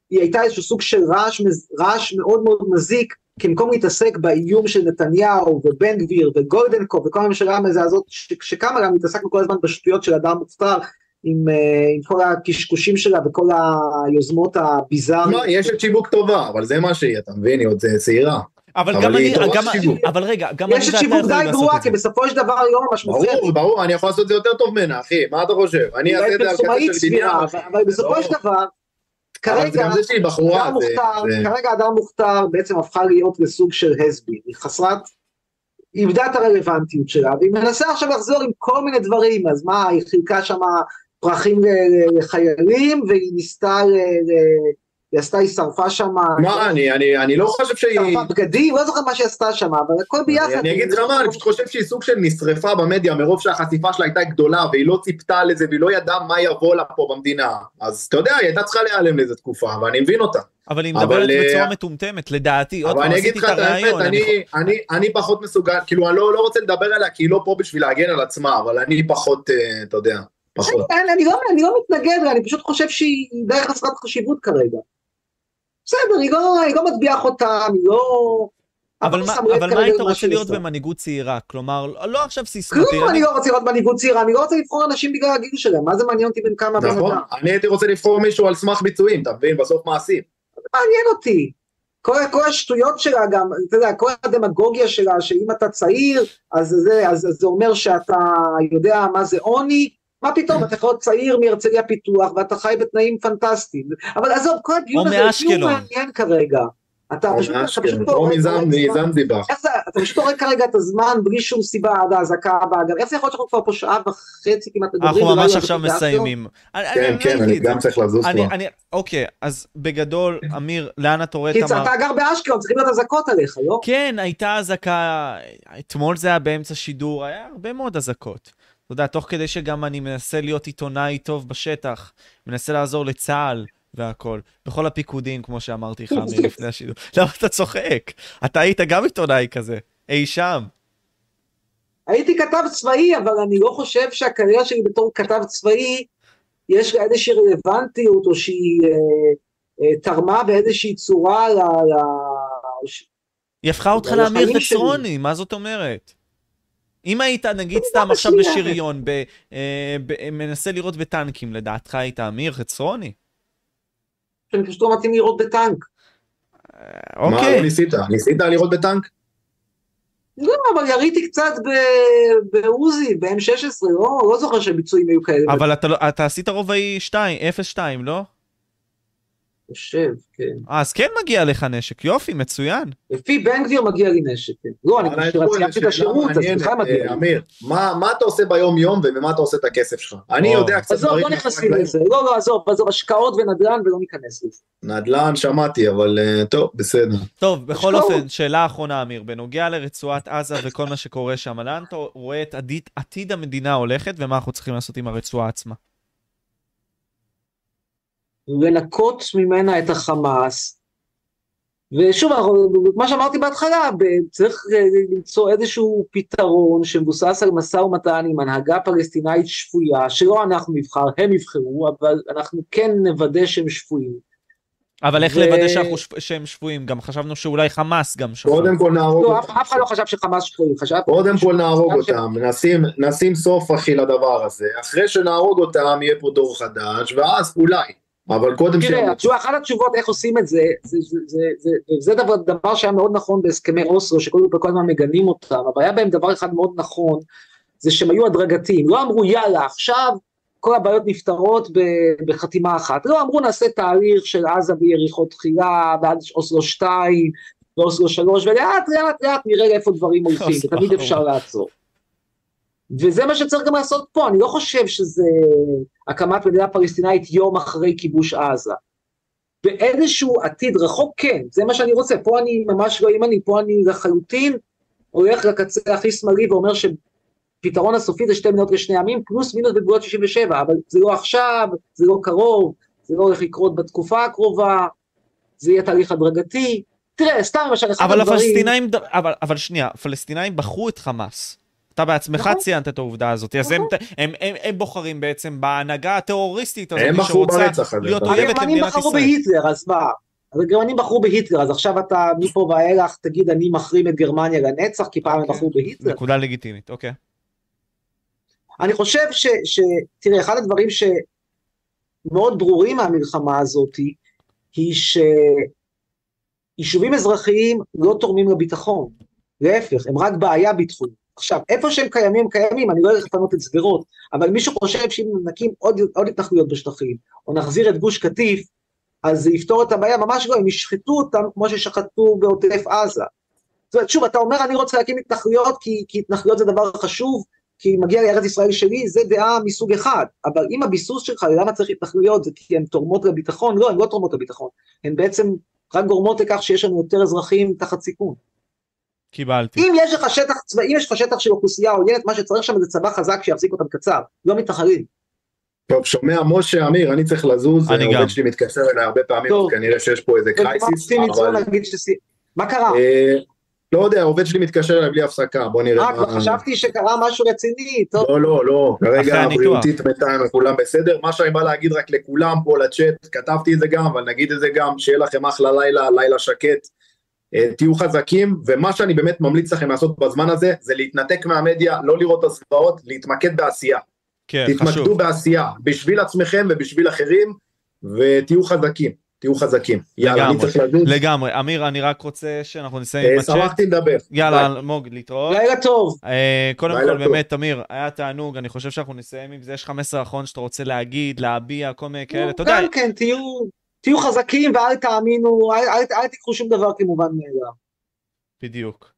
היא הייתה איזשהו סוג של רעש, רעש מאוד מאוד מזיק, כי במקום להתעסק באיום של נתניהו ובן גביר וגולדנקופ וכל הממשלה המזעזעות, שכמה גם התעסקנו כל הזמן בשטויות של אדם מוכתר, עם, עם כל הקשקושים שלה וכל היוזמות הביזאריות. יש את שיווק טובה, אבל זה מה שהיא, אתה מבין, היא עוד צעירה. אבל, אבל גם אני, גם, אבל רגע, גם יש את שיווק די גרוע, כי בסופו של דבר היום ממש מוכרת. ברור, ברור, אני יכול לעשות את זה יותר טוב מנה, אחי, מה אתה חושב? אני אעשה את זה על כסף של דיניאר. אבל בסופו של דבר, כרגע, אדר מוכתר בעצם הפכה להיות לסוג של הסבי, היא חסרת, היא איבדה את הרלוונטיות שלה, והיא מנסה עכשיו לחזור עם כל מיני דברים, אז מה, היא חילקה שם פרחים לחיילים, והיא ניסתה ל... היא עשתה, היא שרפה שם... מה, אני לא חושב שהיא... שרפה בגדים, לא זוכר מה שהיא עשתה שם, אבל הכל ביחד... אני אגיד לך מה, אני פשוט חושב שהיא סוג של נשרפה במדיה, מרוב שהחשיפה שלה הייתה גדולה, והיא לא ציפתה לזה, והיא לא ידעה מה יבוא לה פה במדינה. אז אתה יודע, היא הייתה צריכה להיעלם לזה תקופה, ואני מבין אותה. אבל היא מדברת בצורה מטומטמת, לדעתי. אבל אני אגיד לך את האמת, אני פחות מסוגל, כאילו, אני לא רוצה לדבר עליה, כי היא לא פה בשביל להגן על עצמה, אבל אני פחות, אתה יודע, פחות. אני לא מתנגד, אני פשוט חושב שהיא די חסרת חשיבות כרגע. בסדר, היא לא, היא לא מטביח אותם, היא לא... אבל מה, אבל מה היית רוצה להיות במנהיגות צעירה? כלומר, לא עכשיו סיסמתי. כלום, אני לא רוצה להיות במנהיגות צעירה, אני לא רוצה לבחור אנשים בגלל הגיל שלהם, מה זה מעניין אותי בין כמה בן אדם? אני הייתי רוצה לבחור מישהו על סמך ביצועים, אתה מבין, בסוף מעשים. מעניין אותי. כל השטויות שלה גם, אתה יודע, כל הדמגוגיה שלה, שאם אתה צעיר, אז זה, אז זה אומר שאתה יודע מה זה עוני, מה פתאום, אתה יכול להיות צעיר מהרצליה פיתוח, ואתה חי בתנאים פנטסטיים, אבל עזוב, כל הדיון הזה הוא מעניין כרגע, אתה פשוט עורק כרגע את הזמן, בלי שום סיבה עד ההזקה, איך זה יכול להיות שאנחנו כבר פה שעה וחצי כמעט מדברים? אנחנו ממש עכשיו מסיימים. כן, כן, אני גם צריך לזוז כבר. אוקיי, אז בגדול, אמיר, לאן אתה רואה את המערכת? כי אתה גר באשקלון, צריכים להיות הזקות עליך, לא? כן, הייתה הזקה, אתמול זה היה באמצע שידור, היה הרבה מאוד הזקות. אתה יודע, תוך כדי שגם אני מנסה להיות עיתונאי טוב בשטח, מנסה לעזור לצהל והכל, בכל הפיקודים, כמו שאמרתי לך מלפני השידור. למה אתה צוחק? אתה היית גם עיתונאי כזה, אי שם. הייתי כתב צבאי, אבל אני לא חושב שהקריירה שלי בתור כתב צבאי, יש לה איזושהי רלוונטיות, או שהיא תרמה באיזושהי צורה ל... היא הפכה אותך לאמיר חצרוני, מה זאת אומרת? אם היית, נגיד סתם עכשיו בשריון, מנסה לראות בטנקים, לדעתך היית אמיר חצרוני? אני פשוט לא מתאים לראות בטנק. אוקיי. מה ניסית? ניסית לראות בטנק? לא, אבל יריתי קצת באוזי, ב-אם שש עשרה, לא זוכר שביצועים היו כאלה. אבל אתה עשית רובעי שתיים, אפס שתיים, לא? חושב, כן. אז כן מגיע לך נשק, יופי, מצוין. לפי בן גביר מגיע לי נשק, כן. לא, אני חושב את השירות, אז לך מגיע לי. אמיר, מה אתה עושה ביום יום ובמה אתה עושה את הכסף שלך? אני יודע קצת... עזוב, לא נכנסים לזה, לא, לא, עזוב, עזוב, השקעות ונדלן ולא ניכנס לזה. נדלן, שמעתי, אבל טוב, בסדר. טוב, בכל אופן, שאלה האחרונה, אמיר, בנוגע לרצועת עזה וכל מה שקורה שם, לאן אתה רואה את עתיד המדינה הולכת ומה אנחנו צריכים לעשות עם הרצועה עצמה? לנקות ממנה את החמאס, ושוב, מה שאמרתי בהתחלה, צריך למצוא איזשהו פתרון שמבוסס על מסע ומתן עם הנהגה פלסטינאית שפויה, שלא אנחנו נבחר, הם יבחרו, אבל אנחנו כן נוודא שהם שפויים. אבל איך לוודא שהם שפויים? גם חשבנו שאולי חמאס גם שפויים. קודם כל נהרוג אותם. אף אחד לא חשב שחמאס שפויים. קודם כל נהרוג אותם, נשים סוף אחי לדבר הזה. אחרי שנהרוג אותם יהיה פה דור חדש, ואז אולי. אבל קודם תראה, אחת התשובות איך עושים את זה, זה, זה, זה, זה, זה דבר, דבר שהיה מאוד נכון בהסכמי אוסלו, שקודם כל הזמן מגנים אותם, אבל היה בהם דבר אחד מאוד נכון, זה שהם היו הדרגתיים, לא אמרו יאללה, עכשיו כל הבעיות נפתרות בחתימה אחת, לא אמרו נעשה תהליך של עזה ביריחו תחילה, ועד אוסלו שתיים, ואוסלו שלוש, ולאט לאט לאט נראה לאיפה דברים הולכים, ותמיד אפשר לעצור. וזה מה שצריך גם לעשות פה, אני לא חושב שזה הקמת מדינה פלסטינאית יום אחרי כיבוש עזה. באיזשהו עתיד רחוק כן, זה מה שאני רוצה, פה אני ממש לא ימני, פה אני לחלוטין הולך לקצה הכי שמאלי ואומר שפתרון הסופי זה שתי מדינות לשני עמים, פלוס מינוס בגבולות שישים ושבע, אבל זה לא עכשיו, זה לא קרוב, זה לא הולך לקרות בתקופה הקרובה, זה יהיה תהליך הדרגתי, תראה, סתם למשל, אבל הפלסטינאים, אבל, אבל שנייה, הפלסטינאים בחרו את חמאס, אתה בעצמך ציינת את העובדה הזאת, אז הם בוחרים בעצם בהנהגה הטרוריסטית הזאת, הם בחרו ברצח הזה. הגרמנים בחרו בהיטלר, אז מה? הגרמנים בחרו בהיטלר, אז עכשיו אתה מפה ואילך תגיד אני מחרים את גרמניה לנצח, כי פעם הם בחרו בהיטלר. נקודה לגיטימית, אוקיי. אני חושב ש... תראה, אחד הדברים שמאוד ברורים מהמלחמה הזאת, היא שיישובים אזרחיים לא תורמים לביטחון, להפך, הם רק בעיה ביטחונית. עכשיו, איפה שהם קיימים, קיימים, אני לא הולך לפנות את סגרות, אבל מישהו חושב שאם נקים עוד, עוד התנחלויות בשטחים, או נחזיר את גוש קטיף, אז זה יפתור את הבעיה, ממש לא, הם ישחטו אותם כמו ששחטו בעוטף עזה. זאת אומרת, שוב, אתה אומר, אני רוצה להקים התנחלויות, כי, כי התנחלויות זה דבר חשוב, כי מגיע לארץ ישראל שלי, זה דעה מסוג אחד, אבל אם הביסוס שלך, למה צריך התנחלויות, זה כי הן תורמות לביטחון, לא, הן לא תורמות לביטחון, הן בעצם רק גורמות לכך שיש לנו יותר אזרחים תחת סיכון. קיבלתי. אם יש לך שטח צבאי, אם יש לך שטח של אוכלוסייה עוינת, מה שצריך שם זה צבא חזק שיפסיק אותם קצר, לא מתנחלים. טוב, שומע משה, אמיר, אני צריך לזוז, העובד שלי מתקשר אליי הרבה פעמים, כנראה שיש פה איזה קרייסיס, אבל... מה קרה? לא יודע, העובד שלי מתקשר אליי בלי הפסקה, בוא נראה. אה, כבר חשבתי שקרה משהו רציני, טוב. לא, לא, לא, כרגע הבריאותית מתיים, כולם בסדר, מה שאני בא להגיד רק לכולם פה לצ'אט, כתבתי את זה גם, אבל נגיד את זה גם, שיהיה לכם אחלה לילה, לילה שקט. תהיו חזקים, ומה שאני באמת ממליץ לכם לעשות בזמן הזה, זה להתנתק מהמדיה, לא לראות את הסרטות, להתמקד בעשייה. כן, תתמקדו חשוב. בעשייה, בשביל עצמכם ובשביל אחרים, ותהיו חזקים, תהיו חזקים. יאללה, לגמרי, אני צריך לדעת. לגמרי, אמיר, אני רק רוצה שאנחנו נסיים אה, עם הצ'אט. שמחתי לדבר. יאללה, אלמוג, להתראות. לילה טוב. אה, קודם לילה כל, טוב. באמת, אמיר, היה תענוג, אני חושב שאנחנו נסיים עם זה, יש לך מסר אחרון שאתה רוצה להגיד, להביע, כל מיני כאלה, תודה. גם כן, תהיו... תהיו חזקים ואל תאמינו, אל, אל, אל תקחו שום דבר כמובן מאליו. בדיוק.